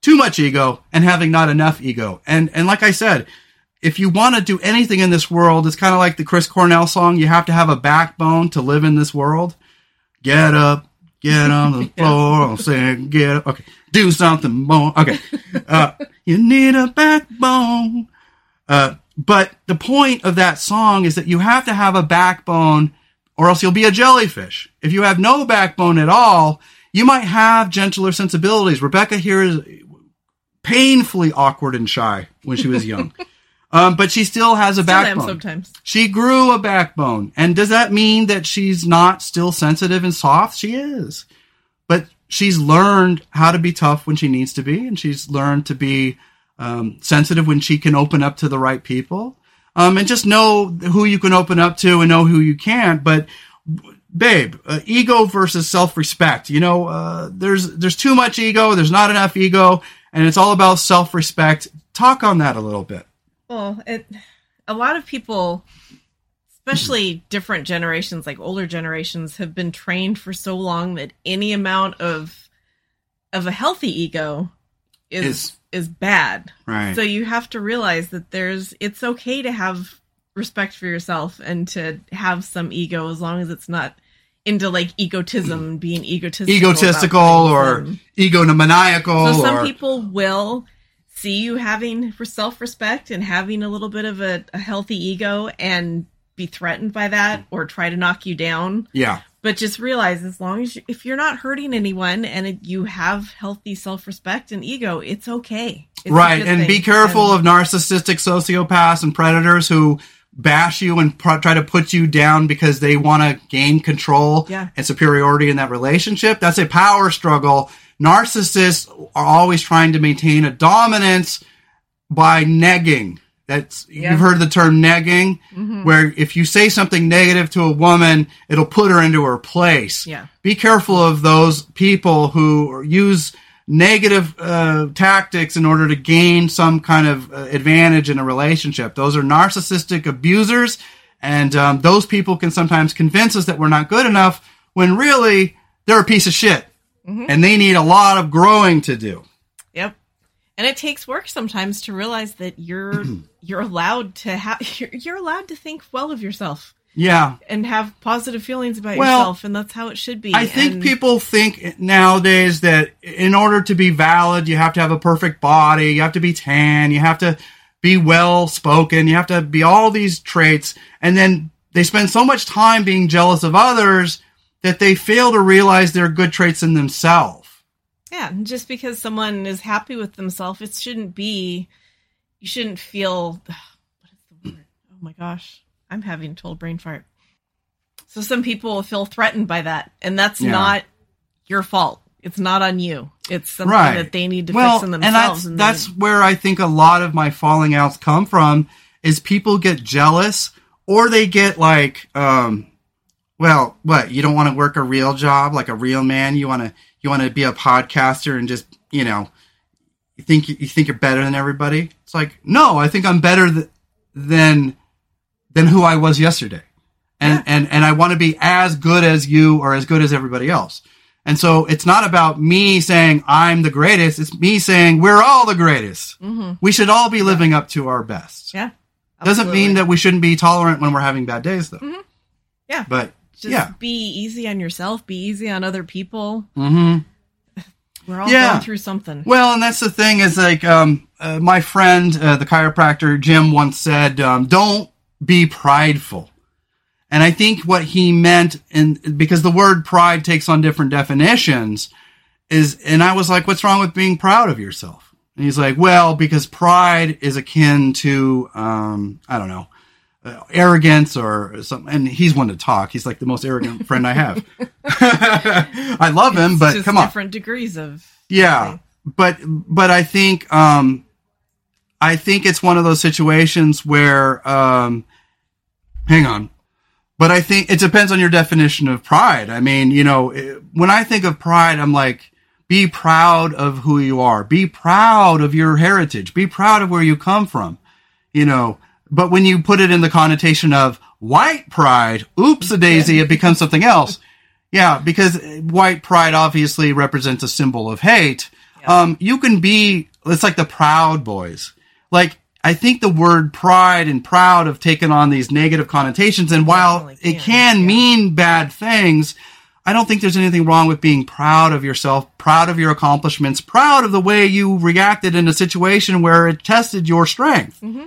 too much ego, and having not enough ego. And and like I said, if you want to do anything in this world, it's kind of like the Chris Cornell song. You have to have a backbone to live in this world. Get up, get on the floor, yeah. Sing, get up. Okay, do something more. Okay, uh, you need a backbone. Uh, but the point of that song is that you have to have a backbone, or else you'll be a jellyfish. If you have no backbone at all, you might have gentler sensibilities. Rebecca here is painfully awkward and shy when she was young. Um, but she still has a still backbone. Am sometimes. She grew a backbone. And does that mean that she's not still sensitive and soft? She is. But she's learned how to be tough when she needs to be. And she's learned to be um, sensitive when she can open up to the right people. Um, and just know who you can open up to and know who you can't. But, babe, uh, ego versus self-respect. You know, uh, there's there's too much ego. There's not enough ego. And it's all about self-respect. Talk on that a little bit. Well, it, a lot of people, especially different generations, like older generations, have been trained for so long that any amount of of a healthy ego is is, is bad. Right. So you have to realize that there's it's okay to have respect for yourself and to have some ego as long as it's not into like egotism, being egotistical, egotistical or egomaniacal. So some or... people will. See you having self-respect and having a little bit of a, a healthy ego and be threatened by that or try to knock you down. Yeah. But just realize as long as you, if you're not hurting anyone and you have healthy self-respect and ego, it's okay. It's right. And thing. Be careful and, of narcissistic sociopaths and predators who bash you and pro- try to put you down because they want to gain control yeah. and superiority in that relationship. That's a power struggle. Narcissists are always trying to maintain a dominance by negging. That's yeah. You've heard the term negging, mm-hmm. where if you say something negative to a woman, it'll put her into her place. Yeah. Be careful of those people who use negative uh, tactics in order to gain some kind of uh, advantage in a relationship. Those are narcissistic abusers, and um, those people can sometimes convince us that we're not good enough when really they're a piece of shit. Mm-hmm. And they need a lot of growing to do. Yep. And it takes work sometimes to realize that you're you're allowed to have you're, you're allowed to think well of yourself. Yeah. And have positive feelings about well, yourself, and that's how it should be. I think and... people think nowadays that in order to be valid, you have to have a perfect body, you have to be tan, you have to be well spoken, you have to be all these traits, and then they spend so much time being jealous of others that they fail to realize their good traits in themselves. Yeah, and just because someone is happy with themselves, it shouldn't be, you shouldn't feel, ugh, what is the word? Oh my gosh, I'm having a total brain fart. So some people will feel threatened by that, and that's yeah. not your fault. It's not on you. It's something right. that they need to well, fix in themselves. And that's, and that's where I think a lot of my falling outs come from, is people get jealous, or they get like... um well, what, you don't want to work a real job like a real man? You want to you want to be a podcaster and just, you know, you think you think you're better than everybody? It's like, no, I think I'm better th- than than who I was yesterday. and, and, and I want to be as good as you or as good as everybody else. And so it's not about me saying I'm the greatest. It's me saying we're all the greatest. Mm-hmm. We should all be living up to our best. Yeah. Absolutely. Doesn't mean that we shouldn't be tolerant when we're having bad days, though. Mm-hmm. Yeah. But just yeah. be easy on yourself. Be easy on other people. Mm-hmm. We're all yeah. going through something. Well, and that's the thing is like um, uh, my friend, uh, the chiropractor, Jim, once said, um, don't be prideful. And I think what he meant, and because the word pride takes on different definitions, is, and I was like, what's wrong with being proud of yourself? And he's like, well, because pride is akin to, um, I don't know, uh, arrogance or something. And he's one to talk. He's like the most arrogant friend I have. I love him, it's but just come on. Different degrees of. Yeah. But, but I think, um, I think it's one of those situations where, um, hang on. But I think it depends on your definition of pride. I mean, you know, when I think of pride, I'm like, be proud of who you are. Be proud of your heritage. Be proud of where you come from, you know. But when you put it in the connotation of white pride, oops-a-daisy, it becomes something else. Yeah, because white pride obviously represents a symbol of hate. Yeah. Um, you can be, it's like the Proud Boys. Like, I think the word pride and proud have taken on these negative connotations. And while it can, it can yeah. mean bad things, I don't think there's anything wrong with being proud of yourself, proud of your accomplishments, proud of the way you reacted in a situation where it tested your strength. Mm-hmm.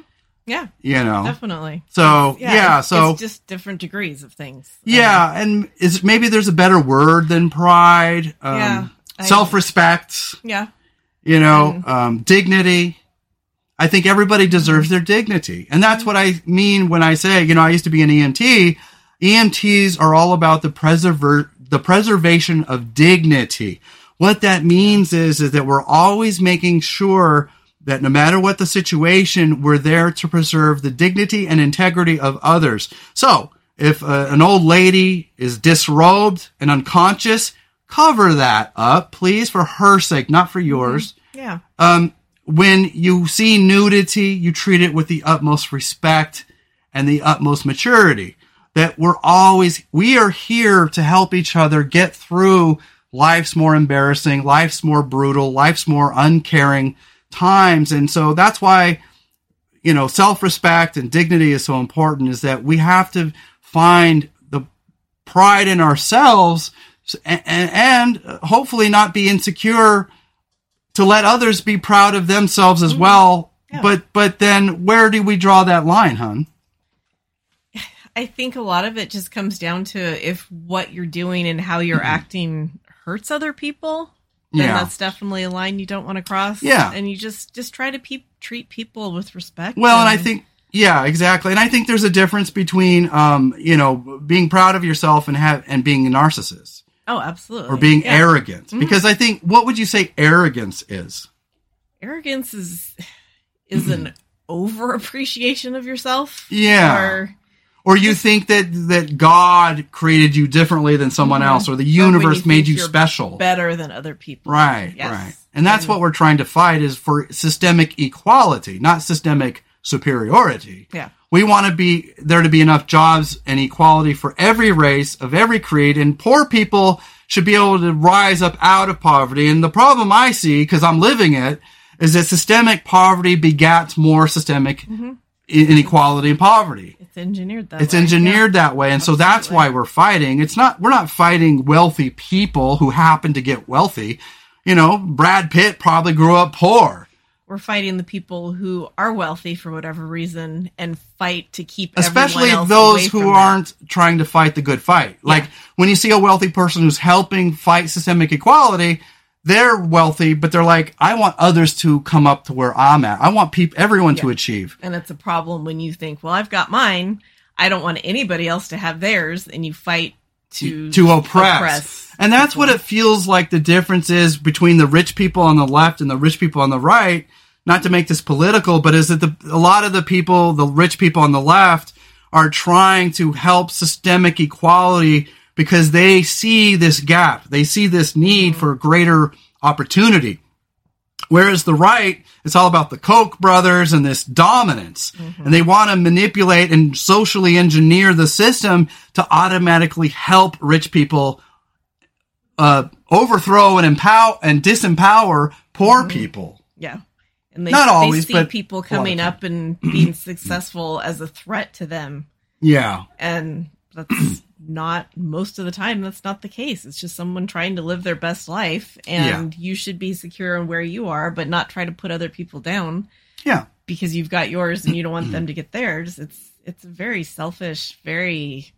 Yeah. You know, definitely. So, yeah. yeah so it's just different degrees of things. Yeah. Um, and is maybe there's a better word than pride. Um, yeah. I, self-respect. Yeah. You know, mm. um, dignity. I think everybody deserves their dignity. And that's what I mean when I say, you know, I used to be an E M T. E M Ts are all about the preserver, the preservation of dignity. What that means is, is that we're always making sure that no matter what the situation, we're there to preserve the dignity and integrity of others. So if uh, an old lady is disrobed and unconscious, cover that up, please, for her sake, not for yours. Yeah. Um, When you see nudity, you treat it with the utmost respect and the utmost maturity. That we're always, we are here to help each other get through life's more embarrassing, life's more brutal, life's more uncaring times. And so that's why, you know, self-respect and dignity is so important, is that we have to find the pride in ourselves and, and, and hopefully not be insecure to let others be proud of themselves as well. Yeah. But but then where do we draw that line, hon? I think a lot of it just comes down to if what you're doing and how you're mm-hmm. acting hurts other people, then yeah. that's definitely a line you don't want to cross. Yeah. And you just, just try to pe- treat people with respect. Well, and, and I think, yeah, exactly. And I think there's a difference between, um, you know, being proud of yourself and have, and being a narcissist. Oh, absolutely. Or being yeah. arrogant. Mm-hmm. Because I think, what would you say arrogance is? Arrogance is is mm-hmm. an overappreciation of yourself. Yeah. Or, or you just think that, that God created you differently than someone mm-hmm. else, or the universe or you made you special. Better than other people. Right, yes. right. And that's mm-hmm. what we're trying to fight, is for systemic equality, not systemic superiority. Yeah. We want to be there to be enough jobs and equality for every race of every creed, and poor people should be able to rise up out of poverty. And the problem I see, because I'm living it, is that systemic poverty begats more systemic mm-hmm. inequality and poverty. It's engineered that way. It's engineered yeah. that way. And Absolutely. So that's why we're fighting. It's not, we're not fighting wealthy people who happen to get wealthy. You know, Brad Pitt probably grew up poor. We're fighting the people who are wealthy for whatever reason and fight to keep Especially everyone else those away who from aren't that. Trying to fight the good fight. Like yeah. when you see a wealthy person who's helping fight systemic equality, they're wealthy, but they're like, I want others to come up to where I'm at. I want peop- everyone yeah. to achieve. And it's a problem when you think, well, I've got mine. I don't want anybody else to have theirs. And you fight to, to oppress. oppress and that's people. What it feels like the difference is between the rich people on the left and the rich people on the right. Not to make this political, but is that the, a lot of the people, the rich people on the left, are trying to help systemic equality because they see this gap. They see this need for greater opportunity. Whereas the right, it's all about the Koch brothers and this dominance. Mm-hmm. And they want to manipulate and socially engineer the system to automatically help rich people uh, overthrow and empower and disempower poor mm-hmm. people. Yeah. And they, Not always, they see but people coming up and being successful as a threat to them. Yeah. And that's not, most of the time, that's not the case. It's just someone trying to live their best life, and yeah. you should be secure in where you are, but not try to put other people down. Yeah. Because you've got yours and you don't want them to get theirs. It's, it's a very selfish, very,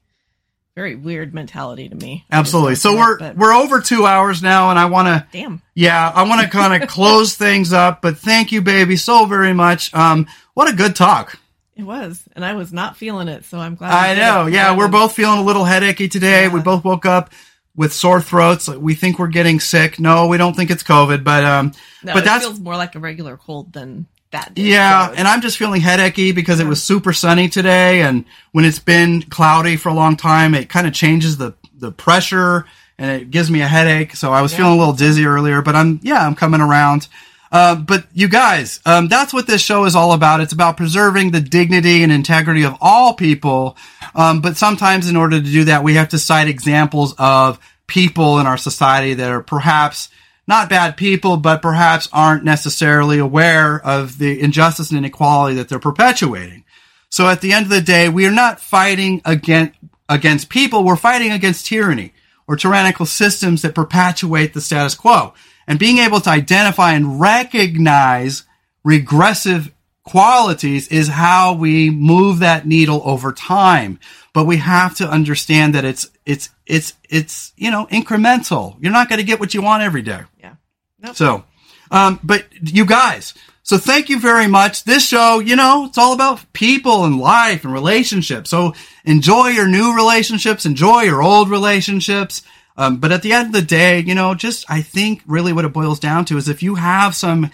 very weird mentality to me. Absolutely. So we're, that, we're over two hours now, and I want to, damn. Yeah, I want to kind of close things up, but thank you, baby, so very much. Um, what a good talk. It was, and I was not feeling it, so I'm glad. I know, it. yeah, we're both feeling a little headachy today. Yeah. We both woke up with sore throats. We think we're getting sick. No, we don't think it's COVID, but um, no, but that feels more like a regular cold than that. Day, yeah, so and I'm just feeling headachy because yeah. it was super sunny today, and when it's been cloudy for a long time, it kind of changes the the pressure, and it gives me a headache. So I was yeah. feeling a little dizzy earlier, but I'm yeah, I'm coming around. Uh, but you guys, um, that's what this show is all about. It's about preserving the dignity and integrity of all people. Um, but sometimes in order to do that, we have to cite examples of people in our society that are perhaps not bad people, but perhaps aren't necessarily aware of the injustice and inequality that they're perpetuating. So at the end of the day, we are not fighting against, against people. We're fighting against tyranny or tyrannical systems that perpetuate the status quo. And being able to identify and recognize regressive qualities is how we move that needle over time. But we have to understand that it's, it's, it's, it's, you know, incremental. You're not going to get what you want every day. Yeah. Nope. So, um, but you guys, so thank you very much. This show, you know, it's all about people and life and relationships. So enjoy your new relationships, enjoy your old relationships. Um, but at the end of the day, you know, just I think really what it boils down to is if you have some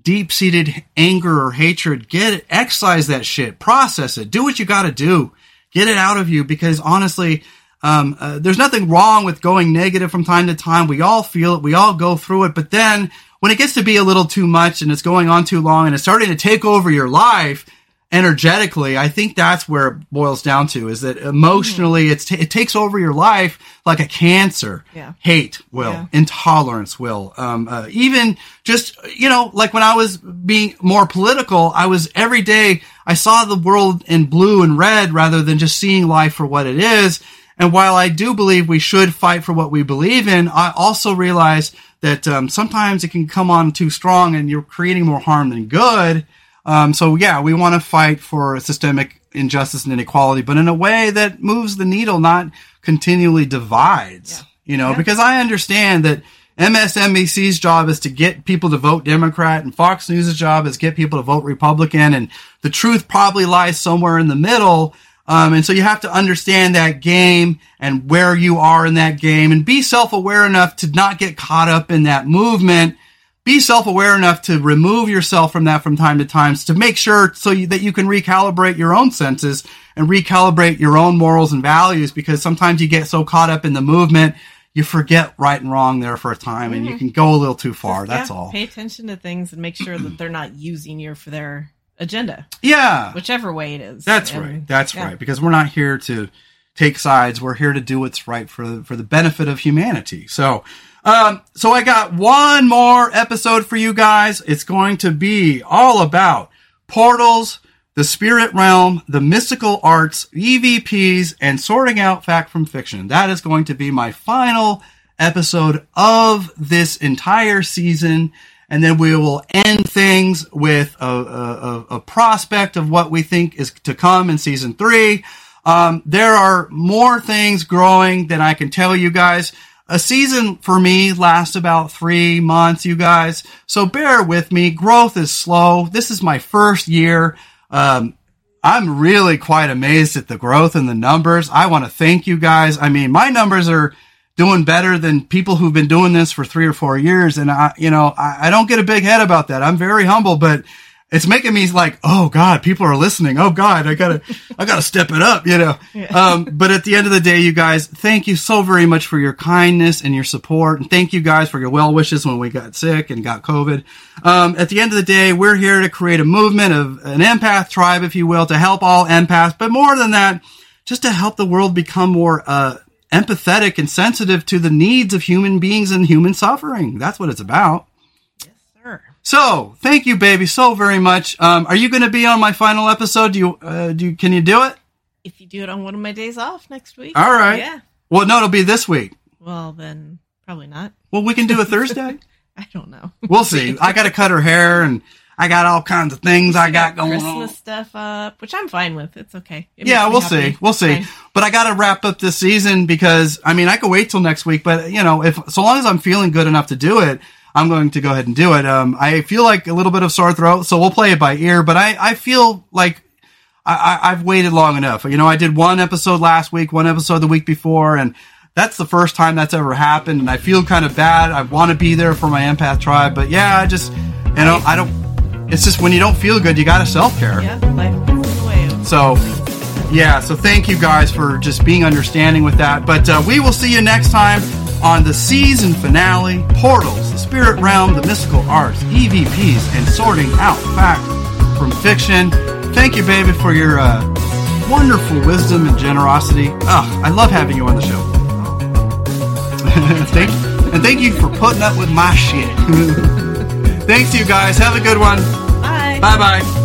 deep-seated anger or hatred, get it, excise that shit, process it, do what you got to do, get it out of you. Because honestly, um, uh, there's nothing wrong with going negative from time to time. We all feel it, we all go through it. But then when it gets to be a little too much and it's going on too long and it's starting to take over your life energetically, I think that's where it boils down to, is that emotionally it's t- it takes over your life like a cancer. Yeah. Hate will, yeah. intolerance will. Um, uh, even just, you know, like when I was being more political, I was every day, I saw the world in blue and red rather than just seeing life for what it is. And while I do believe we should fight for what we believe in, I also realize that um, sometimes it can come on too strong and you're creating more harm than good. Um, so yeah, we want to fight for systemic injustice and inequality, but in a way that moves the needle, not continually divides, yeah. you know, yeah. because I understand that M S N B C's job is to get people to vote Democrat and Fox News' job is get people to vote Republican. And the truth probably lies somewhere in the middle. Um, and so you have to understand that game and where you are in that game and be self-aware enough to not get caught up in that movement. Be self-aware enough to remove yourself from that from time to time to make sure so you, that you can recalibrate your own senses and recalibrate your own morals and values, because sometimes you get so caught up in the movement, you forget right and wrong there for a time mm-hmm. and you can go a little too far. Just, that's yeah, all. Pay attention to things and make sure that they're not using you for their agenda. Yeah. Whichever way it is. That's and, right. That's yeah. right. Because we're not here to take sides. We're here to do what's right for, for the benefit of humanity. So, Um, so I got one more episode for you guys. It's going to be all about portals, the spirit realm, the mystical arts, E V Ps, and sorting out fact from fiction. That is going to be my final episode of this entire season. And then we will end things with a, a, a prospect of what we think is to come in season three. Um, there are more things growing than I can tell you guys. A season for me lasts about three months, you guys. So bear with me. Growth is slow. This is my first year. Um, I'm really quite amazed at the growth and the numbers. I want to thank you guys. I mean, my numbers are doing better than people who've been doing this for three or four years. And I, you know, I, I don't get a big head about that. I'm very humble, but it's making me like, oh God, people are listening. Oh God, I gotta, I gotta step it up, you know? Yeah. Um, but at the end of the day, you guys, thank you so very much for your kindness and your support. And thank you guys for your well wishes when we got sick and got COVID. Um, at the end of the day, we're here to create a movement of an empath tribe, if you will, to help all empaths. But more than that, just to help the world become more, uh, empathetic and sensitive to the needs of human beings and human suffering. That's what it's about. So, thank you, baby, so very much. Um, are you going to be on my final episode? Do you, uh, do you, can you do it? If you do it on one of my days off next week. All right. Yeah. Well, no, it'll be this week. Well, then probably not. Well, we can do a Thursday. I don't know. We'll see. I got to cut her hair, and I got all kinds of things I got, got going Christmas on. Christmas stuff up, which I'm fine with. It's okay. It yeah, we'll happy. see. We'll see. Fine. But I got to wrap up this season because, I mean, I could wait till next week, but, you know, if so long as I'm feeling good enough to do it, I'm going to go ahead and do it. Um, I feel like a little bit of sore throat, so we'll play it by ear, but I, I feel like I, I, I've waited long enough. You know, I did one episode last week, one episode the week before, and that's the first time that's ever happened, and I feel kind of bad. I want to be there for my empath tribe, but yeah, I just, you know, I don't, it's just when you don't feel good, you got to self-care. Yeah, life gets in the way. So, yeah, so thank you guys for just being understanding with that, but uh, we will see you next time on the season finale, Portals, the Spirit Realm, the Mystical Arts, E V Ps, and sorting out fact from fiction. Thank you, baby, for your uh, wonderful wisdom and generosity. Ugh, I love having you on the show. thank, and thank you for putting up with my shit. Thanks, you guys. Have a good one. Bye. Bye-bye.